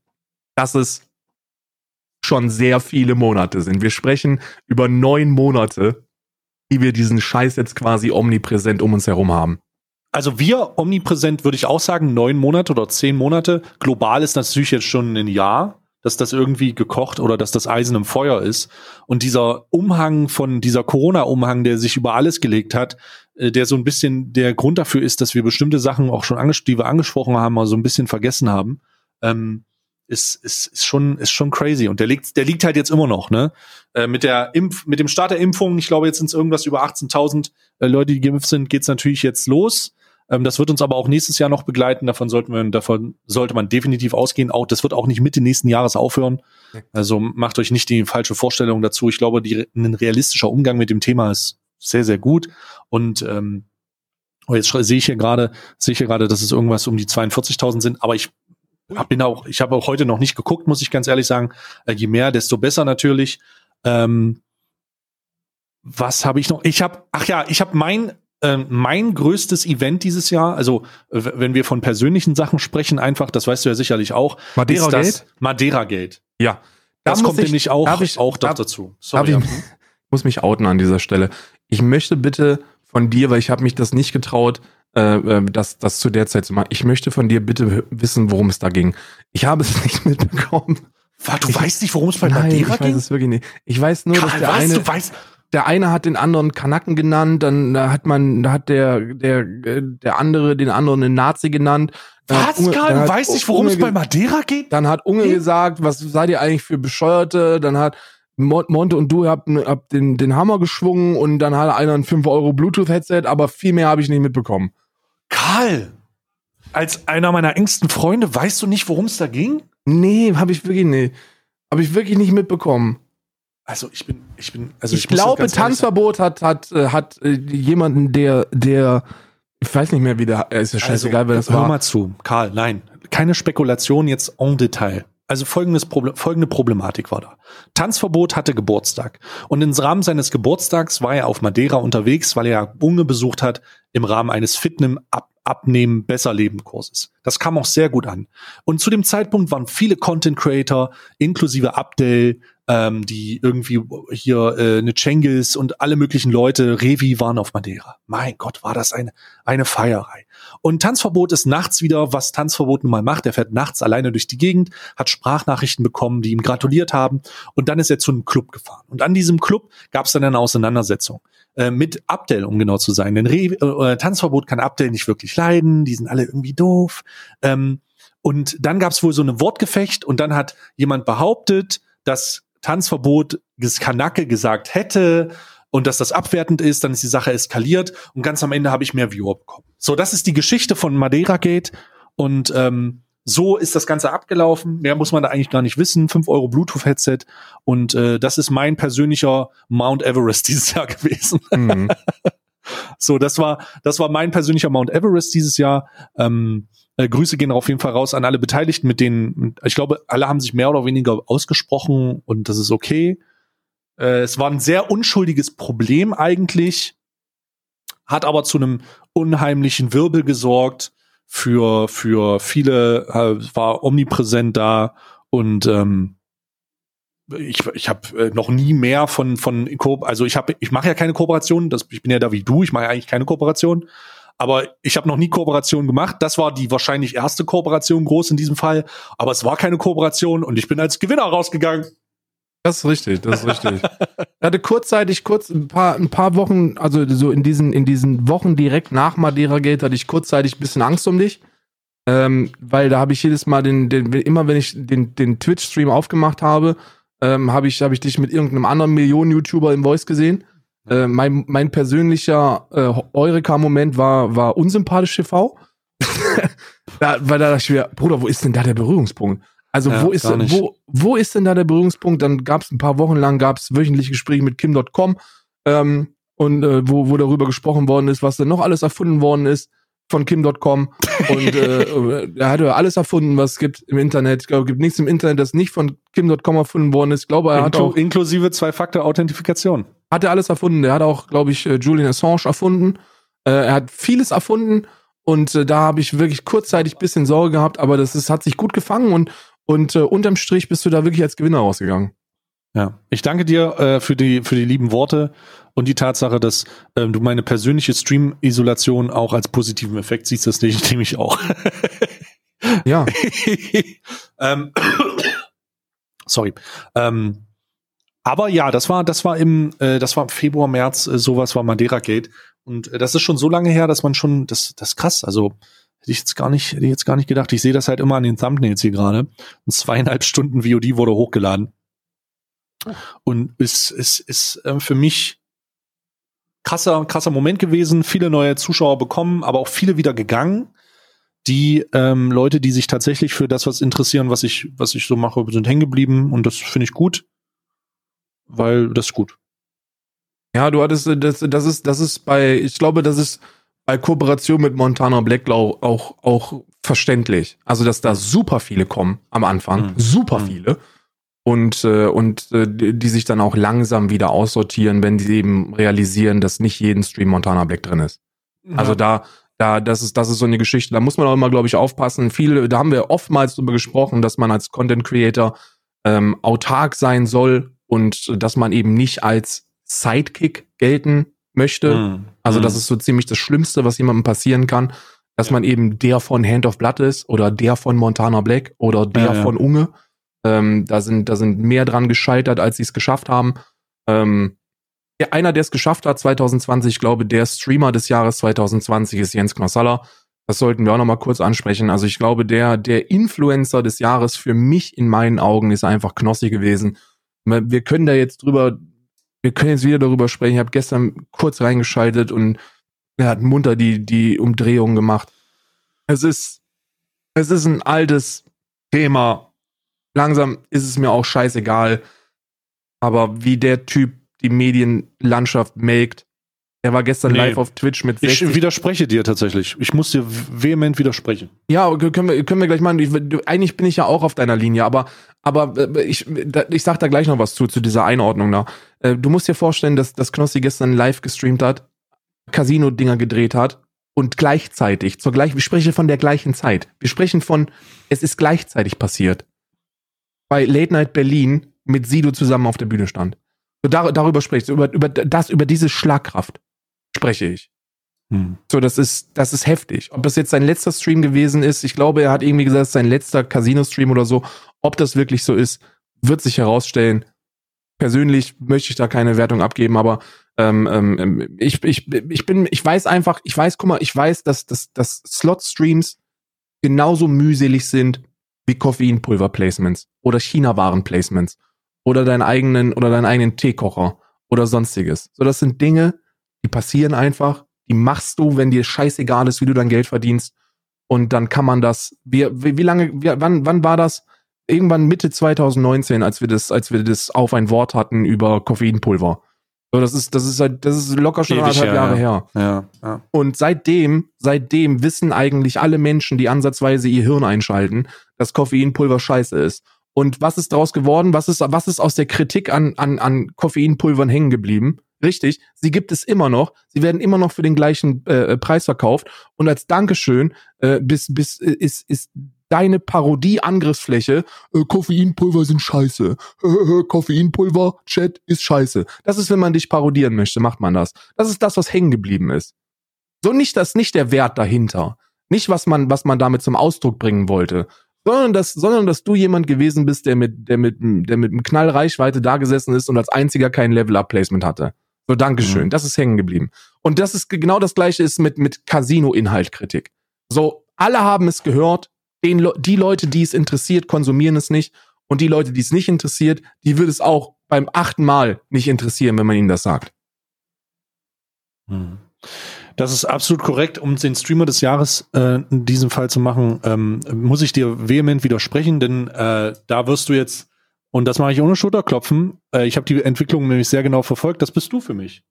dass es schon sehr viele Monate sind. Wir sprechen über neun Monate, die wir diesen Scheiß jetzt quasi omnipräsent um uns herum haben. Also wir, omnipräsent, würde ich auch sagen, neun Monate oder zehn Monate. Global ist das natürlich jetzt schon ein Jahr, dass das irgendwie gekocht oder dass das Eisen im Feuer ist. Und dieser Umhang von, dieser Corona-Umhang, der sich über alles gelegt hat, der so ein bisschen der Grund dafür ist, dass wir bestimmte Sachen auch schon, anges- die wir angesprochen haben, mal so ein bisschen vergessen haben, ähm, ist, ist, ist schon, ist schon crazy. Und der liegt, der liegt halt jetzt immer noch, ne? Äh, mit der Impf, mit dem Start der Impfung, ich glaube, jetzt sind es irgendwas über achtzehntausend äh, Leute, die geimpft sind, geht's natürlich jetzt los. Das wird uns aber auch nächstes Jahr noch begleiten. Davon sollten wir, davon sollte man definitiv ausgehen. Auch das wird auch nicht Mitte nächsten Jahres aufhören. Also macht euch nicht die falsche Vorstellung dazu. Ich glaube, die, ein realistischer Umgang mit dem Thema ist sehr, sehr gut. Und ähm, jetzt sehe ich hier gerade, sehe ich hier gerade, dass es irgendwas um die zweiundvierzigtausend sind. Aber ich habe auch, ich habe auch heute noch nicht geguckt, muss ich ganz ehrlich sagen. Je mehr, desto besser natürlich. Ähm, was habe ich noch? Ich habe, ach ja, ich habe mein Ähm, mein größtes Event dieses Jahr, also w- wenn wir von persönlichen Sachen sprechen, einfach, das weißt du ja sicherlich auch, Madeira ist das Gate? Madeira Gate. Ja. Da das kommt ich, nämlich auch, ich, auch darf, dazu. Sorry. Ich ja. muss mich outen an dieser Stelle. Ich möchte bitte von dir, weil ich habe mich das nicht getraut, äh, das, das zu der Zeit zu machen, ich möchte von dir bitte wissen, worum es da ging. Ich habe es nicht mitbekommen. Was, du ich, weißt nicht, worum es bei nein, Madeira ich ging? Ich weiß es wirklich nicht. Ich weiß nur, Karl, dass der was, eine... Du weißt, der eine hat den anderen Kanaken genannt, dann hat man, da hat der, der, der andere den anderen einen Nazi genannt. Was, Unge, Karl? Du weißt nicht, worum Unge es bei Madeira geht? Dann hat Unge gesagt, was seid ihr eigentlich für Bescheuerte? Dann hat Monte und du habt, habt den, den Hammer geschwungen und dann hat einer ein fünf Euro Bluetooth-Headset, aber viel mehr habe ich nicht mitbekommen. Karl, als einer meiner engsten Freunde, weißt du nicht, worum es da ging? Nee, habe ich wirklich nicht. Habe ich wirklich nicht mitbekommen. Also ich bin, ich bin, also ich, ich glaube, Tanzverbot hat, hat, hat äh, jemanden, der, der, ich weiß nicht mehr, wie der, ist ja scheißegal, also, wer das hör war. Hör mal zu, Karl, nein, keine Spekulation jetzt en Detail. Also folgendes Problem, folgende Problematik war da. Tanzverbot hatte Geburtstag und im Rahmen seines Geburtstags war er auf Madeira unterwegs, weil er Unge besucht hat im Rahmen eines Fitness Ab- Abnehmen, besser Leben Kurses. Das kam auch sehr gut an. Und zu dem Zeitpunkt waren viele Content Creator inklusive Abdel, ähm, die irgendwie hier äh, eine Cengiz und alle möglichen Leute, Revi waren auf Madeira. Mein Gott, war das eine eine Feierei. Und Tanzverbot ist nachts wieder, was Tanzverbot nun mal macht. Er fährt nachts alleine durch die Gegend, hat Sprachnachrichten bekommen, die ihm gratuliert haben. Und dann ist er zu einem Club gefahren. Und an diesem Club gab es dann eine Auseinandersetzung. Äh, mit Abdel, um genau zu sein. Denn Re- äh, Tanzverbot kann Abdel nicht wirklich leiden. Die sind alle irgendwie doof. Ähm, und dann gab es wohl so ein Wortgefecht. Und dann hat jemand behauptet, dass Tanzverbot das Kanake gesagt hätte und dass das abwertend ist, dann ist die Sache eskaliert und ganz am Ende habe ich mehr Viewer bekommen. So, das ist die Geschichte von Madeira Gate und ähm, so ist das Ganze abgelaufen. Mehr muss man da eigentlich gar nicht wissen. fünf Euro Bluetooth-Headset und äh, das ist mein persönlicher Mount Everest dieses Jahr gewesen. Mhm. So, das war das war mein persönlicher Mount Everest dieses Jahr. Ähm, äh, Grüße gehen auf jeden Fall raus an alle Beteiligten, mit denen, ich glaube, alle haben sich mehr oder weniger ausgesprochen und das ist okay. Es war ein sehr unschuldiges Problem eigentlich, hat aber zu einem unheimlichen Wirbel gesorgt für, für viele, äh, war omnipräsent da und ähm, ich, ich habe äh, noch nie mehr von, von also ich habe, ich mache ja keine Kooperation, das, ich bin ja da wie du, ich mache eigentlich keine Kooperation, aber ich habe noch nie Kooperation gemacht, das war die wahrscheinlich erste Kooperation groß in diesem Fall, aber es war keine Kooperation und ich bin als Gewinner rausgegangen. Das ist richtig, das ist richtig. Ich hatte kurzzeitig, kurz ein paar, ein paar Wochen, also so in diesen, in diesen Wochen direkt nach Madeira Gate, hatte ich kurzzeitig ein bisschen Angst um dich. Ähm, weil da habe ich jedes Mal den, den, immer wenn ich den, den Twitch-Stream aufgemacht habe, ähm, habe ich, habe ich dich mit irgendeinem anderen Millionen-YouTuber im Voice gesehen. Äh, mein, mein persönlicher äh, Eureka-Moment war, war unsympathisch T V. da, weil da dachte ich mir, Bruder, wo ist denn da der Berührungspunkt? Also ja, wo ist wo wo ist denn da der Berührungspunkt? Dann gab es ein paar Wochen lang gab es wöchentliche Gespräche mit Kim Punkt com ähm, und äh, wo wo darüber gesprochen worden ist, was denn noch alles erfunden worden ist von Kim Punkt com und äh, er hat ja alles erfunden, was es gibt im Internet. Ich glaube, es gibt nichts im Internet, das nicht von Kim Punkt com erfunden worden ist. Ich glaube, er Inkl- hat auch inklusive Zwei-Faktor-Authentifikation. Hat er alles erfunden? Er hat auch, glaube ich, Julian Assange erfunden. Äh, er hat vieles erfunden und äh, da habe ich wirklich kurzzeitig ein bisschen Sorge gehabt, aber das ist, hat sich gut gefangen und Und äh, unterm Strich bist du da wirklich als Gewinner rausgegangen. Ja, ich danke dir äh, für die für die lieben Worte und die Tatsache, dass ähm, du meine persönliche Stream-Isolation auch als positiven Effekt siehst, das nehme ich auch. Ja. ähm, sorry. Ähm, aber ja, das war das war im äh, das war im Februar, März, äh, sowas war Madeira Gate und äh, das ist schon so lange her, dass man schon das das ist krass, also Hätte ich jetzt gar nicht, hätte ich jetzt gar nicht gedacht. Ich sehe das halt immer an den Thumbnails hier gerade. Ein zweieinhalb Stunden V O D wurde hochgeladen. Und es ist, ist, ist äh, für mich krasser, krasser Moment gewesen. Viele neue Zuschauer bekommen, aber auch viele wieder gegangen. Die ähm, Leute, die sich tatsächlich für das, was interessieren, was ich, was ich so mache, sind hängen geblieben. Und das finde ich gut. Weil das ist gut. Ja, du hattest, das, das ist, das ist bei, ich glaube, das ist, bei Kooperation mit Montana Black auch, auch, auch verständlich. Also, dass da super viele kommen am Anfang. Mhm. Super viele. Und, äh, und äh, die sich dann auch langsam wieder aussortieren, wenn die eben realisieren, dass nicht jeden Stream Montana Black drin ist. Ja. Also da, da, das ist, das ist so eine Geschichte. Da muss man auch immer, glaube ich, aufpassen. Viele, da haben wir oftmals drüber gesprochen, dass man als Content Creator ähm, autark sein soll und dass man eben nicht als Sidekick gelten möchte. Mhm. Also das ist so ziemlich das Schlimmste, was jemandem passieren kann, dass ja. man eben der von Hand of Blood ist oder der von Montana Black oder der ja, ja. von Unge. Ähm, da sind da sind mehr dran gescheitert, als sie es geschafft haben. Ähm, der, einer, der es geschafft hat zwanzig zwanzig, ich glaube, der Streamer des Jahres zwanzig zwanzig ist Jens Knossalla. Das sollten wir auch noch mal kurz ansprechen. Also ich glaube, der der Influencer des Jahres für mich in meinen Augen ist einfach Knossi gewesen. Wir können da jetzt drüber Wir können jetzt wieder darüber sprechen. Ich habe gestern kurz reingeschaltet und er hat munter die, die Umdrehung gemacht. Es ist, es ist ein altes Thema. Langsam ist es mir auch scheißegal. Aber wie der Typ die Medienlandschaft melkt, der war gestern nee. live auf Twitch mit sechzig. Ich widerspreche dir tatsächlich. Ich muss dir vehement widersprechen. Ja, können wir, können wir gleich machen. Ich, eigentlich bin ich ja auch auf deiner Linie, aber, aber ich, ich sag da gleich noch was zu, zu dieser Einordnung da. Du musst dir vorstellen, dass, dass Knossi gestern live gestreamt hat, Casino-Dinger gedreht hat und gleichzeitig, zur gleichen, ich spreche von der gleichen Zeit. Wir sprechen von, es ist gleichzeitig passiert. Bei Late Night Berlin mit Sido zusammen auf der Bühne stand. So, dar, darüber sprichst du, über, über das, über diese Schlagkraft spreche ich. Hm. So, das ist, das ist heftig. Ob das jetzt sein letzter Stream gewesen ist, ich glaube, er hat irgendwie gesagt, sein letzter Casino-Stream oder so, ob das wirklich so ist, wird sich herausstellen. Persönlich möchte ich da keine Wertung abgeben, aber ähm, ähm, ich, ich, ich bin, ich weiß einfach, ich weiß, guck mal, ich weiß, dass, dass, dass Slot-Streams genauso mühselig sind wie Koffeinpulver-Placements oder China-Waren-Placements oder deinen eigenen, oder deinen eigenen Teekocher oder sonstiges. So, das sind Dinge, die passieren einfach, die machst du, wenn dir scheißegal ist, wie du dein Geld verdienst. Und dann kann man das, wie, wie lange, wie, wann, wann war das? Irgendwann Mitte zwanzig neunzehn, als wir das, als wir das auf ein Wort hatten über Koffeinpulver. So, das ist, das ist halt, das ist locker schon anderthalb ja, Jahre ja. her. Ja, ja. Und seitdem, seitdem wissen eigentlich alle Menschen, die ansatzweise ihr Hirn einschalten, dass Koffeinpulver scheiße ist. Und was ist daraus geworden? Was ist, was ist aus der Kritik an, an, an Koffeinpulvern hängen geblieben? Richtig, sie gibt es immer noch. Sie werden immer noch für den gleichen äh, Preis verkauft. Und als Dankeschön äh, bis, bis äh, ist, ist deine Parodie-Angriffsfläche, äh, Koffeinpulver sind scheiße. Äh, äh, Koffeinpulver, Chat, ist scheiße. Das ist, wenn man dich parodieren möchte, macht man das. Das ist das, was hängen geblieben ist. So nicht das, nicht der Wert dahinter. Nicht, was man, was man damit zum Ausdruck bringen wollte. Sondern dass, sondern, dass du jemand gewesen bist, der mit, der mit, der mit einem Knall Reichweite da gesessen ist und als einziger kein Level-Up-Placement hatte. So, Dankeschön. Mhm. Das ist hängen geblieben. Und das ist genau das Gleiche ist mit, mit Casino-Inhaltkritik. So, alle haben es gehört. Den Le- die Leute, die es interessiert, konsumieren es nicht. Und die Leute, die es nicht interessiert, die wird es auch beim achten Mal nicht interessieren, wenn man ihnen das sagt. Das ist absolut korrekt. Um den Streamer des Jahres äh, in diesem Fall zu machen, ähm, muss ich dir vehement widersprechen, denn äh, da wirst du jetzt, und das mache ich ohne Schulterklopfen, äh, ich habe die Entwicklung nämlich sehr genau verfolgt, das bist du für mich.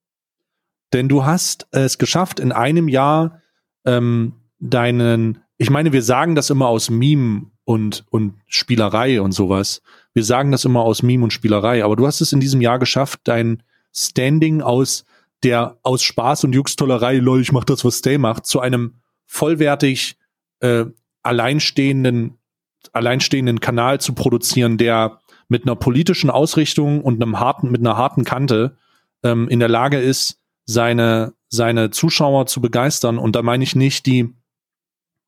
Denn du hast es geschafft, in einem Jahr ähm, deinen Ich meine, wir sagen das immer aus Meme und, und Spielerei und sowas. Wir sagen das immer aus Meme und Spielerei. Aber du hast es in diesem Jahr geschafft, dein Standing aus der aus Spaß und Juxtollerei, lol, ich mach das, was Stay macht, zu einem vollwertig äh, alleinstehenden alleinstehenden Kanal zu produzieren, der mit einer politischen Ausrichtung und einem harten, mit einer harten Kante ähm, in der Lage ist, seine, seine Zuschauer zu begeistern. Und da meine ich nicht die,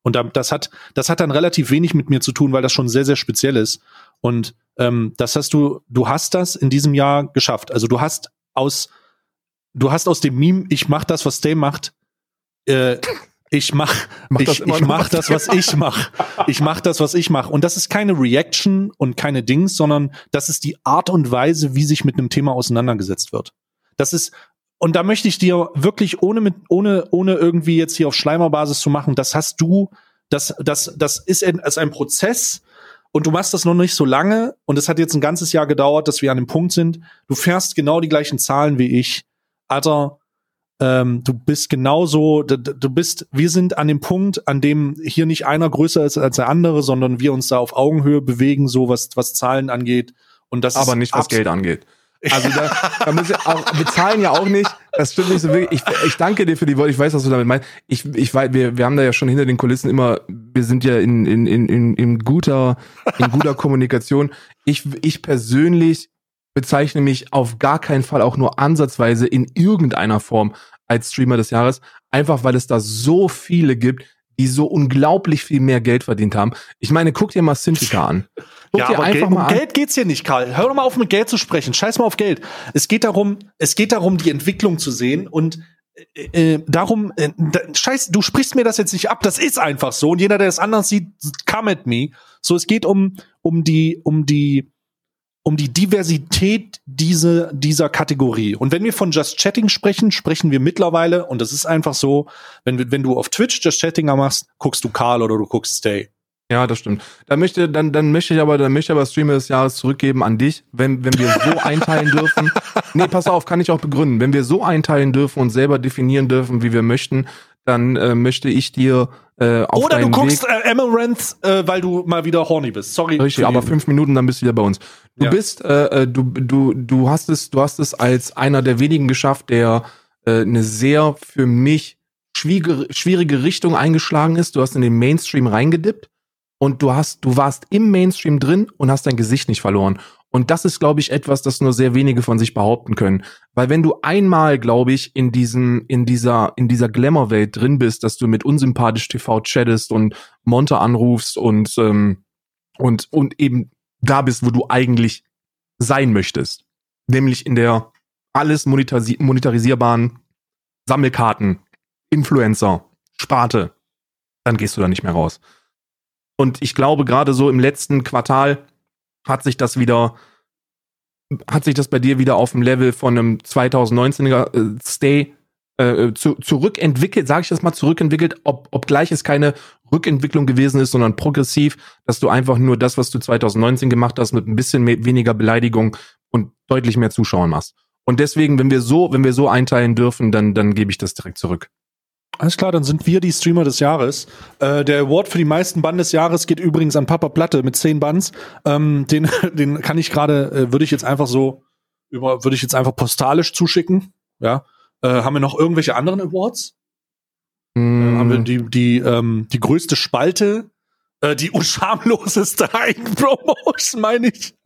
und das hat, das hat dann relativ wenig mit mir zu tun, weil das schon sehr, sehr speziell ist. Und ähm, das hast du, du hast das in diesem Jahr geschafft. Also du hast aus, du hast aus dem Meme, ich mach das, was Dave macht, äh, ich mach, mach ich, das ich mach das, was ich mach. Ich mach das, was ich mach. Und das ist keine Reaction und keine Dings, sondern das ist die Art und Weise, wie sich mit einem Thema auseinandergesetzt wird. Das ist, und da möchte ich dir wirklich ohne mit, ohne, ohne irgendwie jetzt hier auf Schleimerbasis zu machen, das hast du, das, das, das ist ein, ist ein Prozess und du machst das noch nicht so lange und es hat jetzt ein ganzes Jahr gedauert, dass wir an dem Punkt sind. Du fährst genau die gleichen Zahlen wie ich. Alter, ähm, du bist genauso, du, du bist, wir sind an dem Punkt, an dem hier nicht einer größer ist als der andere, sondern wir uns da auf Augenhöhe bewegen, so was, was Zahlen angeht. Und das aber nicht was Geld angeht. Also da, da muss ich auch, wir zahlen ja auch nicht. Das stimmt nicht so wirklich. Ich, ich danke dir für die Worte. Ich weiß, was du damit meinst. Ich, ich weiß, wir, wir haben da ja schon hinter den Kulissen immer. Wir sind ja in in in in, in guter in guter Kommunikation. Ich ich persönlich bezeichne mich auf gar keinen Fall auch nur ansatzweise in irgendeiner Form als Streamer des Jahres. Einfach weil es da so viele gibt, die so unglaublich viel mehr Geld verdient haben. Ich meine, guck dir mal Synthika an. Guck ja, dir aber einfach Geld, mal um an. Geld geht's hier nicht, Karl. Hör doch mal auf, mit Geld zu sprechen. Scheiß mal auf Geld. Es geht darum, es geht darum, die Entwicklung zu sehen und äh, darum, äh, da, scheiß, du sprichst mir das jetzt nicht ab. Das ist einfach so. Und jeder, der das anders sieht, come at me. So, es geht um um die um die um die Diversität diese, dieser Kategorie. Und wenn wir von Just Chatting sprechen, sprechen wir mittlerweile, und das ist einfach so, wenn, wenn du auf Twitch Just Chattinger machst, guckst du Karl oder du guckst Stay. Ja, das stimmt. Dann möchte, dann, dann möchte ich aber, dann möchte ich aber Streamer des Jahres zurückgeben an dich, wenn, wenn wir so einteilen dürfen. Nee, pass auf, kann ich auch begründen. Wenn wir so einteilen dürfen und selber definieren dürfen, wie wir möchten, dann äh, möchte ich dir äh, auf oder du guckst äh, Amaranth, äh, weil du mal wieder horny bist. Sorry. Richtig, aber fünf Minuten, dann bist du wieder bei uns. Du ja. bist, äh, du du du hast es, du hast es als einer der wenigen geschafft, der äh, eine sehr für mich schwierige, schwierige Richtung eingeschlagen ist. Du hast in den Mainstream reingedippt und du hast, du warst im Mainstream drin und hast dein Gesicht nicht verloren. Und das ist, glaube ich, etwas, das nur sehr wenige von sich behaupten können. Weil wenn du einmal, glaube ich, in diesem, in dieser, in dieser Glamour-Welt drin bist, dass du mit unsympathisch T V chattest und Monte anrufst und, ähm, und, und eben da bist, wo du eigentlich sein möchtest. Nämlich in der alles monetari- monetarisierbaren Sammelkarten, Influencer, Sparte. Dann gehst du da nicht mehr raus. Und ich glaube, gerade so im letzten Quartal hat sich das wieder, hat sich das bei dir wieder auf dem Level von einem zwanzig neunzehner äh, Stay äh, zu, zurückentwickelt, sage ich das mal, zurückentwickelt, ob, obgleich es keine Rückentwicklung gewesen ist, sondern progressiv, dass du einfach nur das, was du zwanzig neunzehn gemacht hast, mit ein bisschen mehr, weniger Beleidigung und deutlich mehr Zuschauern machst. Und deswegen, wenn wir so, wenn wir so einteilen dürfen, dann, dann gebe ich das direkt zurück. Alles klar, dann sind wir die Streamer des Jahres. Äh, der Award für die meisten Bann des Jahres geht übrigens an Papa Platte mit zehn Bands. Ähm, den, den kann ich gerade, äh, würde ich jetzt einfach so, über, würde ich jetzt einfach postalisch zuschicken. Ja, äh, haben wir noch irgendwelche anderen Awards? Mm. Äh, haben wir die die ähm, die größte Spalte, äh, die unschabloseste Eigenpromotion, meine ich.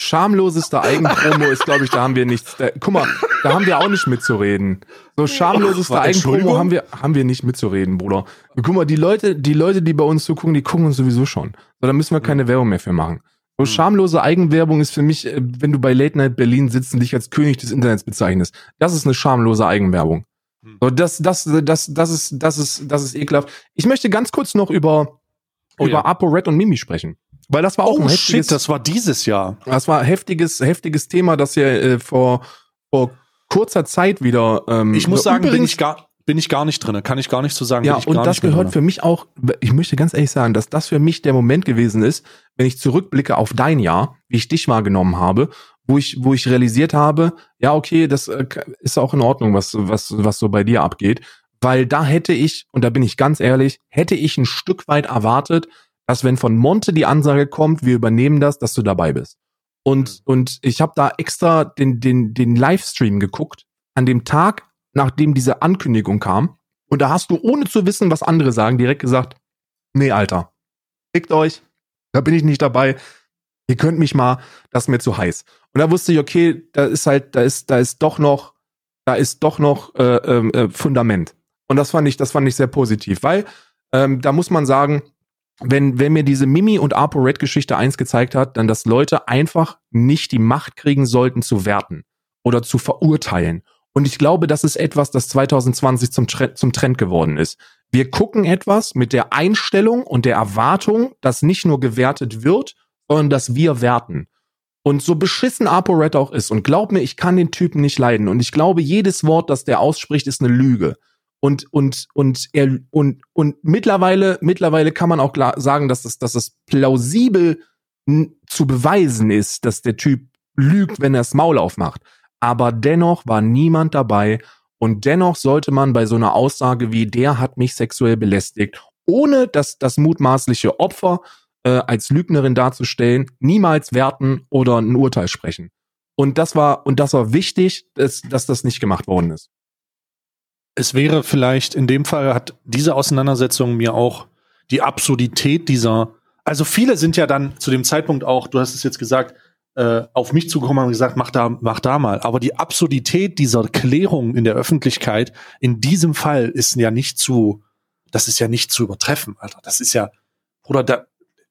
Schamlosester Eigenpromo ist, glaube ich, da haben wir nichts. Da, guck mal, da haben wir auch nicht mitzureden. So schamlosester oh, Eigenpromo haben wir, haben wir nicht mitzureden, Bruder. Guck mal, die Leute, die Leute, die bei uns zugucken, die gucken uns sowieso schon. So, da müssen wir keine mhm. Werbung mehr für machen. So schamlose Eigenwerbung ist für mich, wenn du bei Late Night Berlin sitzt und dich als König des Internets bezeichnest. Das ist eine schamlose Eigenwerbung. So, das, das, das, das ist, das ist, das ist ekelhaft. Ich möchte ganz kurz noch über, oh, über ja. ApoRed und Mimi sprechen. Weil das war auch oh, ein heftiges, shit, das war dieses Jahr. Das war ein heftiges, heftiges Thema, das ja äh, vor, vor kurzer Zeit wieder. Ähm, ich muss sagen, bin ich gar, bin ich gar nicht drin. Kann ich gar nicht so sagen. Ja, bin ich und gar das nicht gehört drinne. Für mich auch. Ich möchte ganz ehrlich sagen, dass das für mich der Moment gewesen ist, wenn ich zurückblicke auf dein Jahr, wie ich dich wahrgenommen habe, wo ich, wo ich realisiert habe, ja okay, das äh, ist auch in Ordnung, was, was, was so bei dir abgeht, weil da hätte ich, und da bin ich ganz ehrlich, hätte ich ein Stück weit erwartet, dass wenn von Monte die Ansage kommt, wir übernehmen das, dass du dabei bist. Und und ich habe da extra den den den Livestream geguckt an dem Tag, nachdem diese Ankündigung kam. Und da hast du, ohne zu wissen, was andere sagen, direkt gesagt: Nee, Alter, fickt euch, da bin ich nicht dabei. ihr könnt mich mal, das ist mir zu heiß. Und da wusste ich, okay, da ist halt, da ist, da ist doch noch, da ist doch noch äh, äh, Fundament. Und das fand ich, das fand ich sehr positiv, weil ähm, da muss man sagen, wenn, wenn mir diese Mimi und ApoRed-Geschichte eins gezeigt hat, dann, dass Leute einfach nicht die Macht kriegen sollten zu werten oder zu verurteilen. Und ich glaube, das ist etwas, das zwanzig zwanzig zum, zum Trend geworden ist. Wir gucken etwas mit der Einstellung und der Erwartung, dass nicht nur gewertet wird, sondern dass wir werten. Und so beschissen ApoRed auch ist, und glaub mir, ich kann den Typen nicht leiden. Und ich glaube, jedes Wort, das der ausspricht, ist eine Lüge. Und, und, und, er, und, und mittlerweile, mittlerweile kann man auch klar sagen, dass es, dass es plausibel n- zu beweisen ist, dass der Typ lügt, wenn er das Maul aufmacht. Aber dennoch war niemand dabei. Und dennoch sollte man bei so einer Aussage wie, der hat mich sexuell belästigt, ohne dass das mutmaßliche Opfer äh, als Lügnerin darzustellen, niemals werten oder ein Urteil sprechen. Und das war, und das war wichtig, dass, dass das nicht gemacht worden ist. Es wäre vielleicht, in dem Fall hat diese Auseinandersetzung mir auch die Absurdität dieser, also viele sind ja dann zu dem Zeitpunkt auch, du hast es jetzt gesagt, äh, auf mich zugekommen und haben gesagt, mach da, mach da mal. Aber die Absurdität dieser Klärung in der Öffentlichkeit in diesem Fall ist ja nicht zu, das ist ja nicht zu übertreffen, Alter. Das ist ja, oder da,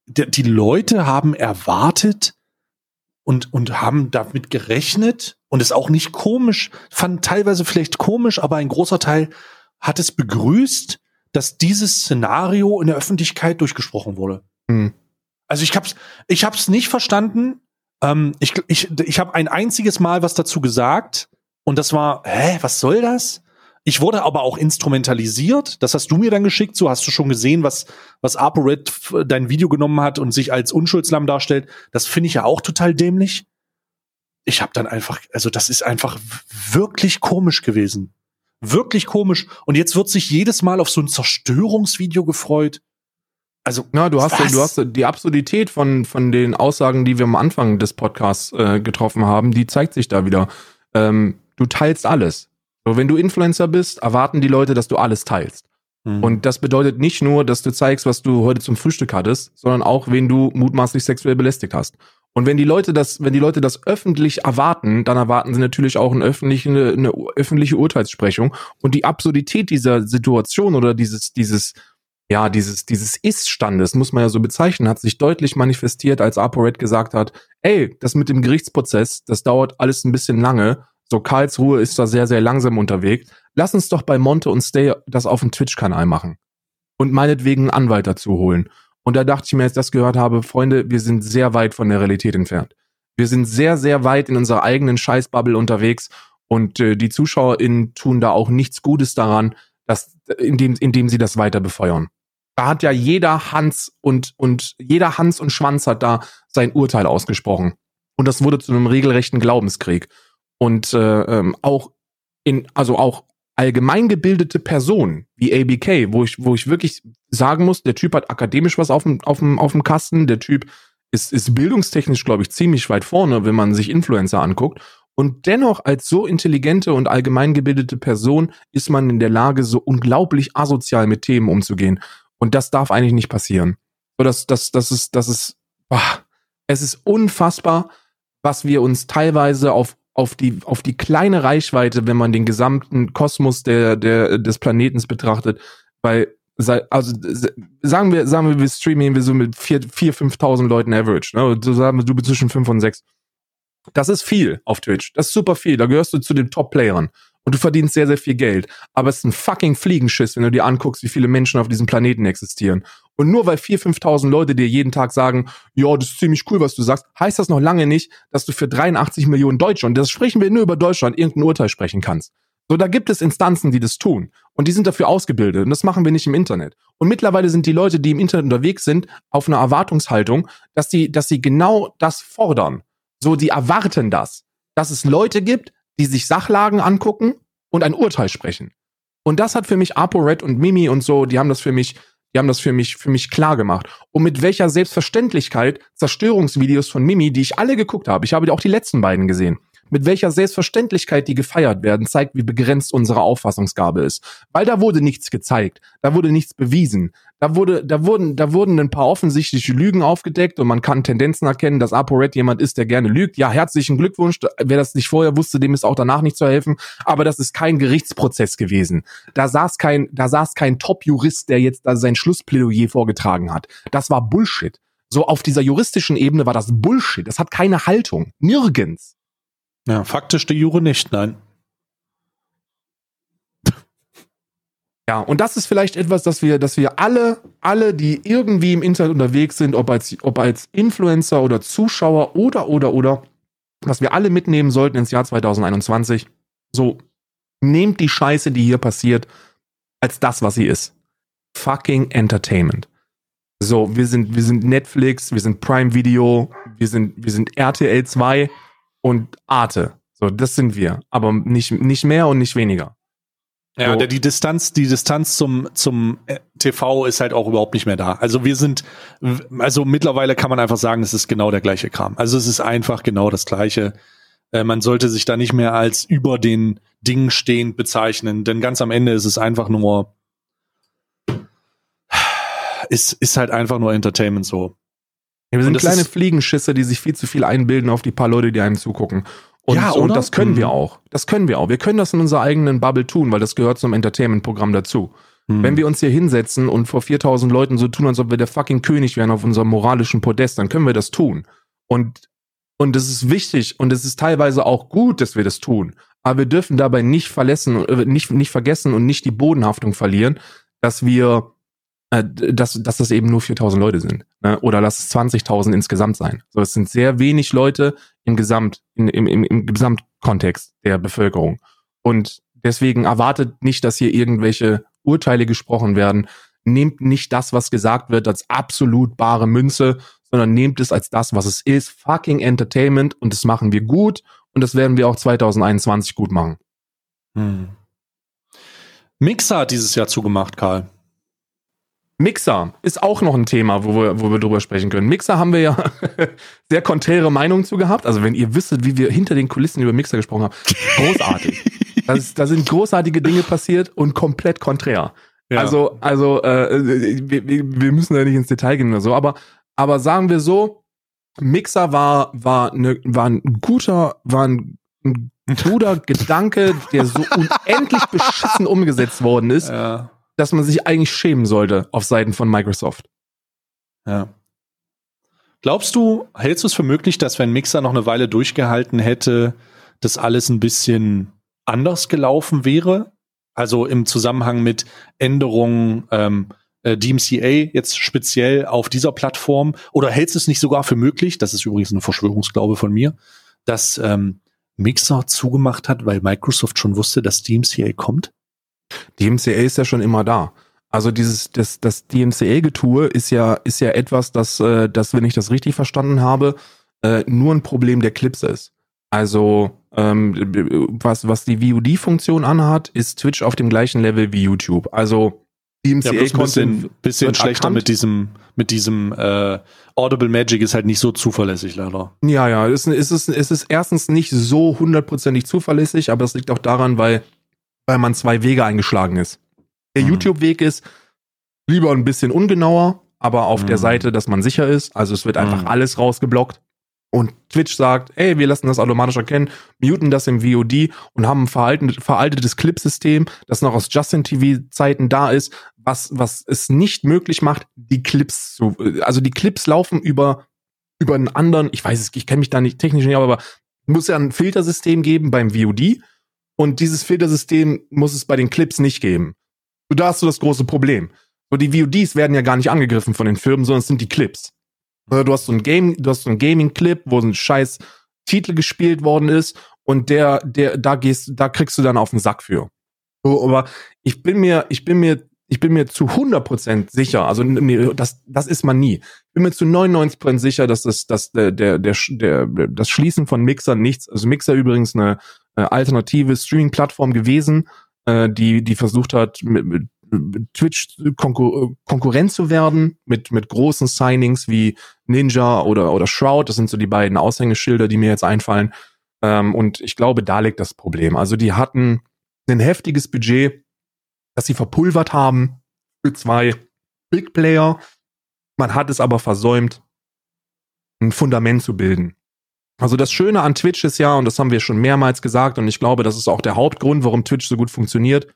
d- die Leute haben erwartet und, und haben damit gerechnet, und ist auch nicht komisch, fand teilweise vielleicht komisch, aber ein großer Teil hat es begrüßt, dass dieses Szenario in der Öffentlichkeit durchgesprochen wurde. Mhm. Also ich hab's, ich hab's nicht verstanden. Ähm, ich ich, ich habe ein einziges Mal was dazu gesagt und das war, hä, was soll das? Ich wurde aber auch instrumentalisiert. Das hast du mir dann geschickt. So hast du schon gesehen, was was ApoRed dein Video genommen hat und sich als Unschuldslamm darstellt. Das finde ich ja auch total dämlich. Ich habe dann einfach, also das ist einfach wirklich komisch gewesen. Wirklich komisch. Und jetzt wird sich jedes Mal auf so ein Zerstörungsvideo gefreut. Also, ja, du hast, du hast die Absurdität von, von den Aussagen, die wir am Anfang des Podcasts äh, getroffen haben, die zeigt sich da wieder. Ähm, du teilst alles. So, wenn du Influencer bist, erwarten die Leute, dass du alles teilst. Mhm. Und das bedeutet nicht nur, dass du zeigst, was du heute zum Frühstück hattest, sondern auch, wen du mutmaßlich sexuell belästigt hast. Und wenn die Leute das, wenn die Leute das öffentlich erwarten, dann erwarten sie natürlich auch eine öffentliche, eine, eine öffentliche Urteilssprechung. Und die Absurdität dieser Situation oder dieses, dieses, ja, dieses, dieses Ist-Standes, muss man ja so bezeichnen, hat sich deutlich manifestiert, als ApoRed gesagt hat, ey, das mit dem Gerichtsprozess, das dauert alles ein bisschen lange. So, Karlsruhe ist da sehr, sehr langsam unterwegs. Lass uns doch bei Monte und Stay das auf dem Twitch-Kanal machen. Und meinetwegen einen Anwalt dazu holen. Und da dachte ich mir, als ich das gehört habe, Freunde, wir sind sehr weit von der Realität entfernt. Wir sind sehr, sehr weit in unserer eigenen Scheißbubble unterwegs und äh, die ZuschauerInnen tun da auch nichts Gutes daran, dass, indem, indem sie das weiter befeuern. Da hat ja jeder Hans und, und jeder Hans und Schwanz hat da sein Urteil ausgesprochen. Und das wurde zu einem regelrechten Glaubenskrieg. Und äh, ähm, auch in, also auch allgemein gebildete Personen wie A B K, wo ich, wo ich wirklich sagen muss, der Typ hat akademisch was auf dem, auf dem, auf dem Kasten, der Typ ist, ist bildungstechnisch, glaube ich, ziemlich weit vorne, wenn man sich Influencer anguckt. Und dennoch als so intelligente und allgemein gebildete Person ist man in der Lage, so unglaublich asozial mit Themen umzugehen. Und das darf eigentlich nicht passieren. So, das, das, das ist, das ist, ach, es ist unfassbar, was wir uns teilweise auf auf die auf die kleine Reichweite, wenn man den gesamten Kosmos der der des Planetens betrachtet, bei also sagen wir sagen wir wir streamen wir so mit vier vier fünftausend Leuten average, ne? So sagen wir, du bist zwischen fünf und sechs. Das ist viel auf Twitch, das ist super viel. Da gehörst du zu den Top-Playern und du verdienst sehr sehr viel Geld. Aber es ist ein fucking Fliegenschiss, wenn du dir anguckst, wie viele Menschen auf diesem Planeten existieren. Und nur weil vier fünftausend Leute dir jeden Tag sagen, ja, das ist ziemlich cool, was du sagst, heißt das noch lange nicht, dass du für dreiundachtzig Millionen Deutsche, und das sprechen wir nur über Deutschland, irgendein Urteil sprechen kannst. So, da gibt es Instanzen, die das tun. Und die sind dafür ausgebildet. Und das machen wir nicht im Internet. Und mittlerweile sind die Leute, die im Internet unterwegs sind, auf einer Erwartungshaltung, dass sie, dass sie genau das fordern. So, die erwarten das. Dass es Leute gibt, die sich Sachlagen angucken und ein Urteil sprechen. Und das hat für mich ApoRed und Mimi und so, die haben das für mich Die haben das für mich, für mich klar gemacht. Und mit welcher Selbstverständlichkeit Zerstörungsvideos von Mimi, die ich alle geguckt habe, ich habe auch die letzten beiden gesehen, mit welcher Selbstverständlichkeit die gefeiert werden, zeigt, wie begrenzt unsere Auffassungsgabe ist. Weil da wurde nichts gezeigt, da wurde nichts bewiesen. Da wurde, da wurden, da wurden ein paar offensichtliche Lügen aufgedeckt und man kann Tendenzen erkennen, dass ApoRed jemand ist, der gerne lügt. Ja, herzlichen Glückwunsch. Wer das nicht vorher wusste, dem ist auch danach nicht zu helfen. Aber das ist kein Gerichtsprozess gewesen. Da saß kein, da saß kein Top-Jurist, der jetzt da sein Schlussplädoyer vorgetragen hat. Das war Bullshit. So auf dieser juristischen Ebene war das Bullshit. Das hat keine Haltung. Nirgends. Ja, faktisch die Jure nicht, nein. Ja, und das ist vielleicht etwas, dass wir, dass wir alle, alle, die irgendwie im Internet unterwegs sind, ob als, ob als Influencer oder Zuschauer oder, oder, oder, dass wir alle mitnehmen sollten ins Jahr zwanzig einundzwanzig. So, nehmt die Scheiße, die hier passiert, als das, was sie ist. Fucking Entertainment. So, wir sind, wir sind Netflix, wir sind Prime Video, wir sind, wir sind R T L zwei und Arte. So, das sind wir. Aber nicht, nicht mehr und nicht weniger. Ja, so. die Distanz, die Distanz zum, zum T V ist halt auch überhaupt nicht mehr da. Also wir sind, also mittlerweile kann man einfach sagen, es ist genau der gleiche Kram. Also es ist einfach genau das Gleiche. Äh, man sollte sich da nicht mehr als über den Dingen stehend bezeichnen, denn ganz am Ende ist es einfach nur, ist, ist halt einfach nur Entertainment so. Ja, wir sind kleine Fliegenschisser, die sich viel zu viel einbilden auf die paar Leute, die einem zugucken. Und, ja, und das können wir auch. Das können wir auch. Wir können das in unserer eigenen Bubble tun, weil das gehört zum Entertainment-Programm dazu. Hm. Wenn wir uns hier hinsetzen und vor viertausend Leuten so tun, als ob wir der fucking König wären auf unserem moralischen Podest, dann können wir das tun. Und, und das ist wichtig und es ist teilweise auch gut, dass wir das tun. Aber wir dürfen dabei nicht verlassen, nicht, nicht vergessen und nicht die Bodenhaftung verlieren, dass wir, äh, dass, dass das eben nur viertausend Leute sind. Ne? Oder lass es zwanzigtausend insgesamt sein. So, es sind sehr wenig Leute, im Gesamt, in, im, im, im Gesamtkontext der Bevölkerung. Und deswegen erwartet nicht, dass hier irgendwelche Urteile gesprochen werden. Nehmt nicht das, was gesagt wird, als absolut bare Münze, sondern nehmt es als das, was es ist. Fucking Entertainment. Und das machen wir gut. Und das werden wir auch zwanzig einundzwanzig gut machen. Hm. Mixer hat dieses Jahr zugemacht, Karl. Mixer ist auch noch ein Thema, wo wir, wo wir drüber sprechen können. Mixer haben wir ja sehr konträre Meinungen zu gehabt. Also wenn ihr wisstet, wie wir hinter den Kulissen über Mixer gesprochen haben, großartig. Das ist, da sind großartige Dinge passiert und komplett konträr. Ja. Also, also äh, wir, wir müssen da nicht ins Detail gehen oder so, aber, aber sagen wir so, Mixer war, war, ne, war ein guter, war ein, ein guter Gedanke, der so unendlich beschissen umgesetzt worden ist. Ja. Dass man sich eigentlich schämen sollte auf Seiten von Microsoft. Ja. Glaubst du, hältst du es für möglich, dass wenn Mixer noch eine Weile durchgehalten hätte, dass alles ein bisschen anders gelaufen wäre? Also im Zusammenhang mit Änderungen ähm, äh, D M C A jetzt speziell auf dieser Plattform? Oder hältst du es nicht sogar für möglich, das ist übrigens ein Verschwörungsglaube von mir, dass ähm, Mixer zugemacht hat, weil Microsoft schon wusste, dass D M C A kommt? D M C A ist ja schon immer da. Also dieses das das D M C A-Getue ist ja ist ja etwas, das äh, das, wenn ich das richtig verstanden habe, äh, nur ein Problem der Clips ist. Also ähm, was was die V O D-Funktion anhat, ist Twitch auf dem gleichen Level wie YouTube. Also D M C A ja, ein bisschen, bisschen schlechter erkannt. mit diesem mit diesem äh, Audible Magic ist halt nicht so zuverlässig leider. Ja ja, es ist es ist, ist erstens nicht so hundertprozentig zuverlässig, aber das liegt auch daran, weil weil man zwei Wege eingeschlagen ist. Der mhm. YouTube-Weg ist lieber ein bisschen ungenauer, aber auf mhm. der Seite, dass man sicher ist. Also es wird einfach mhm. alles rausgeblockt. Und Twitch sagt, ey, wir lassen das automatisch erkennen, muten das im V O D und haben ein veraltetes Clipsystem, das noch aus Justin-T V-Zeiten da ist, was, was es nicht möglich macht, die Clips zu... Also die Clips laufen über, über einen anderen... Ich weiß es, ich kenne mich da nicht technisch nicht, aber muss ja ein Filtersystem geben beim V O D. Und dieses Filtersystem muss es bei den Clips nicht geben. So, da hast du das große Problem. So, die V O Ds werden ja gar nicht angegriffen von den Firmen, sondern es sind die Clips. Also, du hast so einen Game, du hast so einen Gaming-Clip, wo so ein scheiß Titel gespielt worden ist und der, der, da gehst, da kriegst du dann auf den Sack für. So, aber ich bin mir, ich bin mir, ich bin mir zu hundert Prozent sicher, also, nee, das, das ist man nie. Ich bin mir zu neunundneunzig Prozent sicher, dass das, dass der, der, der, der, das Schließen von Mixer nichts, also Mixer übrigens eine, alternative Streaming-Plattform gewesen, die die versucht hat, mit, mit Twitch Konkur- Konkurrent zu werden, mit mit großen Signings wie Ninja oder oder Shroud. Das sind so die beiden Aushängeschilder, die mir jetzt einfallen. Ähm, und ich glaube, da liegt das Problem. Also die hatten ein heftiges Budget, das sie verpulvert haben für zwei Big Player. Man hat es aber versäumt, ein Fundament zu bilden. Also das Schöne an Twitch ist ja, und das haben wir schon mehrmals gesagt, und ich glaube, das ist auch der Hauptgrund, warum Twitch so gut funktioniert,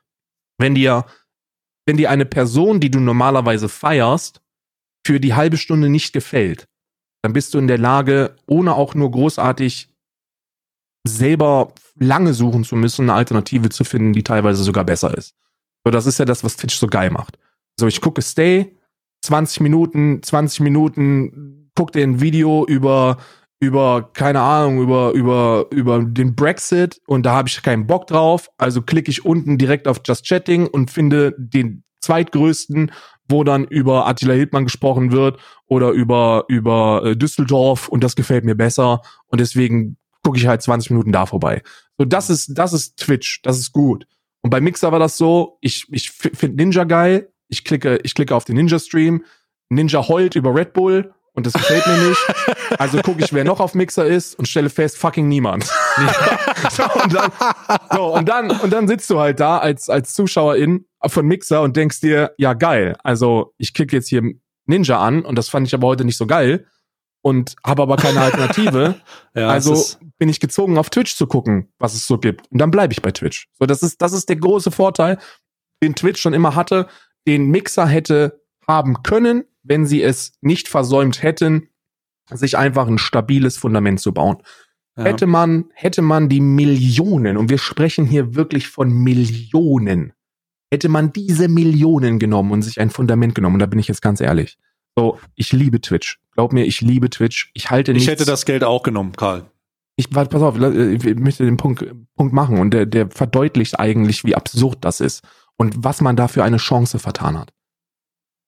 wenn dir, wenn dir eine Person, die du normalerweise feierst, für die halbe Stunde nicht gefällt, dann bist du in der Lage, ohne auch nur großartig selber lange suchen zu müssen, eine Alternative zu finden, die teilweise sogar besser ist. So, das ist ja das, was Twitch so geil macht. So, ich gucke Stay, zwanzig Minuten, zwanzig Minuten, guck dir ein Video über über, keine Ahnung, über, über, über den Brexit und da habe ich keinen Bock drauf, also klicke ich unten direkt auf Just Chatting und finde den zweitgrößten, wo dann über Attila Hildmann gesprochen wird oder über, über Düsseldorf und das gefällt mir besser und deswegen gucke ich halt zwanzig Minuten da vorbei. So, das ist, das ist Twitch, das ist gut. Und bei Mixer war das so, ich, ich finde Ninja geil, ich klicke, ich klicke auf den Ninja-Stream, Ninja heult über Red Bull, und das gefällt mir nicht. Also gucke ich, wer noch auf Mixer ist und stelle fest, fucking niemand. so, und dann, so, und dann, und dann sitzt du halt da als, als Zuschauerin von Mixer und denkst dir, ja geil, also ich klicke jetzt hier Ninja an und das fand ich aber heute nicht so geil und habe aber keine Alternative. ja, also bin ich gezwungen, auf Twitch zu gucken, was es so gibt. Und dann bleibe ich bei Twitch. So, das ist, das ist der große Vorteil, den Twitch schon immer hatte, den Mixer hätte haben können, wenn sie es nicht versäumt hätten, sich einfach ein stabiles Fundament zu bauen. Ja. Hätte man, hätte man die Millionen, und wir sprechen hier wirklich von Millionen, hätte man diese Millionen genommen und sich ein Fundament genommen, und da bin ich jetzt ganz ehrlich. So, ich liebe Twitch. Glaub mir, ich liebe Twitch. Ich halte nichts. Ich hätte das Geld auch genommen, Karl. Ich, pass auf, ich möchte den Punkt, Punkt machen, und der, der verdeutlicht eigentlich, wie absurd das ist und was man da für eine Chance vertan hat.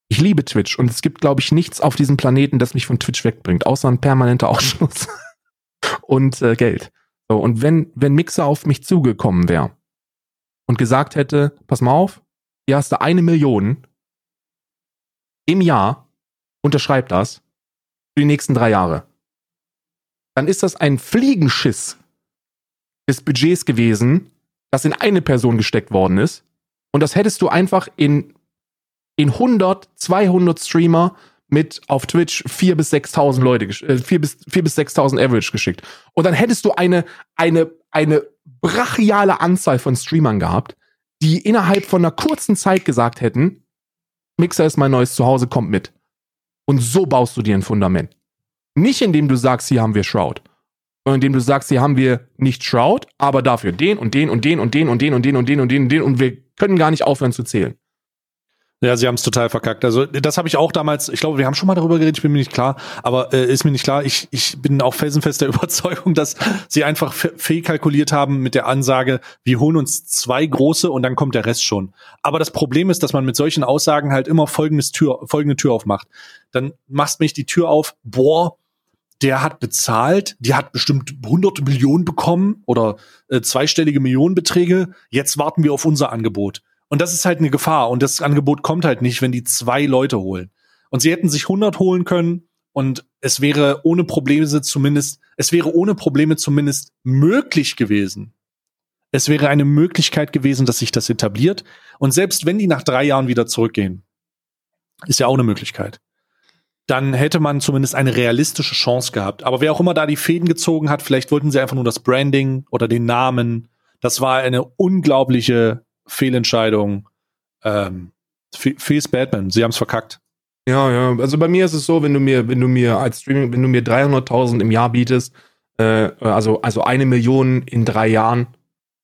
Ich liebe Twitch und es gibt, glaube ich, nichts auf diesem Planeten, das mich von Twitch wegbringt, außer ein permanenter Ausschuss und äh, Geld. So, und wenn wenn Mixer auf mich zugekommen wäre und gesagt hätte, pass mal auf, hier hast du eine Million im Jahr, unterschreib das für die nächsten drei Jahre, dann ist das ein Fliegenschiss des Budgets gewesen, das in eine Person gesteckt worden ist, und das hättest du einfach in in hundert, zweihundert Streamer mit auf Twitch viertausend bis sechstausend Leute, äh, vier bis sechstausend Average geschickt. Und dann hättest du eine, eine, eine brachiale Anzahl von Streamern gehabt, die innerhalb von einer kurzen Zeit gesagt hätten, Mixer ist mein neues Zuhause, kommt mit. Und so baust du dir ein Fundament. Nicht indem du sagst, hier haben wir Shroud, sondern indem du sagst, hier haben wir nicht Shroud, aber dafür den und den und den und den und den und den und den und den und den und wir können gar nicht aufhören zu zählen. Ja, sie haben es total verkackt. Also das habe ich auch damals, ich glaube, wir haben schon mal darüber geredet, ich bin mir nicht klar, aber äh, ist mir nicht klar, ich ich bin auch felsenfest der Überzeugung, dass sie einfach fe- fehlkalkuliert haben mit der Ansage, wir holen uns zwei große und dann kommt der Rest schon. Aber das Problem ist, dass man mit solchen Aussagen halt immer folgendes Tür, folgende Tür aufmacht. Dann machst mich die Tür auf, boah, der hat bezahlt, die hat bestimmt hundert Millionen bekommen oder äh, zweistellige Millionenbeträge, jetzt warten wir auf unser Angebot. Und das ist halt eine Gefahr. Und das Angebot kommt halt nicht, wenn die zwei Leute holen. Und sie hätten sich hundert holen können und es wäre ohne Probleme zumindest, es wäre ohne Probleme zumindest möglich gewesen. Es wäre eine Möglichkeit gewesen, dass sich das etabliert. Und selbst wenn die nach drei Jahren wieder zurückgehen, ist ja auch eine Möglichkeit. Dann hätte man zumindest eine realistische Chance gehabt. Aber wer auch immer da die Fäden gezogen hat, vielleicht wollten sie einfach nur das Branding oder den Namen. Das war eine unglaubliche Fehlentscheidung. Ähm, Feels Batman. Sie haben es verkackt. Ja, ja. Also bei mir ist es so, wenn du mir, wenn du mir als Streaming, wenn du mir dreihunderttausend im Jahr bietest, äh, also also eine Million in drei Jahren,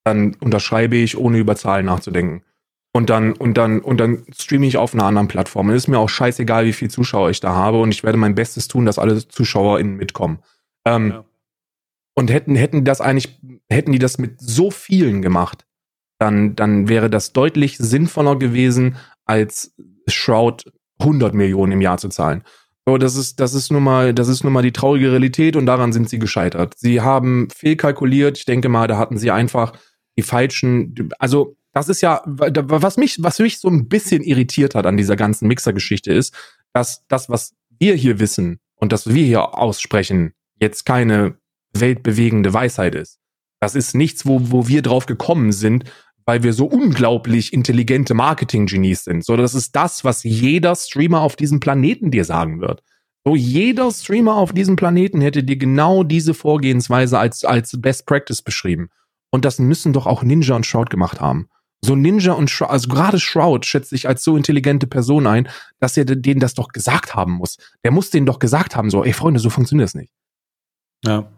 dann unterschreibe ich, ohne über Zahlen nachzudenken. Und dann und dann und dann streame ich auf einer anderen Plattform. Und es ist mir auch scheißegal, wie viel Zuschauer ich da habe. Und ich werde mein Bestes tun, dass alle ZuschauerInnen mitkommen. Ähm, ja. Und hätten hätten das eigentlich hätten die das mit so vielen gemacht, Dann, dann wäre das deutlich sinnvoller gewesen, als Shroud hundert Millionen im Jahr zu zahlen. So, das ist, das ist nun mal, das ist nun mal die traurige Realität und daran sind sie gescheitert. Sie haben fehlkalkuliert. Ich denke mal, da hatten sie einfach die falschen, also, das ist ja, was mich, was mich so ein bisschen irritiert hat an dieser ganzen Mixer-Geschichte ist, dass das, was wir hier wissen und das wir hier aussprechen, jetzt keine weltbewegende Weisheit ist. Das ist nichts, wo, wo wir drauf gekommen sind, weil wir so unglaublich intelligente Marketing-Genies sind. So, das ist das, was jeder Streamer auf diesem Planeten dir sagen wird. So, jeder Streamer auf diesem Planeten hätte dir genau diese Vorgehensweise als, als Best Practice beschrieben. Und das müssen doch auch Ninja und Shroud gemacht haben. So Ninja und Shroud, also gerade Shroud schätze ich als so intelligente Person ein, dass er denen das doch gesagt haben muss. Der muss denen doch gesagt haben, so, ey Freunde, so funktioniert das nicht. Ja.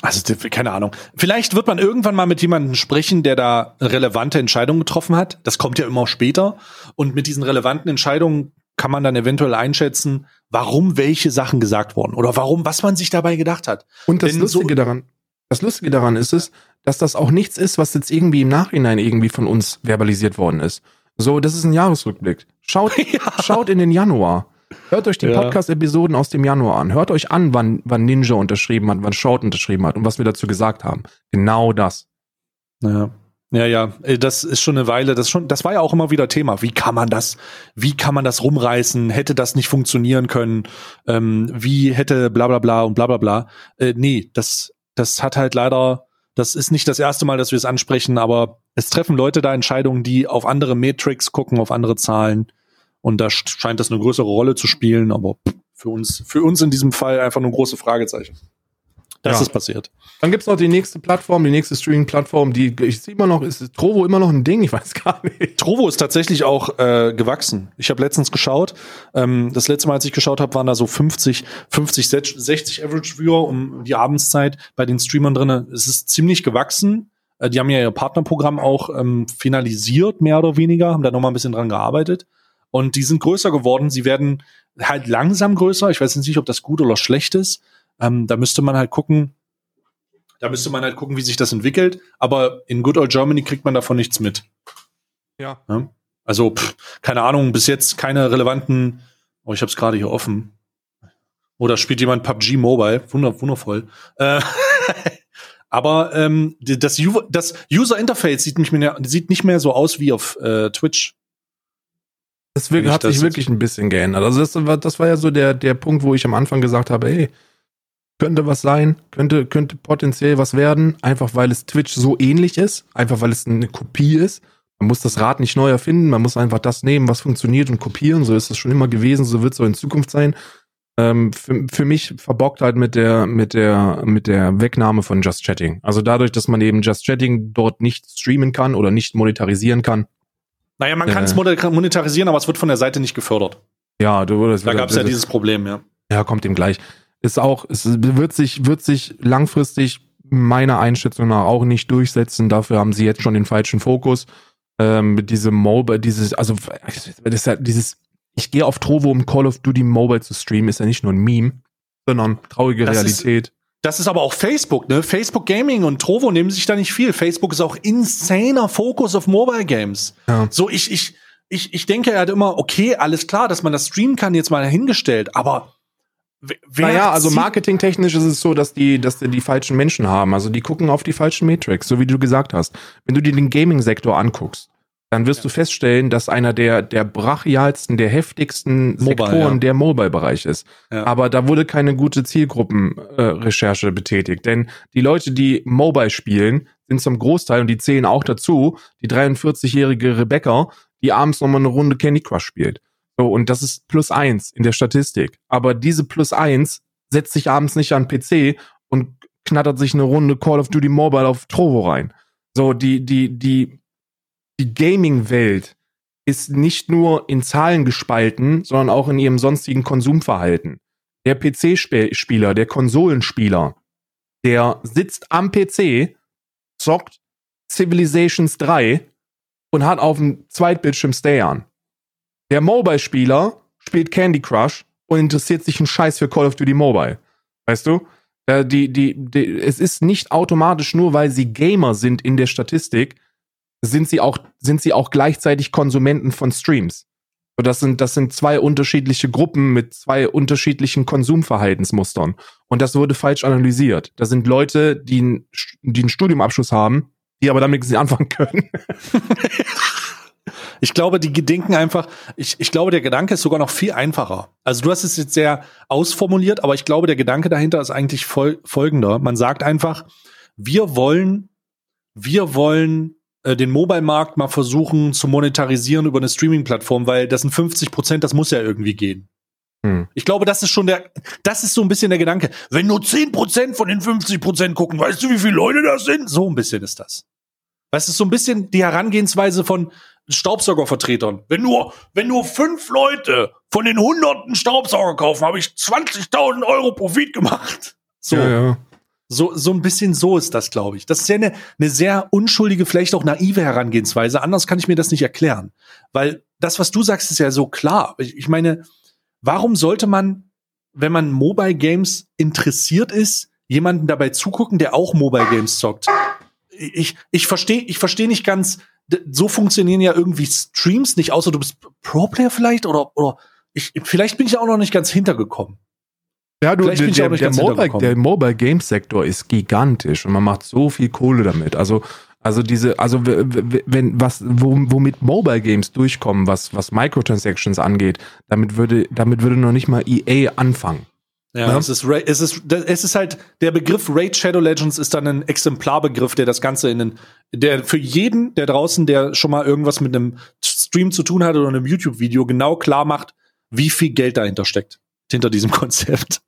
Also, keine Ahnung. Vielleicht wird man irgendwann mal mit jemandem sprechen, der da relevante Entscheidungen getroffen hat. Das kommt ja immer später. Und mit diesen relevanten Entscheidungen kann man dann eventuell einschätzen, warum welche Sachen gesagt wurden oder warum, was man sich dabei gedacht hat. Und das Denn Lustige so daran, das Lustige daran ist es, dass das auch nichts ist, was jetzt irgendwie im Nachhinein irgendwie von uns verbalisiert worden ist. So, das ist ein Jahresrückblick. Schaut, ja. schaut in den Januar. Hört euch die ja. Podcast-Episoden aus dem Januar an. Hört euch an, wann, wann Ninja unterschrieben hat, wann Shroud unterschrieben hat und was wir dazu gesagt haben. Genau das. Ja, ja, ja. Das ist schon eine Weile. Das schon, das war ja auch immer wieder Thema. Wie kann man das? Wie kann man das rumreißen? Hätte das nicht funktionieren können? Ähm, wie hätte bla bla bla und bla bla bla? Äh, nee, das, das hat halt leider. Das ist nicht das erste Mal, dass wir es ansprechen, aber es treffen Leute da Entscheidungen, die auf andere Metrics gucken, auf andere Zahlen. Und da scheint das eine größere Rolle zu spielen, aber für uns, für uns in diesem Fall einfach nur große Fragezeichen. Das ja. ist passiert. Dann gibt's noch die nächste Plattform, die nächste Streaming-Plattform, die ich sehe immer noch, ist Trovo immer noch ein Ding? Ich weiß gar nicht. Trovo ist tatsächlich auch äh, gewachsen. Ich habe letztens geschaut, ähm, das letzte Mal, als ich geschaut habe, waren da so fünfzig, fünfzig, sechzig Average-Viewer um die Abendszeit bei den Streamern drin. Es ist ziemlich gewachsen. Äh, die haben ja ihr Partnerprogramm auch ähm, finalisiert, mehr oder weniger, haben da nochmal ein bisschen dran gearbeitet. Und die sind größer geworden. Sie werden halt langsam größer. Ich weiß jetzt nicht, ob das gut oder schlecht ist. Ähm, da müsste man halt gucken, da müsste man halt gucken, wie sich das entwickelt. Aber in Good Old Germany kriegt man davon nichts mit. Ja. ja? Also, pff, keine Ahnung, bis jetzt keine relevanten. Oh, ich hab's gerade hier offen. Oder spielt jemand P U B G Mobile? Wunder, wundervoll. Äh, aber ähm, das, das User Interface sieht nicht mehr, sieht nicht mehr so aus wie auf äh, Twitch. Das wirklich, hat sich das wirklich ein bisschen geändert. Also das war, das war ja so der, der Punkt, wo ich am Anfang gesagt habe, hey, könnte was sein, könnte, könnte potenziell was werden, einfach weil es Twitch so ähnlich ist, einfach weil es eine Kopie ist. Man muss das Rad nicht neu erfinden, man muss einfach das nehmen, was funktioniert und kopieren. So ist es schon immer gewesen, so wird es auch in Zukunft sein. Ähm, für, für mich verbockt halt mit der, mit der, mit der Wegnahme von Just Chatting. Also dadurch, dass man eben Just Chatting dort nicht streamen kann oder nicht monetarisieren kann. Naja, man kann es äh. monetarisieren, aber es wird von der Seite nicht gefördert. Ja, du, das da gab es ja dieses Problem, ja. Ja, kommt dem gleich. Ist auch, es wird sich, wird sich langfristig meiner Einschätzung nach auch nicht durchsetzen. Dafür haben sie jetzt schon den falschen Fokus. Ähm, diese Mobile, dieses, also das ja dieses, ich gehe auf Trovo, um Call of Duty Mobile zu streamen, ist ja nicht nur ein Meme, sondern traurige das Realität. Ist Das ist aber auch Facebook, ne? Facebook Gaming und Trovo nehmen sich da nicht viel. Facebook ist auch insaner Fokus auf Mobile Games. Ja. So, ich, ich, ich, ich denke halt immer, okay, alles klar, dass man das streamen kann, jetzt mal hingestellt, aber naja, also marketingtechnisch ist es so, dass die, dass die, die falschen Menschen haben. Also die gucken auf die falschen Metrics, so wie du gesagt hast. Wenn du dir den Gaming-Sektor anguckst, dann wirst ja. du feststellen, dass einer der, der brachialsten, der heftigsten Mobile, Sektoren ja. der Mobile-Bereich ist. Ja. Aber da wurde keine gute Zielgruppenrecherche äh, betätigt. Denn die Leute, die Mobile spielen, sind zum Großteil, und die zählen auch dazu, die dreiundvierzigjährige Rebecca, die abends nochmal eine Runde Candy Crush spielt. So, und das ist plus eins in der Statistik. Aber diese plus eins setzt sich abends nicht an den P C und knattert sich eine Runde Call of Duty Mobile auf Trovo rein. So, die, die, die, Die Gaming-Welt ist nicht nur in Zahlen gespalten, sondern auch in ihrem sonstigen Konsumverhalten. Der P C-Spieler, der Konsolenspieler, der sitzt am P C, zockt Civilizations drei und hat auf dem Zweitbildschirm Stay an. Der Mobile-Spieler spielt Candy Crush und interessiert sich einen Scheiß für Call of Duty Mobile. Weißt du? Die, die, die, es ist nicht automatisch nur, weil sie Gamer sind in der Statistik, sind sie auch, sind sie auch gleichzeitig Konsumenten von Streams. Das sind, das sind zwei unterschiedliche Gruppen mit zwei unterschiedlichen Konsumverhaltensmustern. Und das wurde falsch analysiert. Da sind Leute, die, ein, die einen Studiumabschluss haben, die aber damit nichts anfangen können. Ich glaube, die denken einfach, ich, ich glaube, der Gedanke ist sogar noch viel einfacher. Also du hast es jetzt sehr ausformuliert, aber ich glaube, der Gedanke dahinter ist eigentlich fol- folgender. Man sagt einfach, wir wollen, wir wollen äh, den Mobile-Markt mal versuchen zu monetarisieren über eine Streaming-Plattform, weil das sind fünfzig Prozent, das muss ja irgendwie gehen. Hm. Ich glaube, das ist schon der, das ist so ein bisschen der Gedanke. Wenn nur zehn Prozent von den fünfzig Prozent gucken, weißt du, wie viele Leute das sind? So ein bisschen ist das. Das ist so ein bisschen die Herangehensweise von Staubsaugervertretern. Wenn nur, wenn nur fünf Leute von den hunderten Staubsauger kaufen, habe ich zwanzigtausend Euro Profit gemacht. So, ja, ja. so, so ein bisschen so ist das, glaube ich. Das ist ja eine, eine sehr unschuldige, vielleicht auch naive Herangehensweise. Anders kann ich mir das nicht erklären. Weil das, was du sagst, ist ja so klar. Ich, ich meine, warum sollte man, wenn man Mobile Games interessiert ist, jemanden dabei zugucken, der auch Mobile Games zockt? Ich, ich verstehe ich versteh nicht ganz, so funktionieren ja irgendwie Streams nicht, außer du bist Pro-Player vielleicht, oder, oder ich, vielleicht bin ich auch noch nicht ganz hintergekommen. Ja, du, vielleicht der, bin ich auch nicht der, ganz der, Mobile, der Mobile Games Sektor ist gigantisch und man macht so viel Kohle damit. Also, also diese, also wenn was, womit Mobile Games durchkommen, was, was Microtransactions angeht, damit würde, damit würde noch nicht mal E A anfangen. Ja, ja. Es, ist, es, ist, es ist halt, der Begriff Raid Shadow Legends ist dann ein Exemplarbegriff, der das Ganze in den, der für jeden, der draußen, der schon mal irgendwas mit einem Stream zu tun hat oder einem YouTube-Video, genau klar macht, wie viel Geld dahinter steckt, hinter diesem Konzept.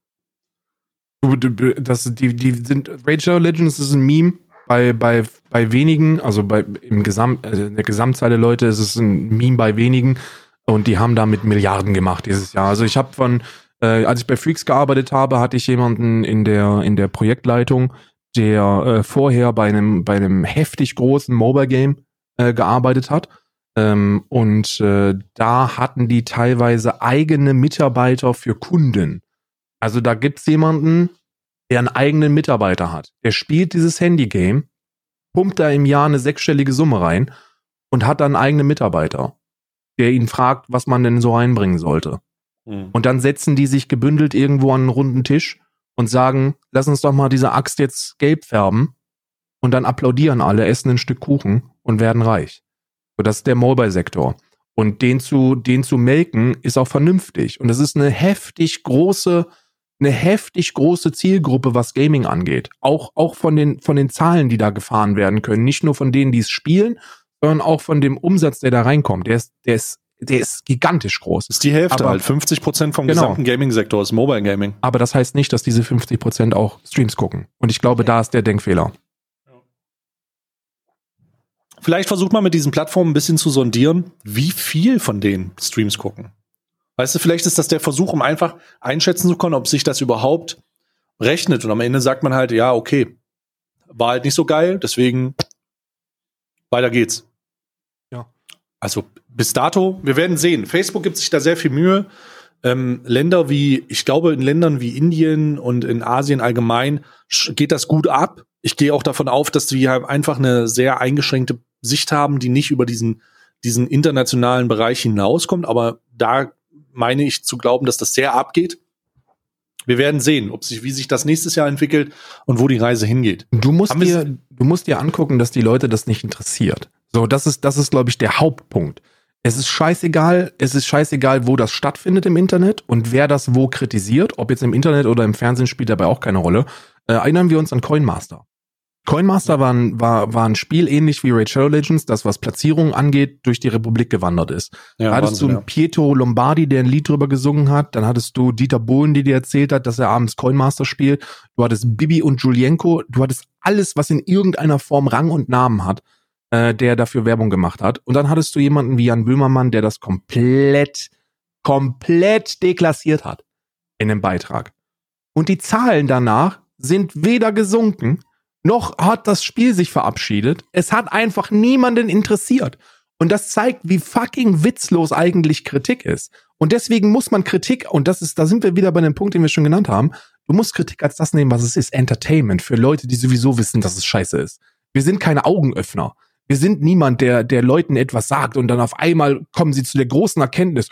Das, die, die sind, Raid Shadow Legends ist ein Meme, bei, bei, bei wenigen, also bei, im Gesamt, also in der Gesamtzahl der Leute ist es ein Meme bei wenigen und die haben damit Milliarden gemacht dieses Jahr. Also ich habe von Äh, als ich bei Freaks gearbeitet habe, hatte ich jemanden in der in der Projektleitung, der äh, vorher bei einem bei einem heftig großen Mobile Game äh, gearbeitet hat. Ähm, und äh, da hatten die teilweise eigene Mitarbeiter für Kunden. Also da gibt's jemanden, der einen eigenen Mitarbeiter hat. Der spielt dieses Handy-Game, pumpt da im Jahr eine sechsstellige Summe rein und hat dann einen eigenen Mitarbeiter, der ihn fragt, was man denn so reinbringen sollte. Und dann setzen die sich gebündelt irgendwo an einen runden Tisch und sagen, lass uns doch mal diese Axt jetzt gelb färben. Und dann applaudieren alle, essen ein Stück Kuchen und werden reich. So, das ist der Mobile-Sektor. Und den zu, den zu melken ist auch vernünftig. Und das ist eine heftig große, eine heftig große Zielgruppe, was Gaming angeht. Auch, auch von den, von den Zahlen, die da gefahren werden können. Nicht nur von denen, die es spielen, sondern auch von dem Umsatz, der da reinkommt. Der ist, der ist Der ist gigantisch groß. Ist die Hälfte aber halt. fünfzig Prozent vom genau. gesamten Gaming-Sektor ist Mobile Gaming. Aber das heißt nicht, dass diese fünfzig Prozent auch Streams gucken. Und ich glaube, da ist der Denkfehler. Vielleicht versucht man mit diesen Plattformen ein bisschen zu sondieren, wie viel von denen Streams gucken. Weißt du, vielleicht ist das der Versuch, um einfach einschätzen zu können, ob sich das überhaupt rechnet. Und am Ende sagt man halt, ja, okay, war halt nicht so geil, deswegen weiter geht's. Also bis dato, wir werden sehen. Facebook gibt sich da sehr viel Mühe. Ähm, Länder wie, ich glaube, in Ländern wie Indien und in Asien allgemein geht das gut ab. Ich gehe auch davon auf, dass die halt einfach eine sehr eingeschränkte Sicht haben, die nicht über diesen, diesen internationalen Bereich hinauskommt. Aber da meine ich zu glauben, dass das sehr abgeht. Wir werden sehen, ob sich, wie sich das nächstes Jahr entwickelt und wo die Reise hingeht. Du musst dir, du musst dir angucken, dass die Leute das nicht interessiert. So, das ist, das ist, glaube ich, der Hauptpunkt. Es ist scheißegal, es ist scheißegal, wo das stattfindet im Internet und wer das wo kritisiert, ob jetzt im Internet oder im Fernsehen, spielt dabei auch keine Rolle. Äh, erinnern wir uns an CoinMaster. CoinMaster war ein, war, war ein Spiel, ähnlich wie Raid Shadow Legends, das, was Platzierungen angeht, durch die Republik gewandert ist. Ja, da hattest Wahnsinn, du einen ja. Pietro Lombardi, der ein Lied drüber gesungen hat. Dann hattest du Dieter Bohlen, die dir erzählt hat, dass er abends CoinMaster spielt. Du hattest Bibi und Julienko. Du hattest alles, was in irgendeiner Form Rang und Namen hat, der dafür Werbung gemacht hat. Und dann hattest du jemanden wie Jan Böhmermann, der das komplett, komplett deklassiert hat in einem Beitrag. Und die Zahlen danach sind weder gesunken, noch hat das Spiel sich verabschiedet. Es hat einfach niemanden interessiert. Und das zeigt, wie fucking witzlos eigentlich Kritik ist. Und deswegen muss man Kritik, und das ist, da sind wir wieder bei dem Punkt, den wir schon genannt haben, du musst Kritik als das nehmen, was es ist. Entertainment für Leute, die sowieso wissen, dass es scheiße ist. Wir sind keine Augenöffner. Wir sind niemand, der, der Leuten etwas sagt und dann auf einmal kommen sie zu der großen Erkenntnis,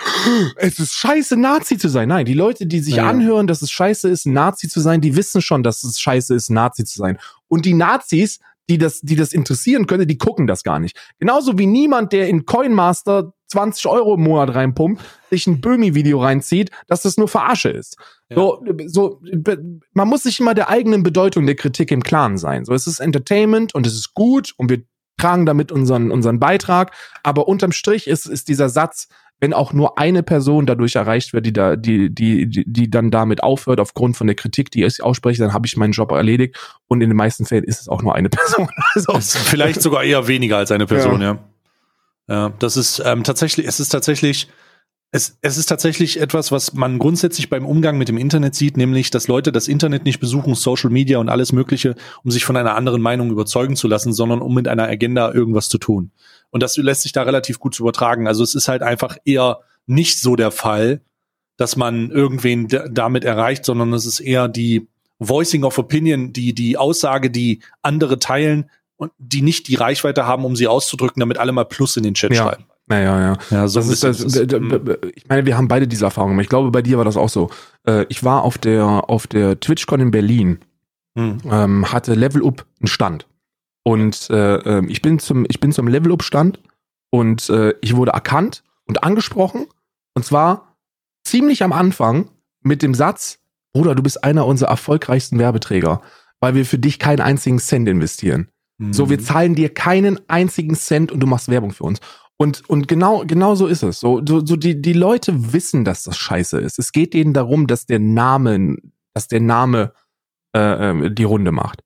es ist scheiße, Nazi zu sein. Nein, die Leute, die sich ja. anhören, dass es scheiße ist, Nazi zu sein, die wissen schon, dass es scheiße ist, Nazi zu sein. Und die Nazis, die das, die das interessieren könnte, die gucken das gar nicht. Genauso wie niemand, der in CoinMaster zwanzig Euro im Monat reinpumpt, sich ein Böhmi-Video reinzieht, dass das nur Verarsche ist. Ja. So, so, man muss sich immer der eigenen Bedeutung der Kritik im Klaren sein. So, es ist Entertainment und es ist gut und wir tragen damit unseren, unseren Beitrag. Aber unterm Strich ist, ist dieser Satz, wenn auch nur eine Person dadurch erreicht wird, die da, die, die, die, die dann damit aufhört, aufgrund von der Kritik, die ich ausspreche, dann habe ich meinen Job erledigt. Und in den meisten Fällen ist es auch nur eine Person. Also vielleicht sogar eher weniger als eine Person, ja. Ja, ja das ist ähm, tatsächlich, es ist tatsächlich, es, es ist tatsächlich etwas, was man grundsätzlich beim Umgang mit dem Internet sieht, nämlich, dass Leute das Internet nicht besuchen, Social Media und alles Mögliche, um sich von einer anderen Meinung überzeugen zu lassen, sondern um mit einer Agenda irgendwas zu tun. Und das lässt sich da relativ gut übertragen. Also es ist halt einfach eher nicht so der Fall, dass man irgendwen d- damit erreicht, sondern es ist eher die Voicing of Opinion, die die Aussage, die andere teilen und die nicht die Reichweite haben, um sie auszudrücken, damit alle mal Plus in den Chat ja. schreiben. Naja, ja. ja so das ist das, das, das, ich meine, wir haben beide diese Erfahrungen gemacht. Ich glaube, bei dir war das auch so. Ich war auf der auf der TwitchCon in Berlin, hm. hatte Level Up einen Stand. Und äh, ich bin zum, ich bin zum Level-Up-Stand und äh, ich wurde erkannt und angesprochen. Und zwar ziemlich am Anfang mit dem Satz, Bruder, du bist einer unserer erfolgreichsten Werbeträger, weil wir für dich keinen einzigen Cent investieren. Mhm. So, wir zahlen dir keinen einzigen Cent und du machst Werbung für uns. Und, und genau, genau so ist es. So, so, so die, die Leute wissen, dass das scheiße ist. Es geht denen darum, dass der Name, dass der Name äh, die Runde macht.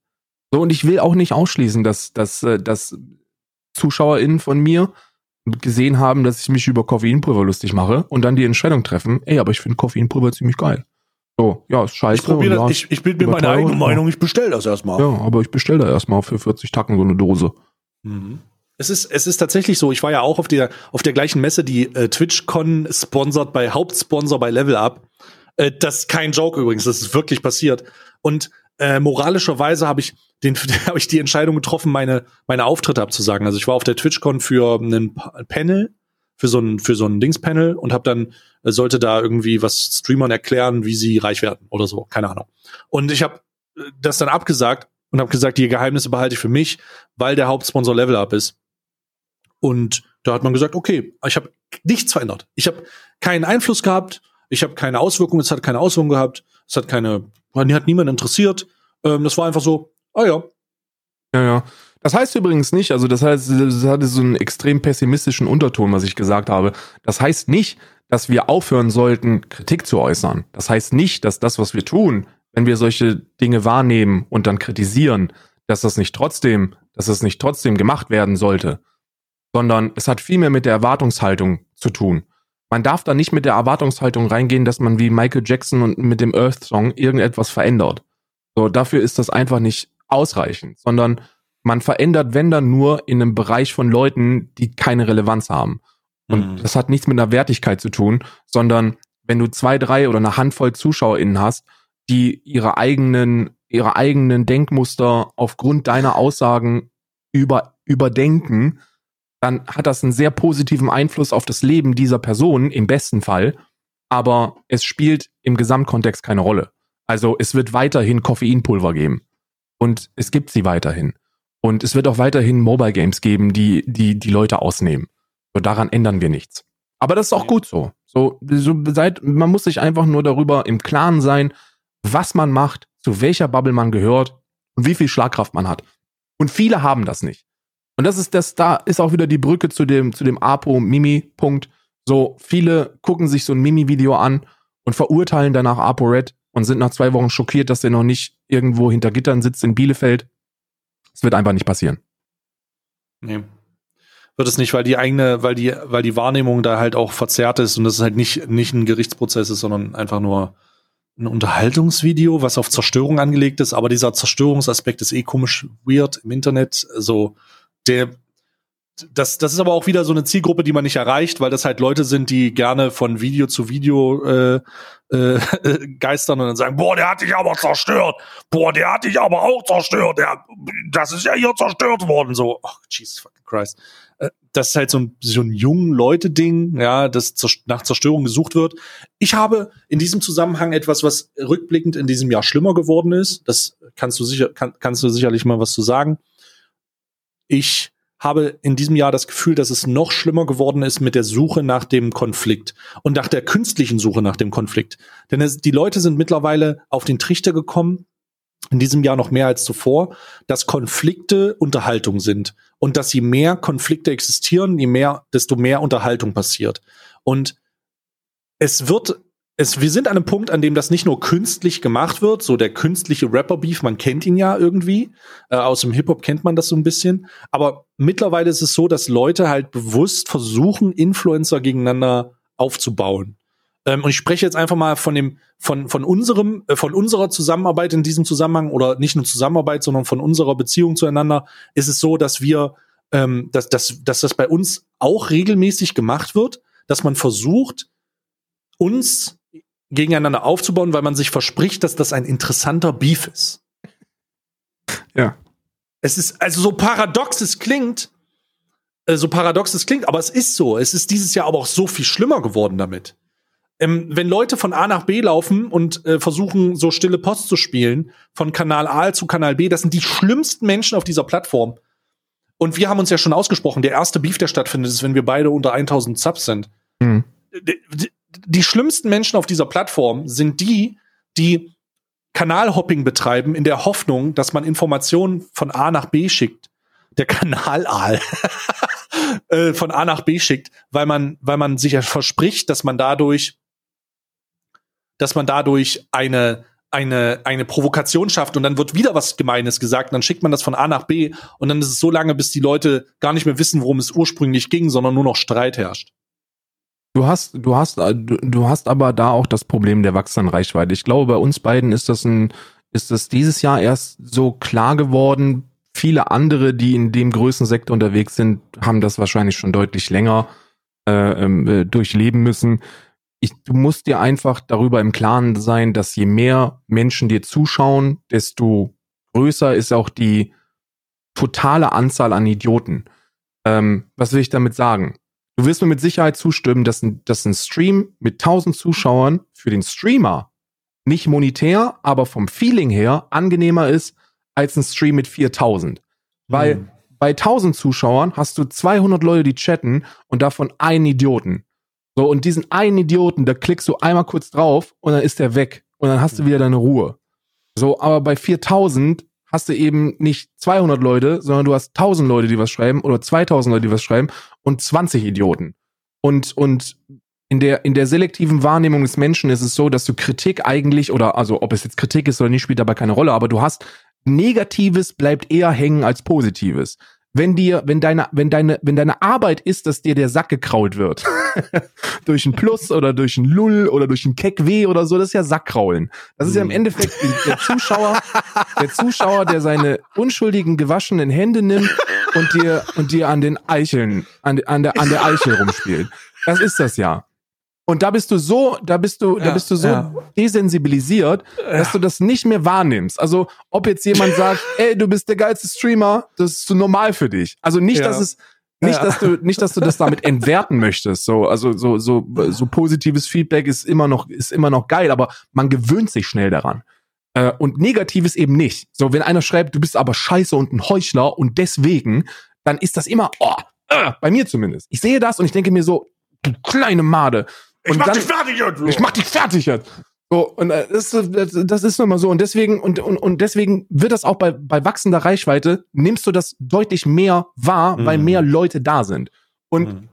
So, und ich will auch nicht ausschließen, dass, dass, dass ZuschauerInnen von mir gesehen haben, dass ich mich über Koffeinpulver lustig mache und dann die Entscheidung treffen, ey, aber ich finde Koffeinpulver ziemlich geil. So, ja, ist scheiße. Ich probiere das, ich, ich bilde mir meine eigene Meinung, ich bestelle das erstmal. Ja, aber ich bestelle da erstmal für vierzig Tacken so eine Dose. Mhm. Es ist, es ist tatsächlich so, ich war ja auch auf der, auf der gleichen Messe, die äh, TwitchCon sponsert bei, Hauptsponsor bei Level Up. Äh, das ist kein Joke übrigens, das ist wirklich passiert. Und äh, moralischerweise habe ich den habe ich die Entscheidung getroffen, meine meine Auftritte abzusagen. Also ich war auf der TwitchCon für einen Panel, für so ein für so ein Dings-Panel und habe dann äh, sollte da irgendwie was Streamern erklären, wie sie reich werden oder so, keine Ahnung. Und ich habe äh, das dann abgesagt und habe gesagt, die Geheimnisse behalte ich für mich, weil der Hauptsponsor Level Up ist. Und da hat man gesagt, okay, ich habe nichts verändert. Ich habe keinen Einfluss gehabt, ich habe keine Auswirkungen, es hat keine Auswirkungen gehabt, es hat keine hat niemand interessiert. Ähm, das war einfach so, ah ja. Ja, ja. Das heißt übrigens nicht, also das heißt, das hatte so einen extrem pessimistischen Unterton, was ich gesagt habe. Das heißt nicht, dass wir aufhören sollten, Kritik zu äußern. Das heißt nicht, dass das, was wir tun, wenn wir solche Dinge wahrnehmen und dann kritisieren, dass das nicht trotzdem, dass das nicht trotzdem gemacht werden sollte. Sondern es hat vielmehr mit der Erwartungshaltung zu tun. Man darf da nicht mit der Erwartungshaltung reingehen, dass man wie Michael Jackson und mit dem Earth-Song irgendetwas verändert. So, dafür ist das einfach nicht ausreichend, sondern man verändert, wenn dann nur, in einem Bereich von Leuten, die keine Relevanz haben. Und mhm. das hat nichts mit einer Wertigkeit zu tun, sondern wenn du zwei, drei oder eine Handvoll ZuschauerInnen hast, die ihre eigenen, ihre eigenen Denkmuster aufgrund deiner Aussagen über, überdenken, dann hat das einen sehr positiven Einfluss auf das Leben dieser Person, im besten Fall, aber es spielt im Gesamtkontext keine Rolle. Also es wird weiterhin Koffeinpulver geben. Und es gibt sie weiterhin. Und es wird auch weiterhin Mobile Games geben, die die, die Leute ausnehmen. So, daran ändern wir nichts. Aber das ist auch gut so. So, so seit, man muss sich einfach nur darüber im Klaren sein, was man macht, zu welcher Bubble man gehört und wie viel Schlagkraft man hat. Und viele haben das nicht. Und das ist das, da ist auch wieder die Brücke zu dem, zu dem Apo-Mimi-Punkt. So, viele gucken sich so ein Mimi-Video an und verurteilen danach ApoRed und sind nach zwei Wochen schockiert, dass der noch nicht irgendwo hinter Gittern sitzt in Bielefeld. Es wird einfach nicht passieren. Nee. Wird es nicht, weil die eigene, weil die, weil die Wahrnehmung da halt auch verzerrt ist und das ist halt nicht, nicht ein Gerichtsprozess ist, sondern einfach nur ein Unterhaltungsvideo, was auf Zerstörung angelegt ist, aber dieser Zerstörungsaspekt ist eh komisch weird im Internet. Also, der, das, das ist aber auch wieder so eine Zielgruppe, die man nicht erreicht, weil das halt Leute sind, die gerne von Video zu Video äh, äh, geistern und dann sagen, boah, der hat dich aber zerstört, boah, der hat dich aber auch zerstört, der, das ist ja hier zerstört worden, so, oh, Jesus fucking Christ. Das ist halt so ein, so ein jungen Leute-Ding, ja, das nach Zerstörung gesucht wird. Ich habe in diesem Zusammenhang etwas, was rückblickend in diesem Jahr schlimmer geworden ist, das kannst du sicher, kann, kannst du sicherlich mal was zu sagen. Ich habe in diesem Jahr das Gefühl, dass es noch schlimmer geworden ist mit der Suche nach dem Konflikt und nach der künstlichen Suche nach dem Konflikt. Denn es, die Leute sind mittlerweile auf den Trichter gekommen, in diesem Jahr noch mehr als zuvor, dass Konflikte Unterhaltung sind und dass je mehr Konflikte existieren, je mehr, desto mehr Unterhaltung passiert. Und es wird, es, wir sind an einem Punkt, an dem das nicht nur künstlich gemacht wird, so der künstliche Rapper-Beef, man kennt ihn ja irgendwie, äh, aus dem Hip-Hop kennt man das so ein bisschen, aber mittlerweile ist es so, dass Leute halt bewusst versuchen, Influencer gegeneinander aufzubauen. Und ich spreche jetzt einfach mal von dem, von, von unserem, von unserer Zusammenarbeit in diesem Zusammenhang oder nicht nur Zusammenarbeit, sondern von unserer Beziehung zueinander. Ist es so, dass wir, ähm, dass, dass, dass das bei uns auch regelmäßig gemacht wird, dass man versucht, uns gegeneinander aufzubauen, weil man sich verspricht, dass das ein interessanter Beef ist. Ja. Es ist, also so paradox es klingt, so paradox es klingt, aber es ist so. Es ist dieses Jahr aber auch so viel schlimmer geworden damit. Ähm, wenn Leute von A nach B laufen und äh, versuchen, so stille Post zu spielen, von Kanal A zu Kanal B, das sind die schlimmsten Menschen auf dieser Plattform. Und wir haben uns ja schon ausgesprochen, der erste Beef, der stattfindet, ist, wenn wir beide unter tausend Subs sind. Mhm. Die, die, die schlimmsten Menschen auf dieser Plattform sind die, die Kanalhopping betreiben, in der Hoffnung, dass man Informationen von A nach B schickt. Der Kanalaal. äh, von A nach B schickt, weil man, weil man sich ja verspricht, dass man dadurch dass man dadurch eine, eine, eine Provokation schafft und dann wird wieder was Gemeines gesagt und dann schickt man das von A nach B und dann ist es so lange, bis die Leute gar nicht mehr wissen, worum es ursprünglich ging, sondern nur noch Streit herrscht. Du hast, du hast, du hast aber da auch das Problem der wachsenden Reichweite. Ich glaube, bei uns beiden ist das ein, ist das dieses Jahr erst so klar geworden. Viele andere, die in dem Größensektor unterwegs sind, haben das wahrscheinlich schon deutlich länger äh, äh, durchleben müssen. Ich, du musst dir einfach darüber im Klaren sein, dass je mehr Menschen dir zuschauen, desto größer ist auch die totale Anzahl an Idioten. Ähm, was will ich damit sagen? Du wirst mir mit Sicherheit zustimmen, dass, dass ein Stream mit tausend Zuschauern für den Streamer nicht monetär, aber vom Feeling her angenehmer ist als ein Stream mit viertausend. Weil mhm. bei tausend Zuschauern hast du zweihundert Leute, die chatten und davon einen Idioten. So, und diesen einen Idioten, da klickst du einmal kurz drauf und dann ist der weg. Und dann hast du wieder deine Ruhe. So, aber bei viertausend hast du eben nicht zweihundert Leute, sondern du hast tausend Leute, die was schreiben oder zweitausend Leute, die was schreiben und zwanzig Idioten. Und, und in der, in der selektiven Wahrnehmung des Menschen ist es so, dass du Kritik eigentlich oder, also ob es jetzt Kritik ist oder nicht, spielt dabei keine Rolle, aber du hast Negatives bleibt eher hängen als Positives. Wenn dir, wenn deine, wenn deine, wenn deine Arbeit ist, dass dir der Sack gekrault wird. Durch ein Plus oder durch ein Lull oder durch ein Keckweh oder so, das ist ja Sackkraulen. Das ist ja im Endeffekt der Zuschauer, der Zuschauer, der seine unschuldigen gewaschenen Hände nimmt und dir, und dir an den Eicheln, an, an der, an der Eichel rumspielt. Das ist das ja. Und da bist du so, da bist du, ja, da bist du so ja. desensibilisiert, dass ja. du das nicht mehr wahrnimmst. Also, ob jetzt jemand sagt, ey, du bist der geilste Streamer, das ist so normal für dich. Also nicht, ja. dass es, nicht, ja. dass du, nicht, dass du das damit entwerten möchtest. So, also, so, so, so positives Feedback ist immer noch, ist immer noch geil, aber man gewöhnt sich schnell daran. Äh, und negatives eben nicht. So, wenn einer schreibt, du bist aber scheiße und ein Heuchler und deswegen, dann ist das immer, oh, äh, bei mir zumindest. Ich sehe das und ich denke mir so, du kleine Made. Und ich mach dann, dich fertig jetzt. So. Ich mach dich fertig jetzt. So, und das, das, das ist nun mal so. Und deswegen, und, und, und deswegen wird das auch bei, bei wachsender Reichweite, nimmst du das deutlich mehr wahr, mhm. weil mehr Leute da sind. Und mhm.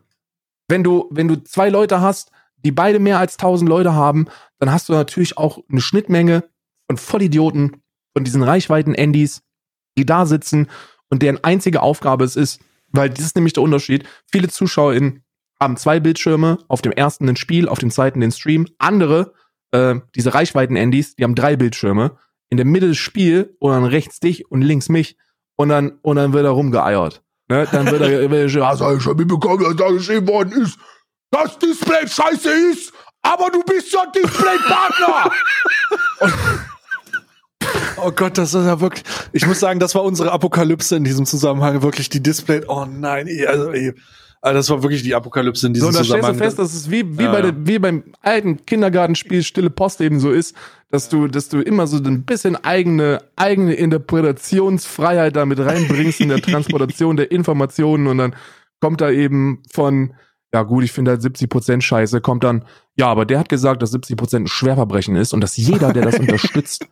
wenn du, wenn du zwei Leute hast, die beide mehr als tausend Leute haben, dann hast du natürlich auch eine Schnittmenge von Vollidioten, von diesen Reichweiten-Andys, die da sitzen und deren einzige Aufgabe es ist, weil das ist nämlich der Unterschied, viele ZuschauerInnen haben zwei Bildschirme, auf dem ersten ein Spiel, auf dem zweiten den Stream. Andere, äh, diese Reichweiten-Andys, die haben drei Bildschirme. In der Mitte das Spiel und dann rechts dich und links mich. Und dann, und dann wird er rumgeeiert. Ne? Dann wird er, wird er also, ich hab mitbekommen, dass da geschrieben worden ist, dass Display scheiße ist, aber du bist ja Display-Partner! Oh Gott, das ist ja wirklich, ich muss sagen, das war unsere Apokalypse in diesem Zusammenhang, wirklich die Display, oh nein, also ey. Also das war wirklich die Apokalypse in diesem so, Zusammenhang. So, da stellst du fest, dass es wie, wie, ja, bei ja. De, wie beim alten Kindergartenspiel Stille Post eben so ist, dass du, dass du immer so ein bisschen eigene, eigene Interpretationsfreiheit damit reinbringst in der Transportation der Informationen und dann kommt da eben von, ja gut, ich finde halt siebzig Prozent Scheiße, kommt dann, ja, aber der hat gesagt, dass siebzig Prozent ein Schwerverbrechen ist und dass jeder, der das unterstützt,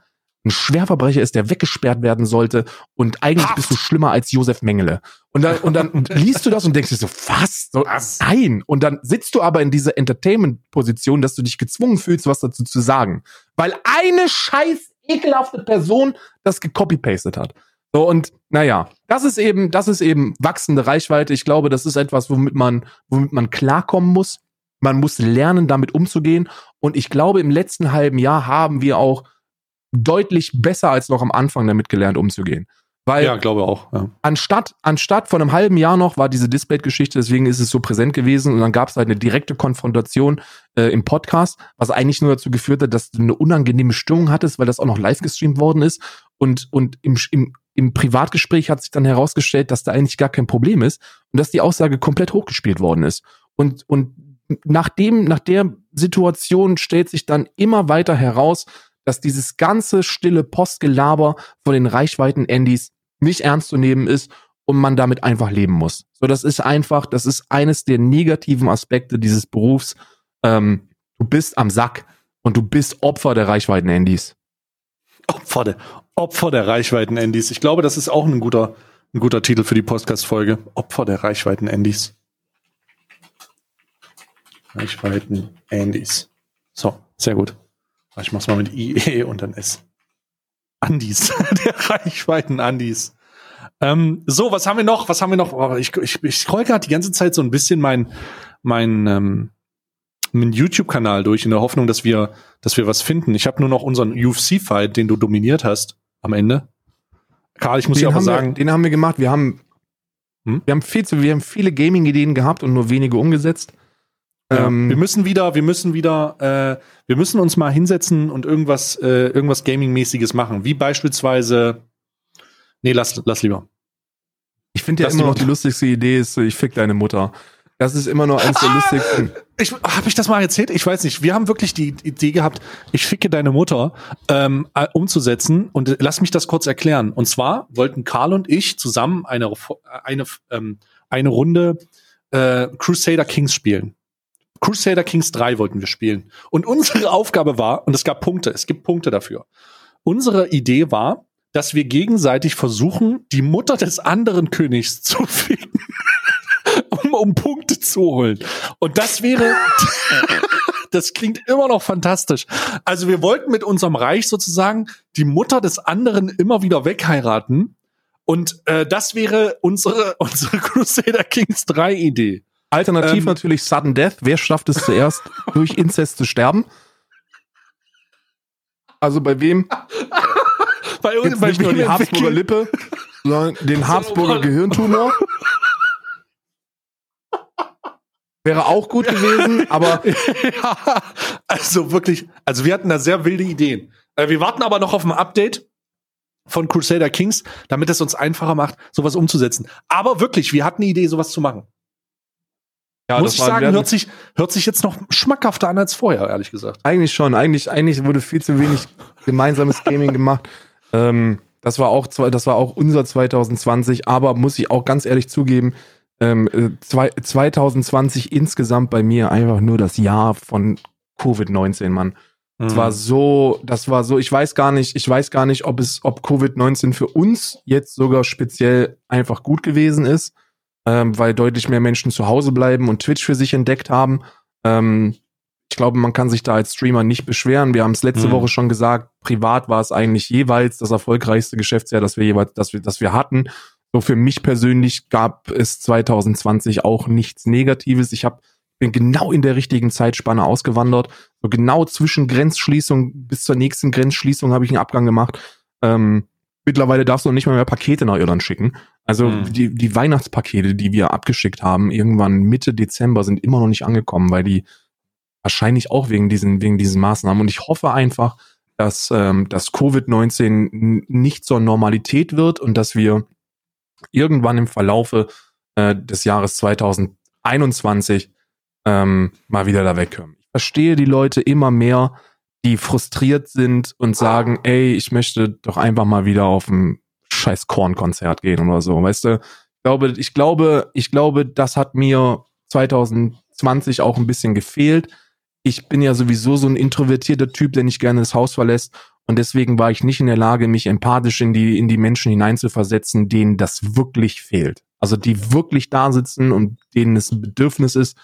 ein Schwerverbrecher ist, der weggesperrt werden sollte und eigentlich Haft. Bist du schlimmer als Josef Mengele. Und dann, und dann liest du das und denkst dir so, was soll das sein? Und dann sitzt du aber in dieser Entertainment-Position, dass du dich gezwungen fühlst, was dazu zu sagen. Weil eine scheiß ekelhafte Person das gecopy-pastet hat. So, und naja, das ist eben, das ist eben wachsende Reichweite. Ich glaube, das ist etwas, womit man, womit man klarkommen muss. Man muss lernen, damit umzugehen. Und ich glaube, im letzten halben Jahr haben wir auch deutlich besser als noch am Anfang damit gelernt, umzugehen. Weil ja, glaube auch. Ja. Anstatt, anstatt vor einem halben Jahr noch war diese Display-Geschichte, deswegen ist es so präsent gewesen und dann gab es halt eine direkte Konfrontation äh, im Podcast, was eigentlich nur dazu geführt hat, dass du eine unangenehme Stimmung hattest, weil das auch noch live gestreamt worden ist und, und im, im, im Privatgespräch hat sich dann herausgestellt, dass da eigentlich gar kein Problem ist und dass die Aussage komplett hochgespielt worden ist. Und, und nach dem, nach der Situation stellt sich dann immer weiter heraus, dass dieses ganze stille Postgelaber von den Reichweiten-Andys nicht ernst zu nehmen ist und man damit einfach leben muss. So, das ist einfach, das ist eines der negativen Aspekte dieses Berufs. Ähm, du bist am Sack und du bist Opfer der Reichweiten-Andys. Opfer der, Opfer der Reichweiten-Andys. Ich glaube, das ist auch ein guter, ein guter Titel für die Podcast-Folge. Opfer der Reichweiten-Andys. Reichweiten-Andys. So, sehr gut. Ich mach's mal mit I E und dann S. Andis. Der Reichweiten-Andis. Ähm, so, was haben wir noch? Was haben wir noch? Oh, ich, ich, ich scroll gerade die ganze Zeit so ein bisschen mein, mein, ähm, mein YouTube-Kanal durch, in der Hoffnung, dass wir, dass wir was finden. Ich habe nur noch unseren U F C-Fight, den du dominiert hast, am Ende. Karl, ich muss dir auch mal sagen. Wir, den haben wir gemacht. Wir haben, hm? wir haben viel zu, wir haben viele Gaming-Ideen gehabt und nur wenige umgesetzt. Ja, ähm, wir müssen wieder, wir müssen wieder, äh, wir müssen uns mal hinsetzen und irgendwas, äh, irgendwas Gaming-mäßiges machen. Wie beispielsweise, nee, lass, lass lieber. Ich finde ja immer noch die lustigste Idee ist, ich fick deine Mutter. Das ist immer noch eines ah, der lustigsten. Ich, hab ich das mal erzählt? Ich weiß nicht. Wir haben wirklich die Idee gehabt, ich ficke deine Mutter, ähm, umzusetzen und äh, lass mich das kurz erklären. Und zwar wollten Karl und ich zusammen eine, eine, ähm, eine Runde, äh, Crusader Kings spielen. Crusader Kings drei wollten wir spielen. Und unsere Aufgabe war, und es gab Punkte, es gibt Punkte dafür. Unsere Idee war, dass wir gegenseitig versuchen, die Mutter des anderen Königs zu finden, um, um Punkte zu holen. Und das wäre, das klingt immer noch fantastisch. Also wir wollten mit unserem Reich sozusagen die Mutter des anderen immer wieder wegheiraten. Und äh, das wäre unsere, unsere Crusader Kings drei Idee. Alternativ ähm, natürlich Sudden Death. Wer schafft es zuerst, durch Inzest zu sterben? Also bei wem? bei jetzt bei nicht nur die Habsburger Lippe, sondern den Habsburger Gehirntumor. Wäre auch gut gewesen, aber ja, also wirklich, also wir hatten da sehr wilde Ideen. Wir warten aber noch auf ein Update von Crusader Kings, damit es uns einfacher macht, sowas umzusetzen. Aber wirklich, wir hatten eine Idee, sowas zu machen. Ja, muss ich sagen, hört sich, hört sich jetzt noch schmackhafter an als vorher, ehrlich gesagt. Eigentlich schon. Eigentlich, eigentlich wurde viel zu wenig gemeinsames Gaming gemacht. Ähm, das war auch, das war auch unser zwanzig zwanzig. Aber muss ich auch ganz ehrlich zugeben, ähm, zwanzig zwanzig insgesamt bei mir einfach nur das Jahr von Covid neunzehn, Mann. Das mhm. war so, das war so, ich weiß gar nicht, ich weiß gar nicht, ob es, ob Covid neunzehn für uns jetzt sogar speziell einfach gut gewesen ist. Ähm, weil deutlich mehr Menschen zu Hause bleiben und Twitch für sich entdeckt haben. Ähm, ich glaube, man kann sich da als Streamer nicht beschweren. Wir haben es letzte mhm. Woche schon gesagt, privat war es eigentlich jeweils das erfolgreichste Geschäftsjahr, das wir jeweils, das wir, das wir hatten. So für mich persönlich gab es zwanzig zwanzig auch nichts Negatives. Ich hab, bin genau in der richtigen Zeitspanne ausgewandert. So genau zwischen Grenzschließung bis zur nächsten Grenzschließung habe ich einen Abgang gemacht. Ähm, Mittlerweile darfst du noch nicht mal mehr Pakete nach Irland schicken. Also hm. die, die Weihnachtspakete, die wir abgeschickt haben, irgendwann Mitte Dezember, sind immer noch nicht angekommen, weil die wahrscheinlich auch wegen diesen, wegen diesen Maßnahmen. Und ich hoffe einfach, dass ähm, das Covid neunzehn nicht zur Normalität wird und dass wir irgendwann im Verlaufe äh, des Jahres zwanzig einundzwanzig ähm, mal wieder da wegkommen. Ich verstehe die Leute immer mehr, die frustriert sind und sagen, ey, ich möchte doch einfach mal wieder auf ein scheiß Korn-Konzert gehen oder so, weißt du? Ich glaube, ich glaube, ich glaube, das hat mir zwanzig zwanzig auch ein bisschen gefehlt. Ich bin ja sowieso so ein introvertierter Typ, der nicht gerne das Haus verlässt, und deswegen war ich nicht in der Lage, mich empathisch in die in die Menschen hineinzuversetzen, denen das wirklich fehlt. Also die wirklich da sitzen und denen es ein Bedürfnis ist,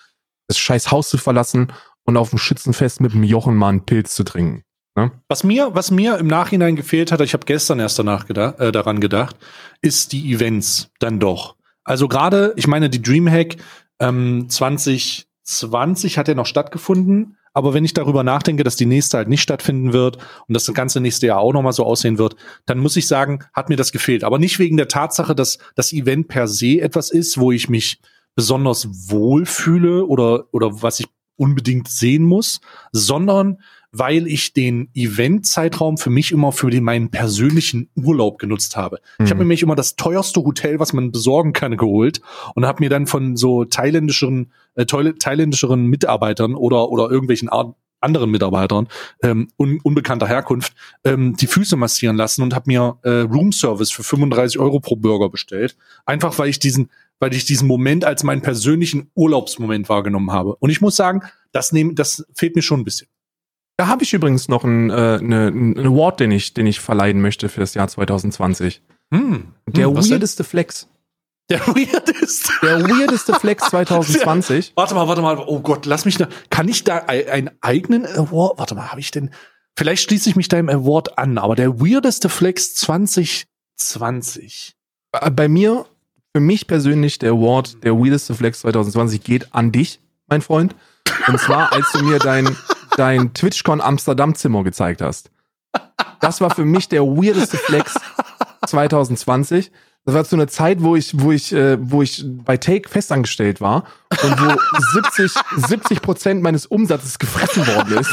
das scheiß Haus zu verlassen und auf dem Schützenfest mit dem Jochen mal einen Pilz zu trinken. Ne? Was mir, was mir im Nachhinein gefehlt hat, ich habe gestern erst danach gedacht, äh, daran gedacht, ist die Events dann doch. Also gerade, ich meine, die Dreamhack ähm, zwanzig zwanzig hat ja noch stattgefunden, aber wenn ich darüber nachdenke, dass die nächste halt nicht stattfinden wird und dass das ganze nächste Jahr auch nochmal so aussehen wird, dann muss ich sagen, hat mir das gefehlt. Aber nicht wegen der Tatsache, dass das Event per se etwas ist, wo ich mich besonders wohlfühle oder oder was ich unbedingt sehen muss, sondern weil ich den Event-Zeitraum für mich immer für den, meinen persönlichen Urlaub genutzt habe. Mhm. Ich habe nämlich immer das teuerste Hotel, was man besorgen kann, geholt und habe mir dann von so thailändischen äh, thailändischen Mitarbeitern oder oder irgendwelchen Ar- anderen Mitarbeitern ähm, un- unbekannter Herkunft ähm, die Füße massieren lassen und habe mir äh, Roomservice für fünfunddreißig Euro pro Burger bestellt, einfach weil ich diesen weil ich diesen Moment als meinen persönlichen Urlaubsmoment wahrgenommen habe. Und ich muss sagen, das, nehm, das fehlt mir schon ein bisschen. Da habe ich übrigens noch einen äh, ne, ne Award, den ich, den ich verleihen möchte für das Jahr zwanzig zwanzig. Hm. Der hm, weirdeste Flex. Der weirdeste? Der weirdeste Flex zwanzig zwanzig. Warte mal, warte mal. Oh Gott, lass mich da. Kann ich da einen eigenen Award? Warte mal, habe ich denn? Vielleicht schließe ich mich deinem Award an, aber der weirdeste Flex zwanzig zwanzig. Bei, bei mir... Für mich persönlich der Award, der weirdeste Flex zwanzig zwanzig geht an dich, mein Freund. Und zwar, als du mir dein, dein TwitchCon Amsterdam-Zimmer gezeigt hast. Das war für mich der weirdeste Flex zwanzig zwanzig. Das war zu einer Zeit, wo ich, wo ich, äh, wo ich bei Take festangestellt war und wo siebzig Prozent meines Umsatzes gefressen worden ist.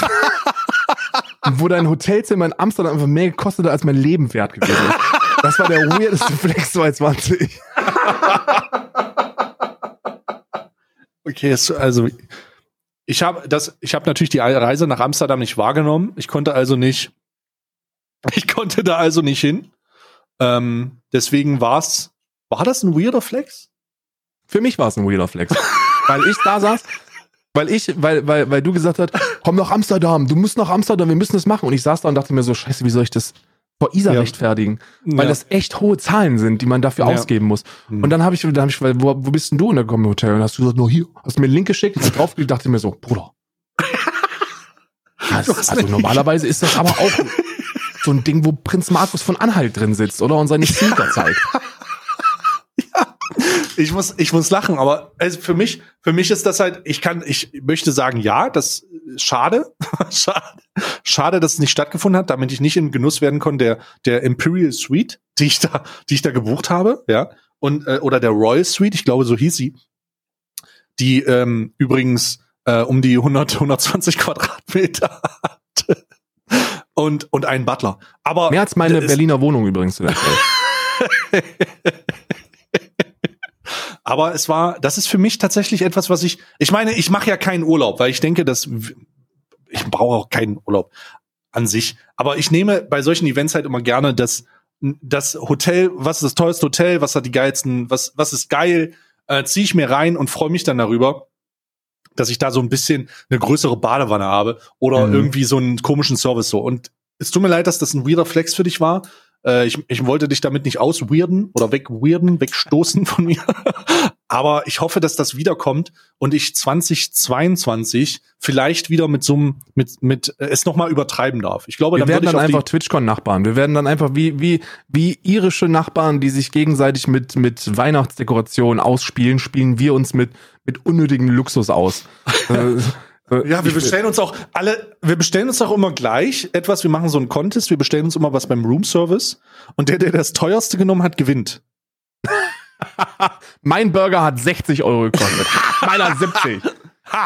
Und wo dein Hotelzimmer in Amsterdam einfach mehr gekostet hat, als mein Leben wert gewesen ist. Das war der weirdeste Flex zwanzig zwanzig. Okay, also ich habe das, ich habe natürlich die Reise nach Amsterdam nicht wahrgenommen. Ich konnte also nicht, ich konnte da also nicht hin. Ähm, deswegen war's, war das ein weirder Flex? Für mich war es ein weirder Flex, weil ich da saß. Weil ich, weil, weil, weil du gesagt hast, komm nach Amsterdam, du musst nach Amsterdam, wir müssen das machen. Und ich saß da und dachte mir so, scheiße, wie soll ich das vor I S A ja. rechtfertigen? Weil ja. das echt hohe Zahlen sind, die man dafür ja. ausgeben muss. Mhm. Und dann habe ich, dann hab ich wo, wo bist denn du in der Comedy Hotel? Und hast du gesagt, nur hier. Hast du mir einen Link geschickt? Ich drauf und dachte mir so, Bruder. Das, also normalerweise ist das aber auch so ein Ding, wo Prinz Markus von Anhalt drin sitzt, oder? Und seine Sneaker zeigt. Ja. Ich muss, ich muss lachen, aber also für mich, für mich ist das halt, ich kann, ich möchte sagen, ja, das schade, schade, schade, dass es nicht stattgefunden hat, damit ich nicht in Genuss werden konnte der, der Imperial Suite, die ich da, die ich da gebucht habe, ja, und, äh, oder der Royal Suite, ich glaube, so hieß sie, die, ähm, übrigens, äh, um die hundert, hundertzwanzig Quadratmeter hatte und, und einen Butler. Aber. Mehr als meine Berliner Wohnung übrigens zu der Zeit. Aber es war, das ist für mich tatsächlich etwas, was ich, ich meine, ich mache ja keinen Urlaub, weil ich denke, dass, ich brauche auch keinen Urlaub an sich. Aber ich nehme bei solchen Events halt immer gerne das, das Hotel, was ist das teuerste Hotel, was hat die geilsten, was, was ist geil, äh, ziehe ich mir rein und freue mich dann darüber, dass ich da so ein bisschen eine größere Badewanne habe oder mhm. irgendwie so einen komischen Service so. Und es tut mir leid, dass das ein weirder Flex für dich war. Ich, ich wollte dich damit nicht ausweirden oder wegweirden, wegstoßen von mir. Aber ich hoffe, dass das wiederkommt und ich zwanzig zweiundzwanzig vielleicht wieder mit so einem, mit, mit, es nochmal übertreiben darf. Ich glaube, wir dann werden dann einfach TwitchCon-Nachbarn. Wir werden dann einfach wie, wie, wie irische Nachbarn, die sich gegenseitig mit, mit Weihnachtsdekorationen ausspielen, spielen wir uns mit, mit unnötigem Luxus aus. Ja, wir bestellen uns auch alle, wir bestellen uns auch immer gleich etwas, wir machen so einen Contest, wir bestellen uns immer was beim Roomservice und der, der das teuerste genommen hat, gewinnt. Mein Burger hat sechzig Euro gekostet, meiner siebzig.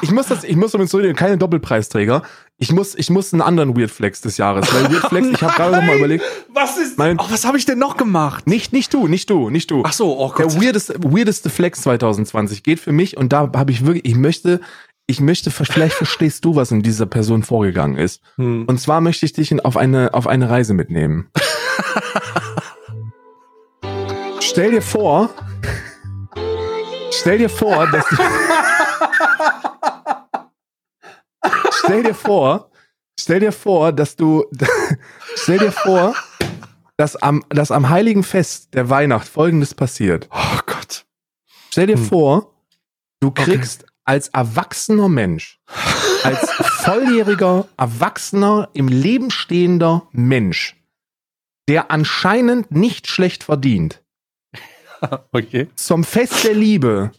Ich muss das, ich muss damit so reden, keine Doppelpreisträger. Ich muss, ich muss einen anderen Weird Flex des Jahres. Weil Weird Flex, oh ich habe gerade noch mal überlegt. Was ist? Mein, oh, was habe ich denn noch gemacht? Nicht, nicht du, nicht du, nicht du. Ach so, oh Gott. Der weirdeste, weirdeste Flex zwanzig zwanzig geht für mich und da habe ich wirklich, ich möchte, ich möchte, vielleicht verstehst du, was in dieser Person vorgegangen ist. Hm. Und zwar möchte ich dich auf eine, auf eine Reise mitnehmen. Stell dir vor, stell dir vor, dass du, stell dir vor, stell dir vor, dass du, stell dir vor, dass am, dass am heiligen Fest der Weihnacht Folgendes passiert. Oh Gott. Stell dir hm. vor, du kriegst okay. als erwachsener Mensch, als volljähriger, erwachsener, im Leben stehender Mensch, der anscheinend nicht schlecht verdient, okay. zum Fest der Liebe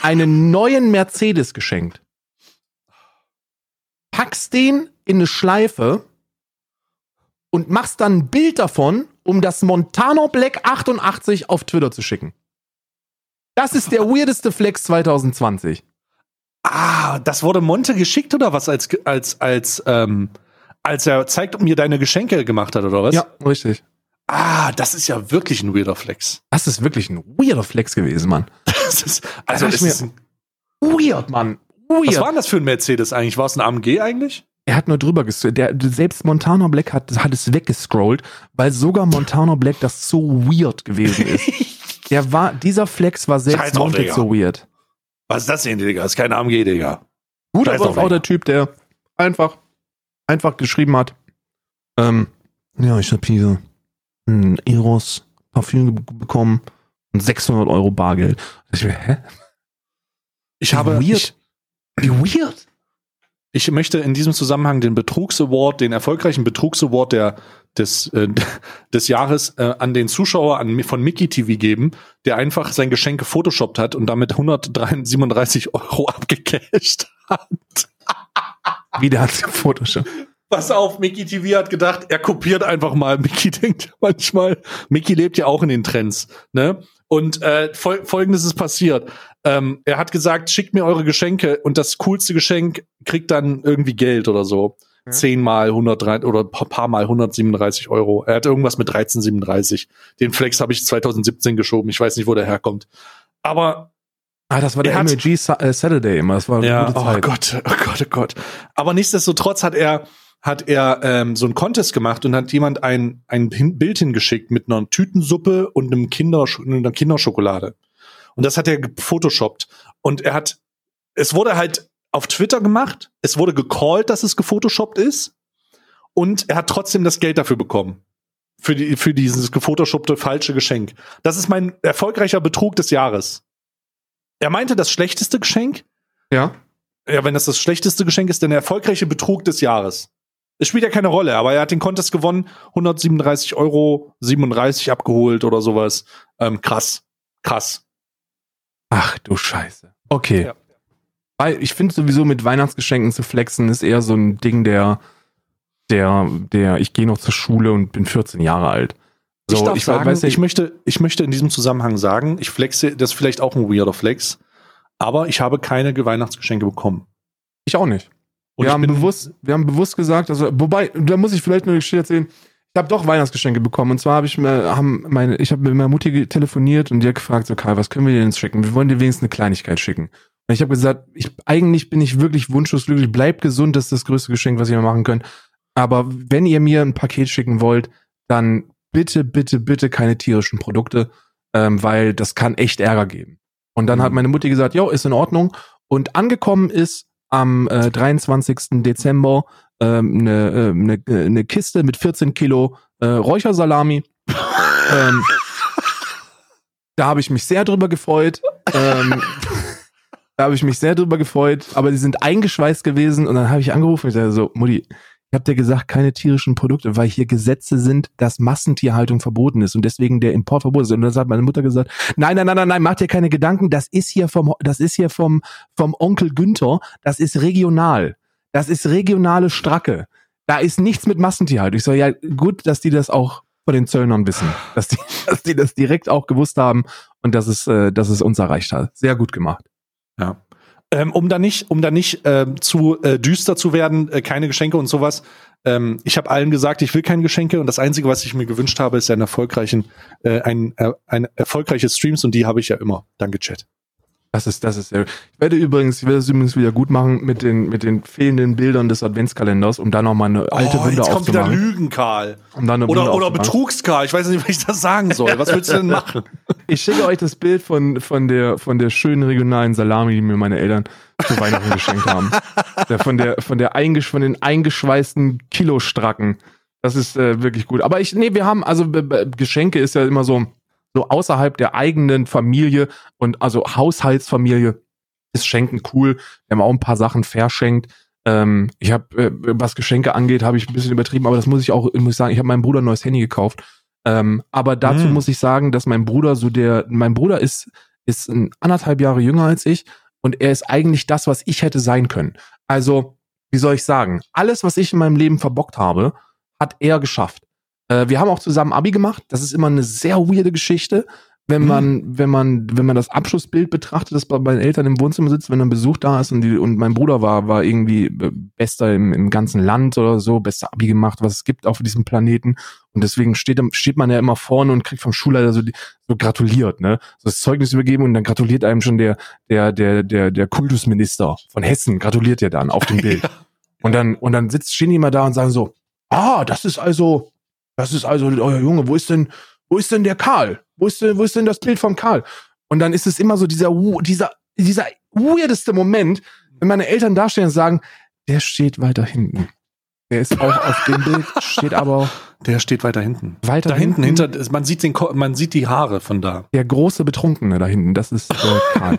einen neuen Mercedes geschenkt. Packst den in eine Schleife und machst dann ein Bild davon, um das Montana Black achtundachtzig auf Twitter zu schicken. Das ist der weirdeste Flex zwanzig zwanzig. Ah, das wurde Monte geschickt oder was? Als, als, als, ähm, als er zeigt, ob mir deine Geschenke gemacht hat oder was? Ja, richtig. Ah, das ist ja wirklich ein weirder Flex. Das ist wirklich ein weirder Flex gewesen, Mann. Das ist, also, das ist mir weird, Mann. Weird. Was war denn das für ein Mercedes eigentlich? War es ein A M G eigentlich? Er hat nur drüber gescrollt. Der, selbst Montana Black hat, hat es weggescrollt, weil sogar Montana Black das so weird gewesen ist. Der war, dieser Flex war selbst drauf, so weird. Was ist das denn, Digga? Das ist kein A M G, Digga. Gut, aber auch der Typ, der einfach, einfach geschrieben hat. Ähm, ja, ich hab hier ein Eros-Parfüm bekommen und sechshundert Euro Bargeld. Ich, hä? Ich habe... Weird. Wie weird. Ich möchte in diesem Zusammenhang den Betrugsaward, den erfolgreichen Betrugsaward der, des, äh, des Jahres äh, an den Zuschauer an, von MikiTV geben, der einfach sein Geschenk gefotoshoppt hat und damit hundertsiebenunddreißig Euro abgecasht hat. Wieder hat er Photoshop. Pass auf, MikiTV hat gedacht, er kopiert einfach mal. Miki denkt manchmal, Miki lebt ja auch in den Trends, ne? Und äh, fol- Folgendes ist passiert. Ähm, er hat gesagt, schickt mir eure Geschenke und das coolste Geschenk kriegt dann irgendwie Geld oder so. Ja. Zehnmal hundertdrei oder paar Mal hundertsiebenunddreißig Euro. Er hat irgendwas mit dreizehn siebenunddreißig. Den Flex habe ich zwanzig siebzehn geschoben. Ich weiß nicht, wo der herkommt. Aber ah, das war der M A G Saturday immer. Das war eine ja, gute Zeit. Oh Gott, oh Gott, oh Gott. Aber nichtsdestotrotz hat er hat er ähm, so einen Contest gemacht und hat jemand ein, ein Bild hingeschickt mit einer Tütensuppe und einem Kindersch- einer Kinderschokolade. Und das hat er gefotoshoppt. Und er hat, es wurde halt auf Twitter gemacht, es wurde gecallt, dass es gefotoshoppt ist und er hat trotzdem das Geld dafür bekommen. Für, die, für dieses gefotoshoppte falsche Geschenk. Das ist mein erfolgreicher Betrug des Jahres. Er meinte das schlechteste Geschenk. Ja. Ja, wenn das das schlechteste Geschenk ist, dann der erfolgreiche Betrug des Jahres. Es spielt ja keine Rolle, aber er hat den Contest gewonnen, hundertsiebenunddreißig Euro, siebenunddreißig abgeholt oder sowas. Ähm, krass, krass. Ach du Scheiße. Okay. Ja. Weil ich finde sowieso, mit Weihnachtsgeschenken zu flexen, ist eher so ein Ding der, der, der ich gehe noch zur Schule und bin vierzehn Jahre alt. So, ich darf ich sagen, weiß, ich, ich, möchte, ich möchte in diesem Zusammenhang sagen, ich flexe, das ist vielleicht auch ein weirder Flex, aber ich habe keine Weihnachtsgeschenke bekommen. Ich auch nicht. Und wir, haben bewusst, wir haben bewusst gesagt, also, wobei, da muss ich vielleicht nur eine Geschichte erzählen, ich habe doch Weihnachtsgeschenke bekommen. Und zwar habe ich, haben meine, ich hab mit meiner Mutti telefoniert und die hat gefragt, so Karl, was können wir dir denn schicken? Wir wollen dir wenigstens eine Kleinigkeit schicken. Und ich habe gesagt, ich, eigentlich bin ich wirklich wunschlos glücklich, bleib gesund, das ist das größte Geschenk, was ihr mir machen könnt. Aber wenn ihr mir ein Paket schicken wollt, dann bitte, bitte, bitte keine tierischen Produkte, ähm, weil das kann echt Ärger geben. Und dann mhm. hat meine Mutti gesagt, jo, ist in Ordnung. Und angekommen ist am äh, dreiundzwanzigsten Dezember eine ähm, äh, ne, ne Kiste mit vierzehn Kilo äh, Räuchersalami. ähm, da habe ich mich sehr drüber gefreut. Ähm, da habe ich mich sehr drüber gefreut. Aber die sind eingeschweißt gewesen. Und dann habe ich angerufen und ich sage so, Mutti, ich habe dir gesagt, keine tierischen Produkte, weil hier Gesetze sind, dass Massentierhaltung verboten ist und deswegen der Import verboten ist. Und dann hat meine Mutter gesagt, nein, nein, nein, nein, nein, mach dir keine Gedanken, das ist hier vom, das ist hier vom, vom Onkel Günther, das ist regional. Das ist regionale Stracke. Da ist nichts mit Massentierhaltung. Ich sage, ja, gut, dass die das auch von den Zöllnern wissen. Dass die, dass die das direkt auch gewusst haben und dass es, äh, dass es uns erreicht hat. Sehr gut gemacht. Ja. Ähm, um da nicht, um da nicht äh, zu äh, düster zu werden, äh, keine Geschenke und sowas. Ähm, ich habe allen gesagt, ich will keine Geschenke und das Einzige, was ich mir gewünscht habe, ist einen erfolgreichen, äh, ein, äh, ein erfolgreiches Streams und die habe ich ja immer. Danke, Chat. Das ist, das ist sehr. Ich werde übrigens, ich werde es übrigens wieder gut machen mit den, mit den fehlenden Bildern des Adventskalenders, um da nochmal eine alte oh, Wunde jetzt aufzumachen. Jetzt kommt wieder Lügen, Karl. Um da eine oder Wunde oder Betrugs, Karl. Ich weiß nicht, wie ich das sagen soll. Was willst du denn machen? Ich schicke euch das Bild von, von der, von der schönen regionalen Salami, die mir meine Eltern zu Weihnachten geschenkt haben. Der, von der, von der eingesch, von den eingeschweißten Kilostracken. Das ist äh, wirklich gut. Aber ich, nee, wir haben, also Geschenke ist ja immer so, so außerhalb der eigenen Familie und also Haushaltsfamilie ist Schenken cool. Wir haben auch ein paar Sachen verschenkt. Ähm, ich habe, äh, was Geschenke angeht, habe ich ein bisschen übertrieben, aber das muss ich auch, muss ich sagen, ich habe meinem Bruder ein neues Handy gekauft. Ähm, aber dazu hm. muss ich sagen, dass mein Bruder so der, mein Bruder ist, ist anderthalb Jahre jünger als ich und er ist eigentlich das, was ich hätte sein können. Also, wie soll ich sagen? Alles, was ich in meinem Leben verbockt habe, hat er geschafft. Wir haben auch zusammen Abi gemacht. Das ist immer eine sehr weirde Geschichte, wenn man, mhm. wenn man, wenn man das Abschlussbild betrachtet, das bei meinen Eltern im Wohnzimmer sitzt, wenn dann Besuch da ist und die, und mein Bruder war, war irgendwie bester im, im ganzen Land oder so, bester Abi gemacht, was es gibt auf diesem Planeten. Und deswegen steht, steht man ja immer vorne und kriegt vom Schulleiter so, so gratuliert, ne? So das Zeugnis übergeben und dann gratuliert einem schon der, der, der, der, der Kultusminister von Hessen, gratuliert ja dann auf dem Bild. Ja. Und dann, und dann sitzt, stehen die immer da und sagen so, ah, das ist also, das ist also, euer Junge, wo ist denn, wo ist denn der Karl? Wo ist denn, wo ist denn das Bild vom Karl? Und dann ist es immer so dieser, dieser, dieser weirdeste Moment, wenn meine Eltern dastehen und sagen, der steht weiter hinten. Der ist auch auf dem Bild, steht aber. Der steht weiter hinten. Weiter da hinten, hinten, hinter, man sieht den, man sieht die Haare von da. Der große Betrunkene da hinten, das ist äh, Karl.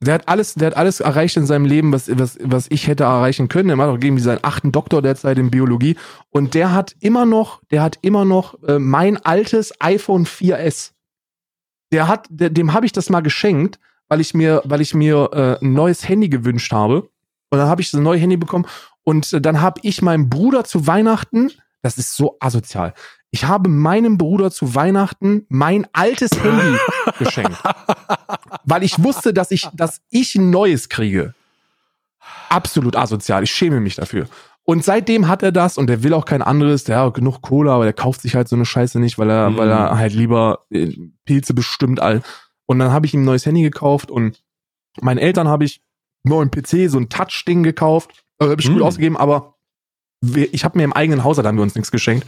Der hat alles, der hat alles erreicht in seinem Leben, was, was, was ich hätte erreichen können. Er macht auch irgendwie seinen achten Doktor derzeit in Biologie. Und der hat immer noch, der hat immer noch äh, mein altes iPhone vier S. Der hat, der, dem habe ich das mal geschenkt, weil ich mir, weil ich mir äh, ein neues Handy gewünscht habe. Und dann habe ich so ein neues Handy bekommen. Und äh, dann habe ich meinem Bruder zu Weihnachten, das ist so asozial, ich habe meinem Bruder zu Weihnachten mein altes Handy geschenkt. Weil ich wusste, dass ich, dass ich ein neues kriege. Absolut asozial. Ich schäme mich dafür. Und seitdem hat er das und der will auch kein anderes. Der hat genug Cola, aber der kauft sich halt so eine Scheiße nicht, weil er, mhm. weil er halt lieber Pilze bestimmt all. Und dann habe ich ihm ein neues Handy gekauft und meinen Eltern habe ich einen neuen P C, so ein Touch-Ding gekauft. Also habe ich mhm. gut ausgegeben, aber ich habe mir im eigenen Haushalt haben wir uns nichts geschenkt.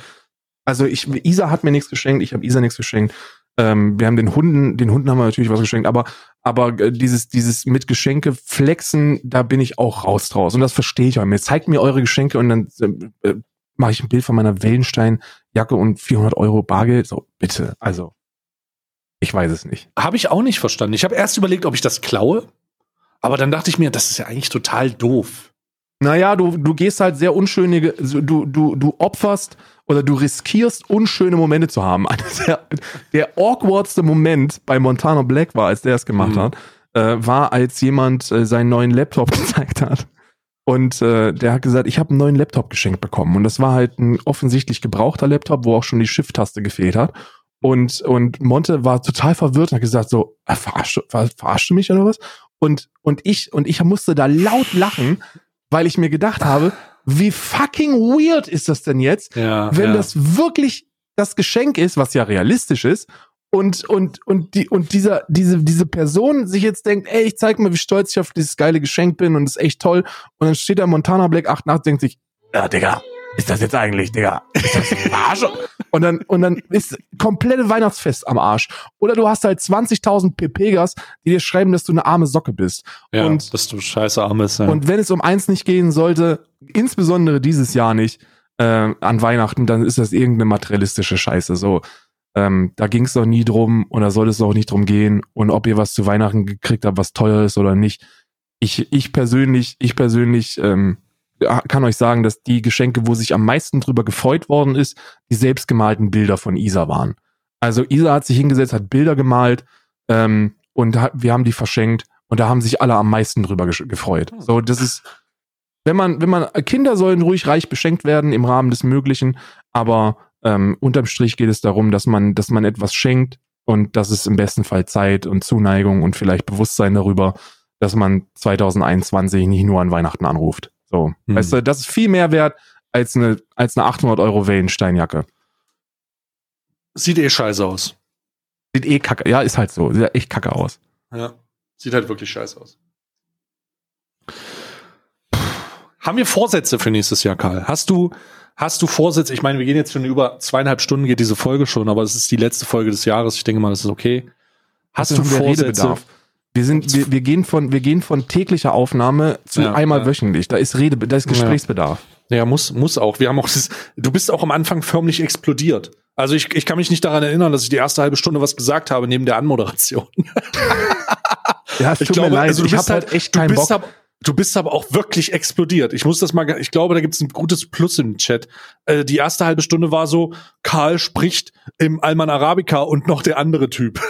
Also ich, Isa hat mir nichts geschenkt, ich habe Isa nichts geschenkt. Ähm, wir haben den Hunden, den Hunden haben wir natürlich was geschenkt, aber, aber dieses, dieses mit Geschenke flexen, da bin ich auch raus draus. Und das verstehe ich auch nicht. Zeigt mir eure Geschenke und dann äh, mache ich ein Bild von meiner Wellenstein-Jacke und vierhundert Euro Bargeld. So, bitte. Also, ich weiß es nicht. Habe ich auch nicht verstanden. Ich habe erst überlegt, ob ich das klaue, aber dann dachte ich mir, das ist ja eigentlich total doof. Naja, du, du gehst halt sehr unschöne, du, du, du opferst oder du riskierst, unschöne Momente zu haben. Der, der awkwardste Moment bei Montana Black war, als der es gemacht mhm. hat, äh, war, als jemand äh, seinen neuen Laptop gezeigt hat. Und äh, der hat gesagt, ich habe einen neuen Laptop geschenkt bekommen. Und das war halt ein offensichtlich gebrauchter Laptop, wo auch schon die Shift-Taste gefehlt hat. Und, und Monte war total verwirrt und hat gesagt so, verarsch, ver, verarschst du mich oder was? Und, und ich, und ich musste da laut lachen, weil ich mir gedacht habe, wie fucking weird ist das denn jetzt, ja, wenn ja. das wirklich das Geschenk ist, was ja realistisch ist, und, und, und, die, und dieser, diese, diese Person sich jetzt denkt, ey, ich zeig mal, wie stolz ich auf dieses geile Geschenk bin und es ist echt toll. Und dann steht da Montana Black achtundachtzig und denkt sich, ja, Digga, ist das jetzt eigentlich, Digga? Ist das ein Arsch? Und dann, und dann ist komplette Weihnachtsfest am Arsch. Oder du hast halt zwanzigtausend Pepegas, die dir schreiben, dass du eine arme Socke bist. Ja, und, dass du scheiße arm bist. Ja. Und wenn es um eins nicht gehen sollte, insbesondere dieses Jahr nicht, äh, an Weihnachten, dann ist das irgendeine materialistische Scheiße. So, ähm, da ging es doch nie drum und da soll es auch nicht drum gehen. Und ob ihr was zu Weihnachten gekriegt habt, was teuer ist oder nicht. Ich, ich persönlich, ich persönlich, ähm, kann euch sagen, dass die Geschenke, wo sich am meisten drüber gefreut worden ist, die selbstgemalten Bilder von Isa waren. Also Isa hat sich hingesetzt, hat Bilder gemalt ähm, und hat, wir haben die verschenkt und da haben sich alle am meisten drüber ge- gefreut. So, das ist, wenn man, wenn man, Kinder sollen ruhig reich beschenkt werden im Rahmen des Möglichen, aber ähm, unterm Strich geht es darum, dass man, dass man etwas schenkt und das ist im besten Fall Zeit und Zuneigung und vielleicht Bewusstsein darüber, dass man zwanzig einundzwanzig nicht nur an Weihnachten anruft. So, hm. weißt du, das ist viel mehr wert als eine, als eine achthundert Euro Wellensteinjacke. Sieht eh scheiße aus. Sieht eh kacke, ja, ist halt so, sieht echt kacke aus. Ja. Sieht halt wirklich scheiße aus. Haben wir Vorsätze für nächstes Jahr, Karl? Hast du, hast du Vorsätze? Ich meine, wir gehen jetzt schon über zweieinhalb Stunden, geht diese Folge schon, aber es ist die letzte Folge des Jahres. Ich denke mal, das ist okay. Hast du Vorsätze? Wir sind, wir, wir gehen von, wir gehen von täglicher Aufnahme zu ja, einmal ja. wöchentlich. Da ist Rede, da ist Gesprächsbedarf. Ja, ja, muss, muss auch. Wir haben auch, das, du bist auch am Anfang förmlich explodiert. Also ich, ich kann mich nicht daran erinnern, dass ich die erste halbe Stunde was gesagt habe neben der Anmoderation. Ja, es tut ich glaube, mir leid. Also du ich bist halt echt keinen Bock. Ab, du bist aber auch wirklich explodiert. Ich muss das mal, ich glaube, da gibt's ein gutes Plus im Chat. Äh, die erste halbe Stunde war so, Karl spricht im Alman Arabica und noch der andere Typ.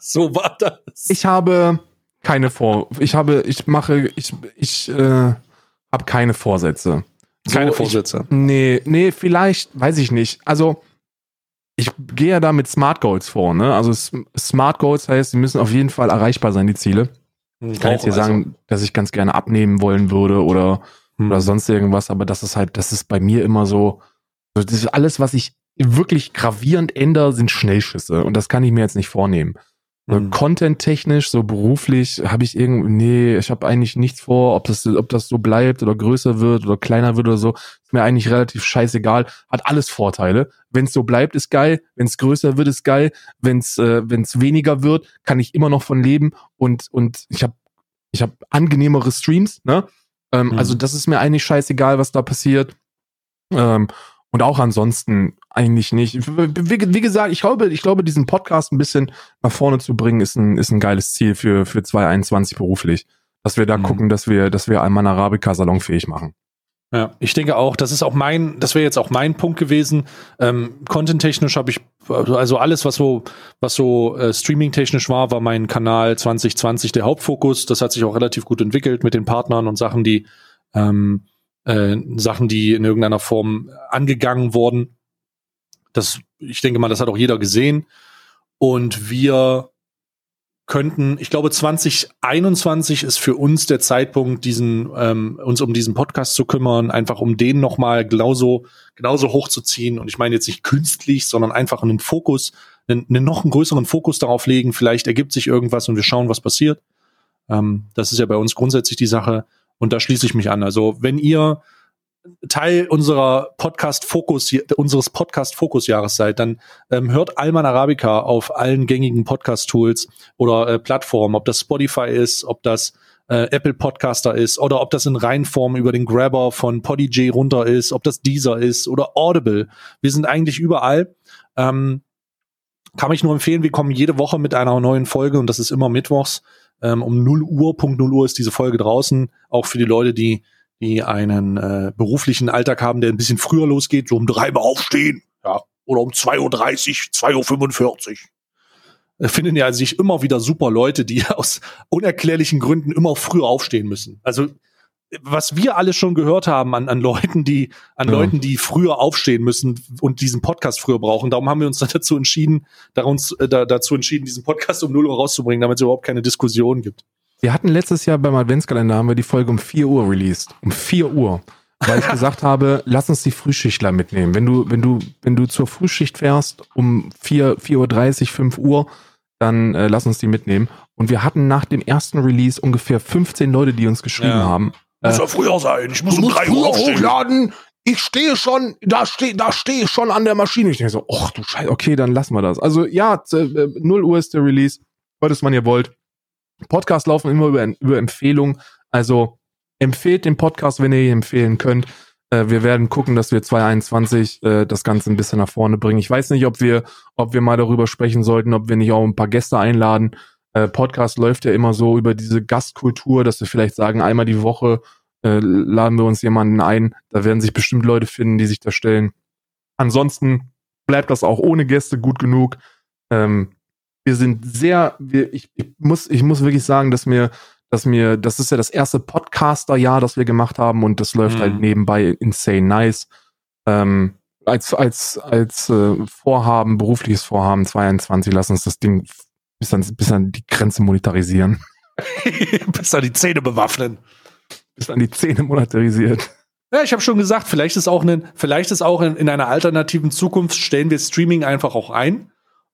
So war das. Ich habe keine Vor, ich habe, ich mache, ich, ich, äh, habe keine Vorsätze. Keine so, Vorsätze? Ich, nee, nee, vielleicht, weiß ich nicht. Also, ich gehe ja da mit Smart Goals vor, ne? Also, Smart Goals heißt, die müssen auf jeden Fall erreichbar sein, die Ziele. Ich kann jetzt hier also. sagen, dass ich ganz gerne abnehmen wollen würde oder, hm. oder sonst irgendwas, aber das ist halt, das ist bei mir immer so, das ist alles, was ich wirklich gravierend ändere, sind Schnellschüsse und das kann ich mir jetzt nicht vornehmen. Mhm. Content-technisch, so beruflich, habe ich irgendwie, nee, ich habe eigentlich nichts vor, ob das, ob das so bleibt oder größer wird oder kleiner wird oder so, ist mir eigentlich relativ scheißegal, hat alles Vorteile. Wenn es so bleibt, ist geil, wenn es größer wird, ist geil, wenn es äh, wenn es weniger wird, kann ich immer noch von leben und und ich habe ich habe angenehmere Streams, ne? Ähm, mhm. Also das ist mir eigentlich scheißegal, was da passiert. Ähm, Und auch ansonsten eigentlich nicht. Wie, wie gesagt, ich glaube, ich glaube, diesen Podcast ein bisschen nach vorne zu bringen, ist ein, ist ein geiles Ziel für, für zwanzig einundzwanzig beruflich. Dass wir da mhm. gucken, dass wir, dass wir Alman Arabica salonfähig machen. Ja, ich denke auch, das ist auch mein, das wäre jetzt auch mein Punkt gewesen. Ähm, Content-technisch habe ich, also alles, was so, was so äh, streaming-technisch war, war mein Kanal zwanzig zwanzig der Hauptfokus. Das hat sich auch relativ gut entwickelt mit den Partnern und Sachen, die, ähm, Äh, Sachen, die in irgendeiner Form angegangen wurden. Das, ich denke mal, das hat auch jeder gesehen. Und wir könnten, ich glaube, zwanzig einundzwanzig ist für uns der Zeitpunkt, diesen, ähm, uns um diesen Podcast zu kümmern, einfach um den nochmal genauso, genauso hochzuziehen. Und ich meine jetzt nicht künstlich, sondern einfach einen Fokus, einen, einen noch einen größeren Fokus darauf legen. Vielleicht ergibt sich irgendwas und wir schauen, was passiert. Ähm, das ist ja bei uns grundsätzlich die Sache. Und da schließe ich mich an. Also, wenn ihr Teil unserer Podcast-Fokus, unseres Podcast-Fokus-Jahres seid, dann ähm, hört Alman Arabica auf allen gängigen Podcast-Tools oder äh, Plattformen, ob das Spotify ist, ob das äh, Apple Podcaster ist oder ob das in Reinform über den Grabber von Podijay runter ist, ob das Deezer ist oder Audible. Wir sind eigentlich überall. Ähm, kann ich nur empfehlen, wir kommen jede Woche mit einer neuen Folge und das ist immer mittwochs. Um null Uhr, Punkt null Uhr ist diese Folge draußen, auch für die Leute, die die einen äh, beruflichen Alltag haben, der ein bisschen früher losgeht, so um drei Mal aufstehen, ja, oder um zwei Uhr dreißig, zwei Uhr fünfundvierzig. Da finden ja sich immer wieder super Leute, die aus unerklärlichen Gründen immer früher aufstehen müssen. Also was wir alle schon gehört haben an, an Leuten, die an ja. Leuten, die früher aufstehen müssen und diesen Podcast früher brauchen. Darum haben wir uns dazu entschieden, darunz, äh, dazu entschieden, diesen Podcast um null Uhr rauszubringen, damit es überhaupt keine Diskussion gibt. Wir hatten letztes Jahr beim Adventskalender, haben wir die Folge um vier Uhr released. Um vier Uhr. Weil ich gesagt habe, lass uns die Frühschichtler mitnehmen. Wenn du, wenn du, wenn du zur Frühschicht fährst um vier Uhr dreißig, fünf Uhr, dann äh, lass uns die mitnehmen. Und wir hatten nach dem ersten Release ungefähr fünfzehn Leute, die uns geschrieben ja. haben. Muss ja früher sein. Ich muss du um drei Uhr aufstehen. Hochladen. Ich stehe schon, da stehe da steh ich schon an der Maschine. Ich denke so, ach du Scheiße, okay, dann lassen wir das. Also ja, null Uhr ist der Release. Hört es, wann ihr wollt. Podcasts laufen immer über, über Empfehlungen. Also empfehlt den Podcast, wenn ihr ihn empfehlen könnt. Äh, wir werden gucken, dass wir zwanzig einundzwanzig äh, das Ganze ein bisschen nach vorne bringen. Ich weiß nicht, ob wir, ob wir mal darüber sprechen sollten, ob wir nicht auch ein paar Gäste einladen. Podcast läuft ja immer so über diese Gastkultur, dass wir vielleicht sagen, einmal die Woche äh, laden wir uns jemanden ein. Da werden sich bestimmt Leute finden, die sich da stellen. Ansonsten bleibt das auch ohne Gäste gut genug. Ähm, wir sind sehr, wir, ich, ich muss, ich muss wirklich sagen, dass mir, dass mir, das ist ja das erste Podcaster-Jahr, das wir gemacht haben und das läuft mhm. halt nebenbei insane nice. Ähm, als als als äh, Vorhaben, berufliches Vorhaben zweiundzwanzig, lass uns das Ding Bis an, bis an die Grenze monetarisieren. Bis an die Zähne bewaffnen. Bis an die Zähne monetarisiert. Ja, ich habe schon gesagt, vielleicht ist auch, ein, vielleicht ist auch in, in einer alternativen Zukunft, stellen wir Streaming einfach auch ein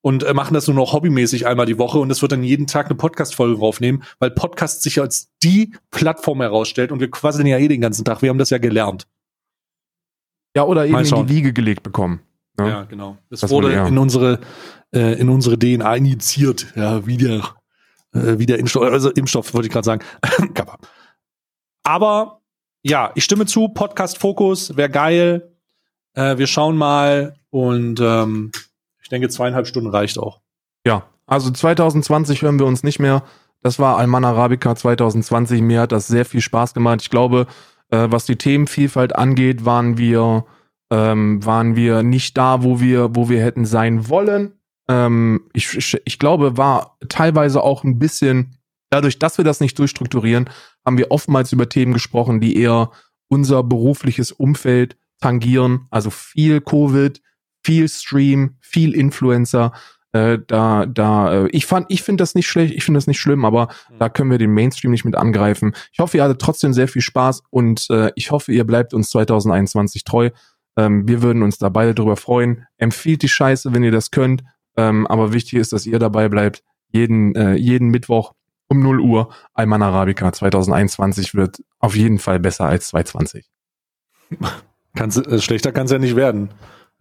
und äh, machen das nur noch hobbymäßig einmal die Woche und es wird dann jeden Tag eine Podcast-Folge draufnehmen, weil Podcast sich als die Plattform herausstellt und wir quasseln ja eh den ganzen Tag, wir haben das ja gelernt. Ja, oder eben in die Wiege gelegt bekommen. Ja, ja genau. Das, das wurde man, ja. in unsere äh, in unsere D N A injiziert, ja, wie der, äh, wie der Impfstoff, also Impfstoff wollte ich gerade sagen. Aber ja, ich stimme zu, Podcast-Fokus, wäre geil. Äh, wir schauen mal und ähm, ich denke, zweieinhalb Stunden reicht auch. Ja, also zwanzig zwanzig hören wir uns nicht mehr. Das war Alman Arabica zwanzig zwanzig. Mir hat das sehr viel Spaß gemacht. Ich glaube, äh, was die Themenvielfalt angeht, waren wir ähm, waren wir nicht da, wo wir wo wir hätten sein wollen. Ähm, ich, ich, ich glaube, war teilweise auch ein bisschen, dadurch, dass wir das nicht durchstrukturieren, haben wir oftmals über Themen gesprochen, die eher unser berufliches Umfeld tangieren, also viel Covid, viel Stream, viel Influencer. Äh, da, da, äh, ich fand, ich finde das nicht schlecht, ich finde das nicht schlimm, aber mhm. da können wir den Mainstream nicht mit angreifen. Ich hoffe, ihr hattet trotzdem sehr viel Spaß und äh, ich hoffe, ihr bleibt uns zwanzig einundzwanzig treu. Ähm, wir würden uns da beide drüber freuen. Empfiehlt die Scheiße, wenn ihr das könnt. Ähm, aber wichtig ist, dass ihr dabei bleibt. Jeden, äh, jeden Mittwoch um null Uhr. Alman Arabica zwanzig einundzwanzig wird auf jeden Fall besser als zwanzig zwanzig. Kann's, äh, schlechter kann es ja nicht werden.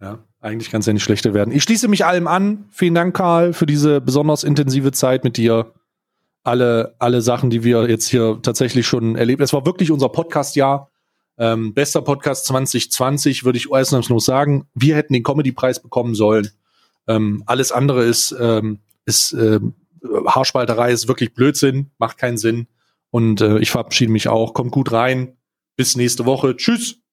Ja, eigentlich kann es ja nicht schlechter werden. Ich schließe mich allem an. Vielen Dank, Karl, für diese besonders intensive Zeit mit dir. Alle, alle Sachen, die wir jetzt hier tatsächlich schon erlebt haben. Es war wirklich unser Podcast-Jahr. Ähm, bester Podcast zwanzig zwanzig, würde ich ausnahmslos sagen. Wir hätten den Comedy-Preis bekommen sollen. Ähm, alles andere ist, ähm, ist ähm, Haarspalterei, ist wirklich Blödsinn, macht keinen Sinn. Und äh, ich verabschiede mich auch. Kommt gut rein. Bis nächste Woche. Tschüss.